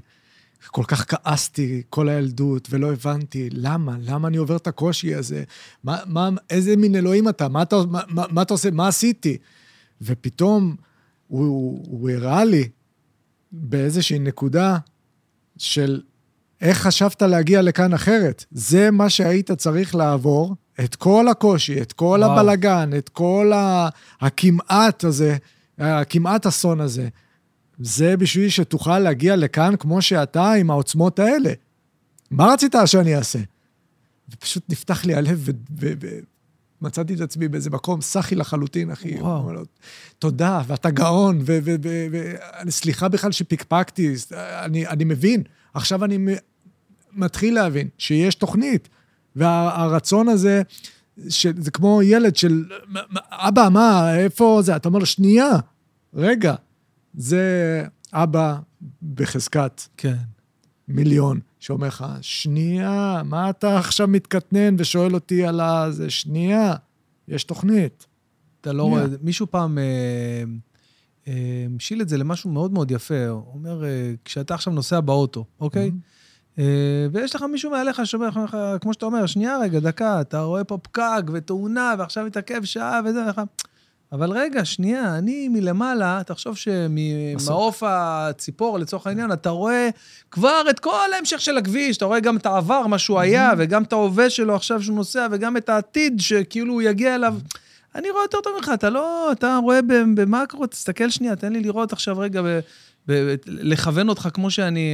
כל כך כעסתי כל הילדות ולא הבנתי למה, למה אני עובר את הקושי הזה? מה, מה, איזה מין אלוהים אתה? מה אתה, מה, מה, מה אתה עושה? מה עשיתי? ופתאום... הוא, הוא, הוא הראה לי באיזושהי נקודה של איך חשבת להגיע לכאן אחרת. זה מה שהיית צריך לעבור, את כל הקושי, את כל וואו. הבלגן, את כל ה, הכמעט הזה, הכמעט אסון הזה. זה בשביל שתוכל להגיע לכאן כמו שאתה עם העוצמות האלה. מה רצית שאני אעשה? ופשוט נפתח לי הלב ו... ו, ו מצאתי את עצמי באיזה מקום, סחי לחלוטין, אחי. תודה, ואתה גאון, וסליחה בכלל שפקפקתי, אני מבין, עכשיו אני מתחיל להבין, שיש תוכנית, והרצון הזה, זה כמו ילד של, אבא, מה, איפה זה? אתה אומר לו, שנייה, רגע, זה אבא בחזקת מיליון. שאומר לך, שנייה, מה אתה עכשיו מתקטנן ושואל אותי על זה? שנייה, יש תוכנית. אתה לא רואה, מישהו פעם משיל את זה למשהו מאוד מאוד יפה, הוא אומר, כשאתה עכשיו נוסע באוטו, אוקיי? ויש לך מישהו מעליך שאומר לך, כמו שאתה אומר, שנייה רגע, דקה, אתה רואה פה פקק ותאונה, ועכשיו התעכב שעה וזה, אבל רגע, שנייה, אני מלמעלה, תחשוב שמעוף הציפור, לצורך העניין, אתה רואה כבר את כל ההמשך של הכביש, אתה רואה גם את העבר, מה שהוא היה, וגם את ההווה שלו עכשיו שהוא נוסע, וגם את העתיד שכאילו הוא יגיע אליו. אני רואה יותר טוב ממך, אתה לא, אתה רואה במקרו, תסתכל שנייה, תן לי לראות עכשיו רגע, לכוון אותך כמו שאני...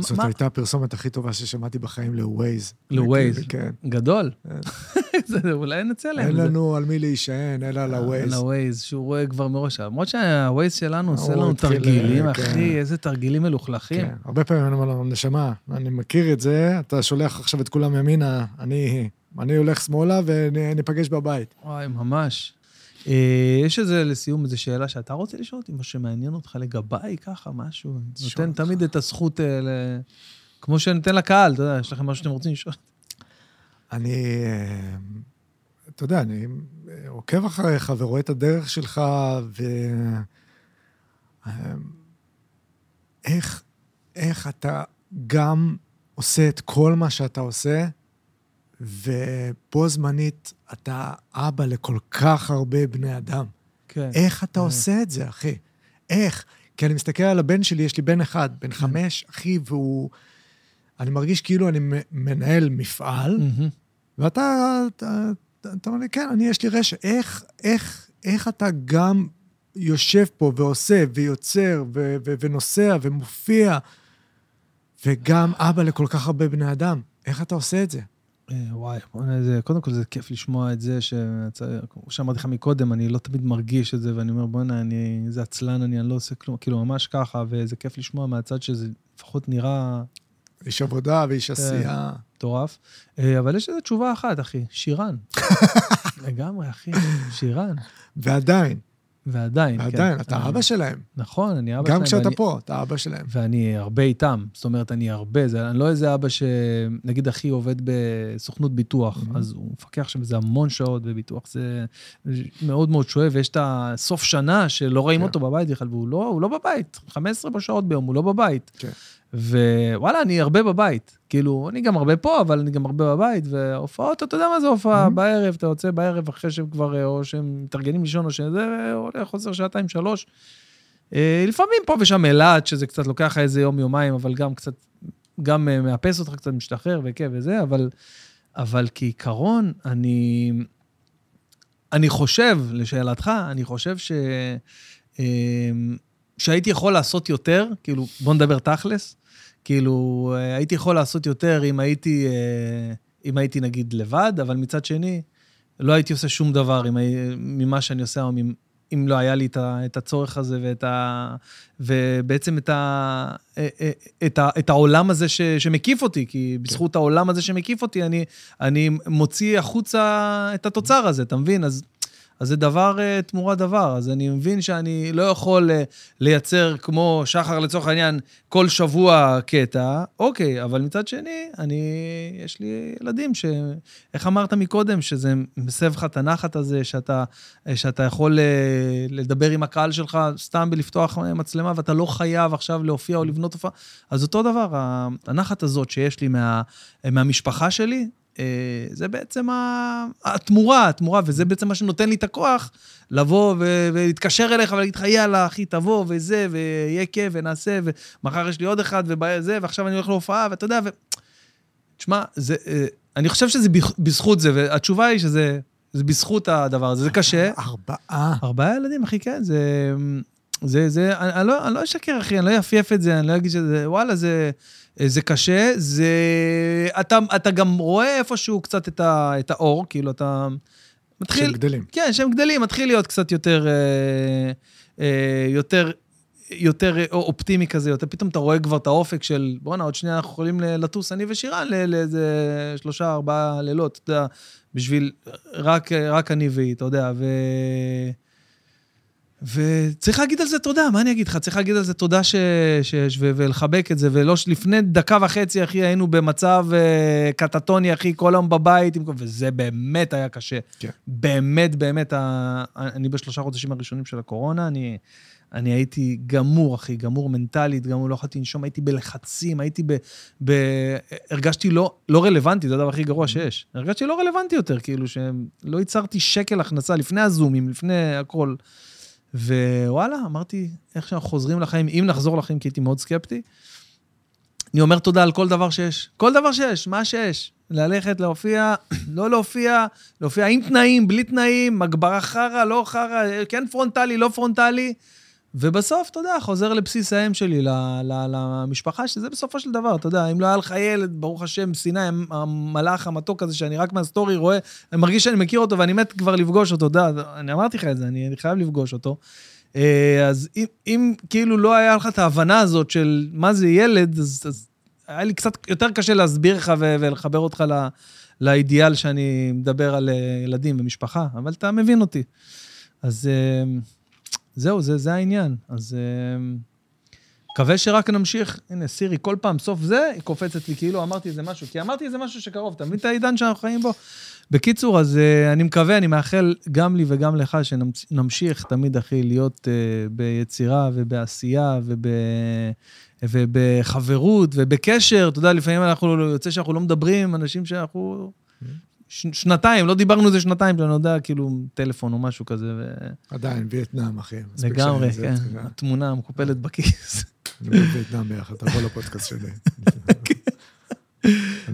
זאת הייתה הפרסומת הכי טובה ששמעתי בחיים לווייז. לווייז, גדול. אולי נצא להם. אין לנו על מי להישען, אלא על הווייז. על הווייז, שהוא רואה כבר מראש. למרות שהווייז שלנו עושה לנו תרגילים, אחי, איזה תרגילים מלוכלכים. הרבה פעמים אני אומר, נשמה, אני מכיר את זה, אתה שולח עכשיו את כולם ימינה, אני הולך שמאלה וניפגש בבית. וואי, ממש. יש איזה לסיום, איזו שאלה שאתה רוצה לשאול אותי, מה שמעניין אותך לגביי, ככה, משהו. נותן תמיד את הזכות, כמו שנותן לקהל, אתה יודע, יש לכם משהו שאתם רוצים לשאול. אני, אתה יודע, אני עוקב אחריך ורואה את הדרך שלך, ואיך, איך אתה גם עושה את כל מה שאתה עושה, ובו זמנית אתה אבא לכל כך הרבה בני אדם. כן. איך אתה עושה את זה, אחי? איך? כי אני מסתכל על הבן שלי, יש לי בן אחד, בן חמש, אחי, והוא... אני מרגיש כאילו אני מנהל מפעל, ואתה... אתה אומר לי, כן, אני יש לי רשע. איך, איך, איך אתה גם יושב פה ועושה ויוצר ונוסע ומופיע, וגם אבא לכל כך הרבה בני אדם? איך אתה עושה את זה? וואי, קודם כל זה כיף לשמוע את זה, שאמרתי לך מקודם, אני לא תמיד מרגיש את זה, ואני אומר, בוא'נה, זה עצלן, אני לא עושה כלום, כאילו ממש ככה, וזה כיף לשמוע מהצד שזה לפחות נראה... איש עבודה ואיש עשייה. טורף. אבל יש איזו תשובה אחת, אחי, שירן. לגמרי, אחי, שירן. ועדיין. ועדיין, ועדיין, כן. אתה אני... אבא שלהם. נכון, אני אבא שלהם. גם כשאתה ואני... פה, אתה אבא שלהם. ואני הרבה איתם, זאת אומרת, אני הרבה, זה, אני לא איזה אבא שנגיד אחי עובד בסוכנות ביטוח, mm-hmm. אז הוא מפקח שם, זה המון שעות בביטוח, זה מאוד מאוד שואב, ויש את הסוף שנה שלא רואים כן. אותו בבית בכלל, והוא לא, לא בבית, חמש עשרה שעות ביום, הוא לא בבית. כן. ווואלה, אני הרבה בבית, כאילו, אני גם הרבה פה, אבל אני גם הרבה בבית, והופעות, אתה יודע מה זה הופעה, mm-hmm. בערב, אתה רוצה בערב אחרי שהם כבר, או שהם מתארגנים לישון, או שזה הולך חוסר שעתיים, שלוש, אה, לפעמים פה ושם אלעד, שזה קצת לוקח איזה יום, יומיים, אבל גם קצת, גם אה, מאפס אותך, קצת משתחרר וכי וזה, אבל, אבל כעיקרון, אני, אני חושב, לשאלתך, אני חושב ש... אה, שהייתי יכול לעשות יותר, כאילו, בוא נדבר תכלס, כאילו, הייתי יכול לעשות יותר אם הייתי, אם הייתי נגיד לבד, אבל מצד שני, לא הייתי עושה שום דבר ממה שאני עושה, או אם לא היה לי את הצורך הזה, ואת ה, ובעצם את ה, את ה, את העולם הזה ש, שמקיף אותי, כי בזכות העולם הזה שמקיף אותי, אני, אני מוציא החוצה את התוצר הזה, אתה מבין? אז אז זה דבר תמורה דבר, אז אני מבין שאני לא יכול לייצר כמו שחר לצורך העניין כל שבוע קטע, אוקיי, אבל מצד שני, אני, יש לי ילדים ש... איך אמרת מקודם, שזה מסב לך את הנחת הזה, שאתה, שאתה יכול לדבר עם הקהל שלך סתם בלפתוח מצלמה, ואתה לא חייב עכשיו להופיע או לבנות הופעה, אז אותו דבר, הנחת הזאת שיש לי מה, מהמשפחה שלי, זה בעצם התמורה, התמורה, וזה בעצם מה שנותן לי את הכוח, לבוא ולהתקשר אליך, ולהגיד לך, יאללה, אחי, תבוא, וזה, ויהיה כיף, ונעשה, ומחר יש לי עוד אחד, וזה, ועכשיו אני הולך להופעה, ואתה יודע, ו... תשמע, זה, אני חושב שזה בזכות זה, והתשובה היא שזה, זה בזכות הדבר הזה, זה קשה. ארבעה. ארבעה ילדים, אחי, כן, זה, זה, זה, אני לא, אני לא אשקר, אחי, אני לא יפייף את זה, אני לא אגיד שזה, וואלה, זה... זה קשה, זה... אתה, אתה גם רואה איפשהו קצת את, ה, את האור, כאילו אתה... מתחיל... שהם גדלים. כן, שהם גדלים, מתחיל להיות קצת יותר, אה, אה, יותר, יותר אופטימי כזה, יותר פתאום אתה רואה כבר את האופק של, בוא'נה, עוד שנייה אנחנו יכולים לטוס, אני ושירן, לאיזה שלושה, ארבעה לילות, אתה יודע, בשביל רק, רק אני והיא, אתה יודע, ו... וצריך להגיד על זה תודה, מה אני אגיד לך? צריך להגיד על זה תודה שיש, ולחבק את זה, ולא שלפני דקה וחצי, אחי, היינו במצב קטטוני, אחי, כל היום בבית, וזה באמת היה קשה. באמת, באמת, אני בשלושה חודשים הראשונים של הקורונה, אני... אני הייתי גמור, אחי, גמור מנטלית, גמור, לא יכולתי לנשום, הייתי בלחצים, הייתי ב... ב... הרגשתי לא, לא רלוונטי, זה הדבר הכי גרוע שיש. הרגשתי לא רלוונטי יותר, כאילו, שלא ייצרתי שקל הכנסה, לפני הזומים, לפני הכל. ווואלה, אמרתי, איך שאנחנו חוזרים לחיים, אם נחזור לחיים, כי הייתי מאוד סקפטי, אני אומר תודה על כל דבר שיש, כל דבר שיש, מה שיש, ללכת, להופיע, לא להופיע, להופיע עם תנאים, בלי תנאים, מגברה חרה, לא חרה, כן פרונטלי, לא פרונטלי, ובסוף, אתה יודע, חוזר לבסיס האם שלי, למשפחה, שזה בסופו של דבר, אתה יודע, אם לא היה לך ילד, ברוך השם, סיני, המלאך המתוק הזה, שאני רק מהסטורי רואה, אני מרגיש שאני מכיר אותו, ואני מת כבר לפגוש אותו, אתה יודע, אני אמרתי לך את זה, אני חייב לפגוש אותו, אז אם כאילו לא היה לך את ההבנה הזאת, של מה זה ילד, אז היה לי קצת יותר קשה להסביר לך, ולחבר אותך לאידיאל, שאני מדבר על ילדים ומשפחה, אבל אתה מבין אותי, אז... זהו, זה, זה העניין. אז, קווה שרק נמשיך. הנה, סירי, כל פעם, סוף זה, היא קופצת לי, כאילו, אמרתי איזה משהו, כי אמרתי איזה משהו שקרוב, אתה מבין את העידן שאנחנו חיים בו? בקיצור, אז, אני מקווה, אני מאחל גם לי וגם לך שנמשיך תמיד, אחי, להיות, ביצירה ובעשייה וב... ובחברות ובקשר. אתה יודע, לפעמים אנחנו, יוצא שאנחנו לא מדברים, אנשים שאנחנו... שנתיים, לא דיברנו זה שנתיים, אני יודע, כאילו, טלפון או משהו כזה. עדיין, וייטנאם, אחי. לגמרי, כן. התמונה המקופלת בכיס. אני מביא וייטנאם ביחד, אתה בוא לפודקאסט שלי.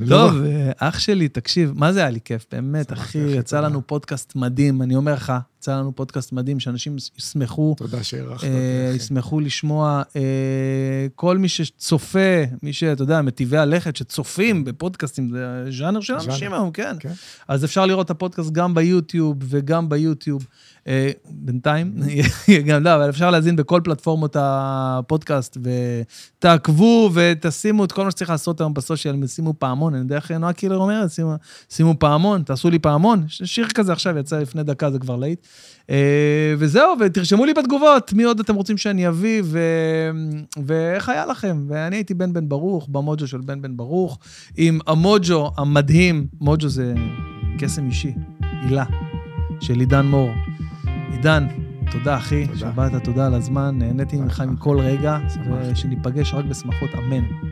טוב, אח שלי, תקשיב, מה זה היה לי כיף? באמת, אחי, יצא לנו פודקאסט מדהים, אני אומר לך, יצא לנו פודקאסט מדהים, שאנשים ישמחו, תודה שהערכת, ישמחו לשמוע, כל מי שצופה, מי שאתה יודע, מטיבי הלכת, שצופים בפודקאסטים, זה ז'אנר של אנשים היום, כן. אז אפשר לראות את הפודקאסט גם ביוטיוב, וגם ביוטיוב, בינתיים, גם לא, אבל אפשר להזין בכל פלטפורמות הפודקאסט, ותעקבו ותשימו את כל מה שצריך לעשות היום בסושיאל, שימו פעמון, אני יודע איך נועה קילר אומרת, שימו, שימו פעמון, תעשו לי פעמון, שיר כזה עכשיו יצא לפני דקה, זה כבר להיט, וזהו, ותרשמו לי בתגובות, מי עוד אתם רוצים שאני אביא, ו... ואיך היה לכם, ואני הייתי בן בן ברוך, במוג'ו של בן בן ברוך, עם המוג'ו המדהים, מוג'ו זה קסם אישי, עילה, של עידן מור, עידן, תודה אחי, שבאת, תודה על הזמן, נהניתי ממך מכל רגע, ושניפגש רק בשמחות, אמן.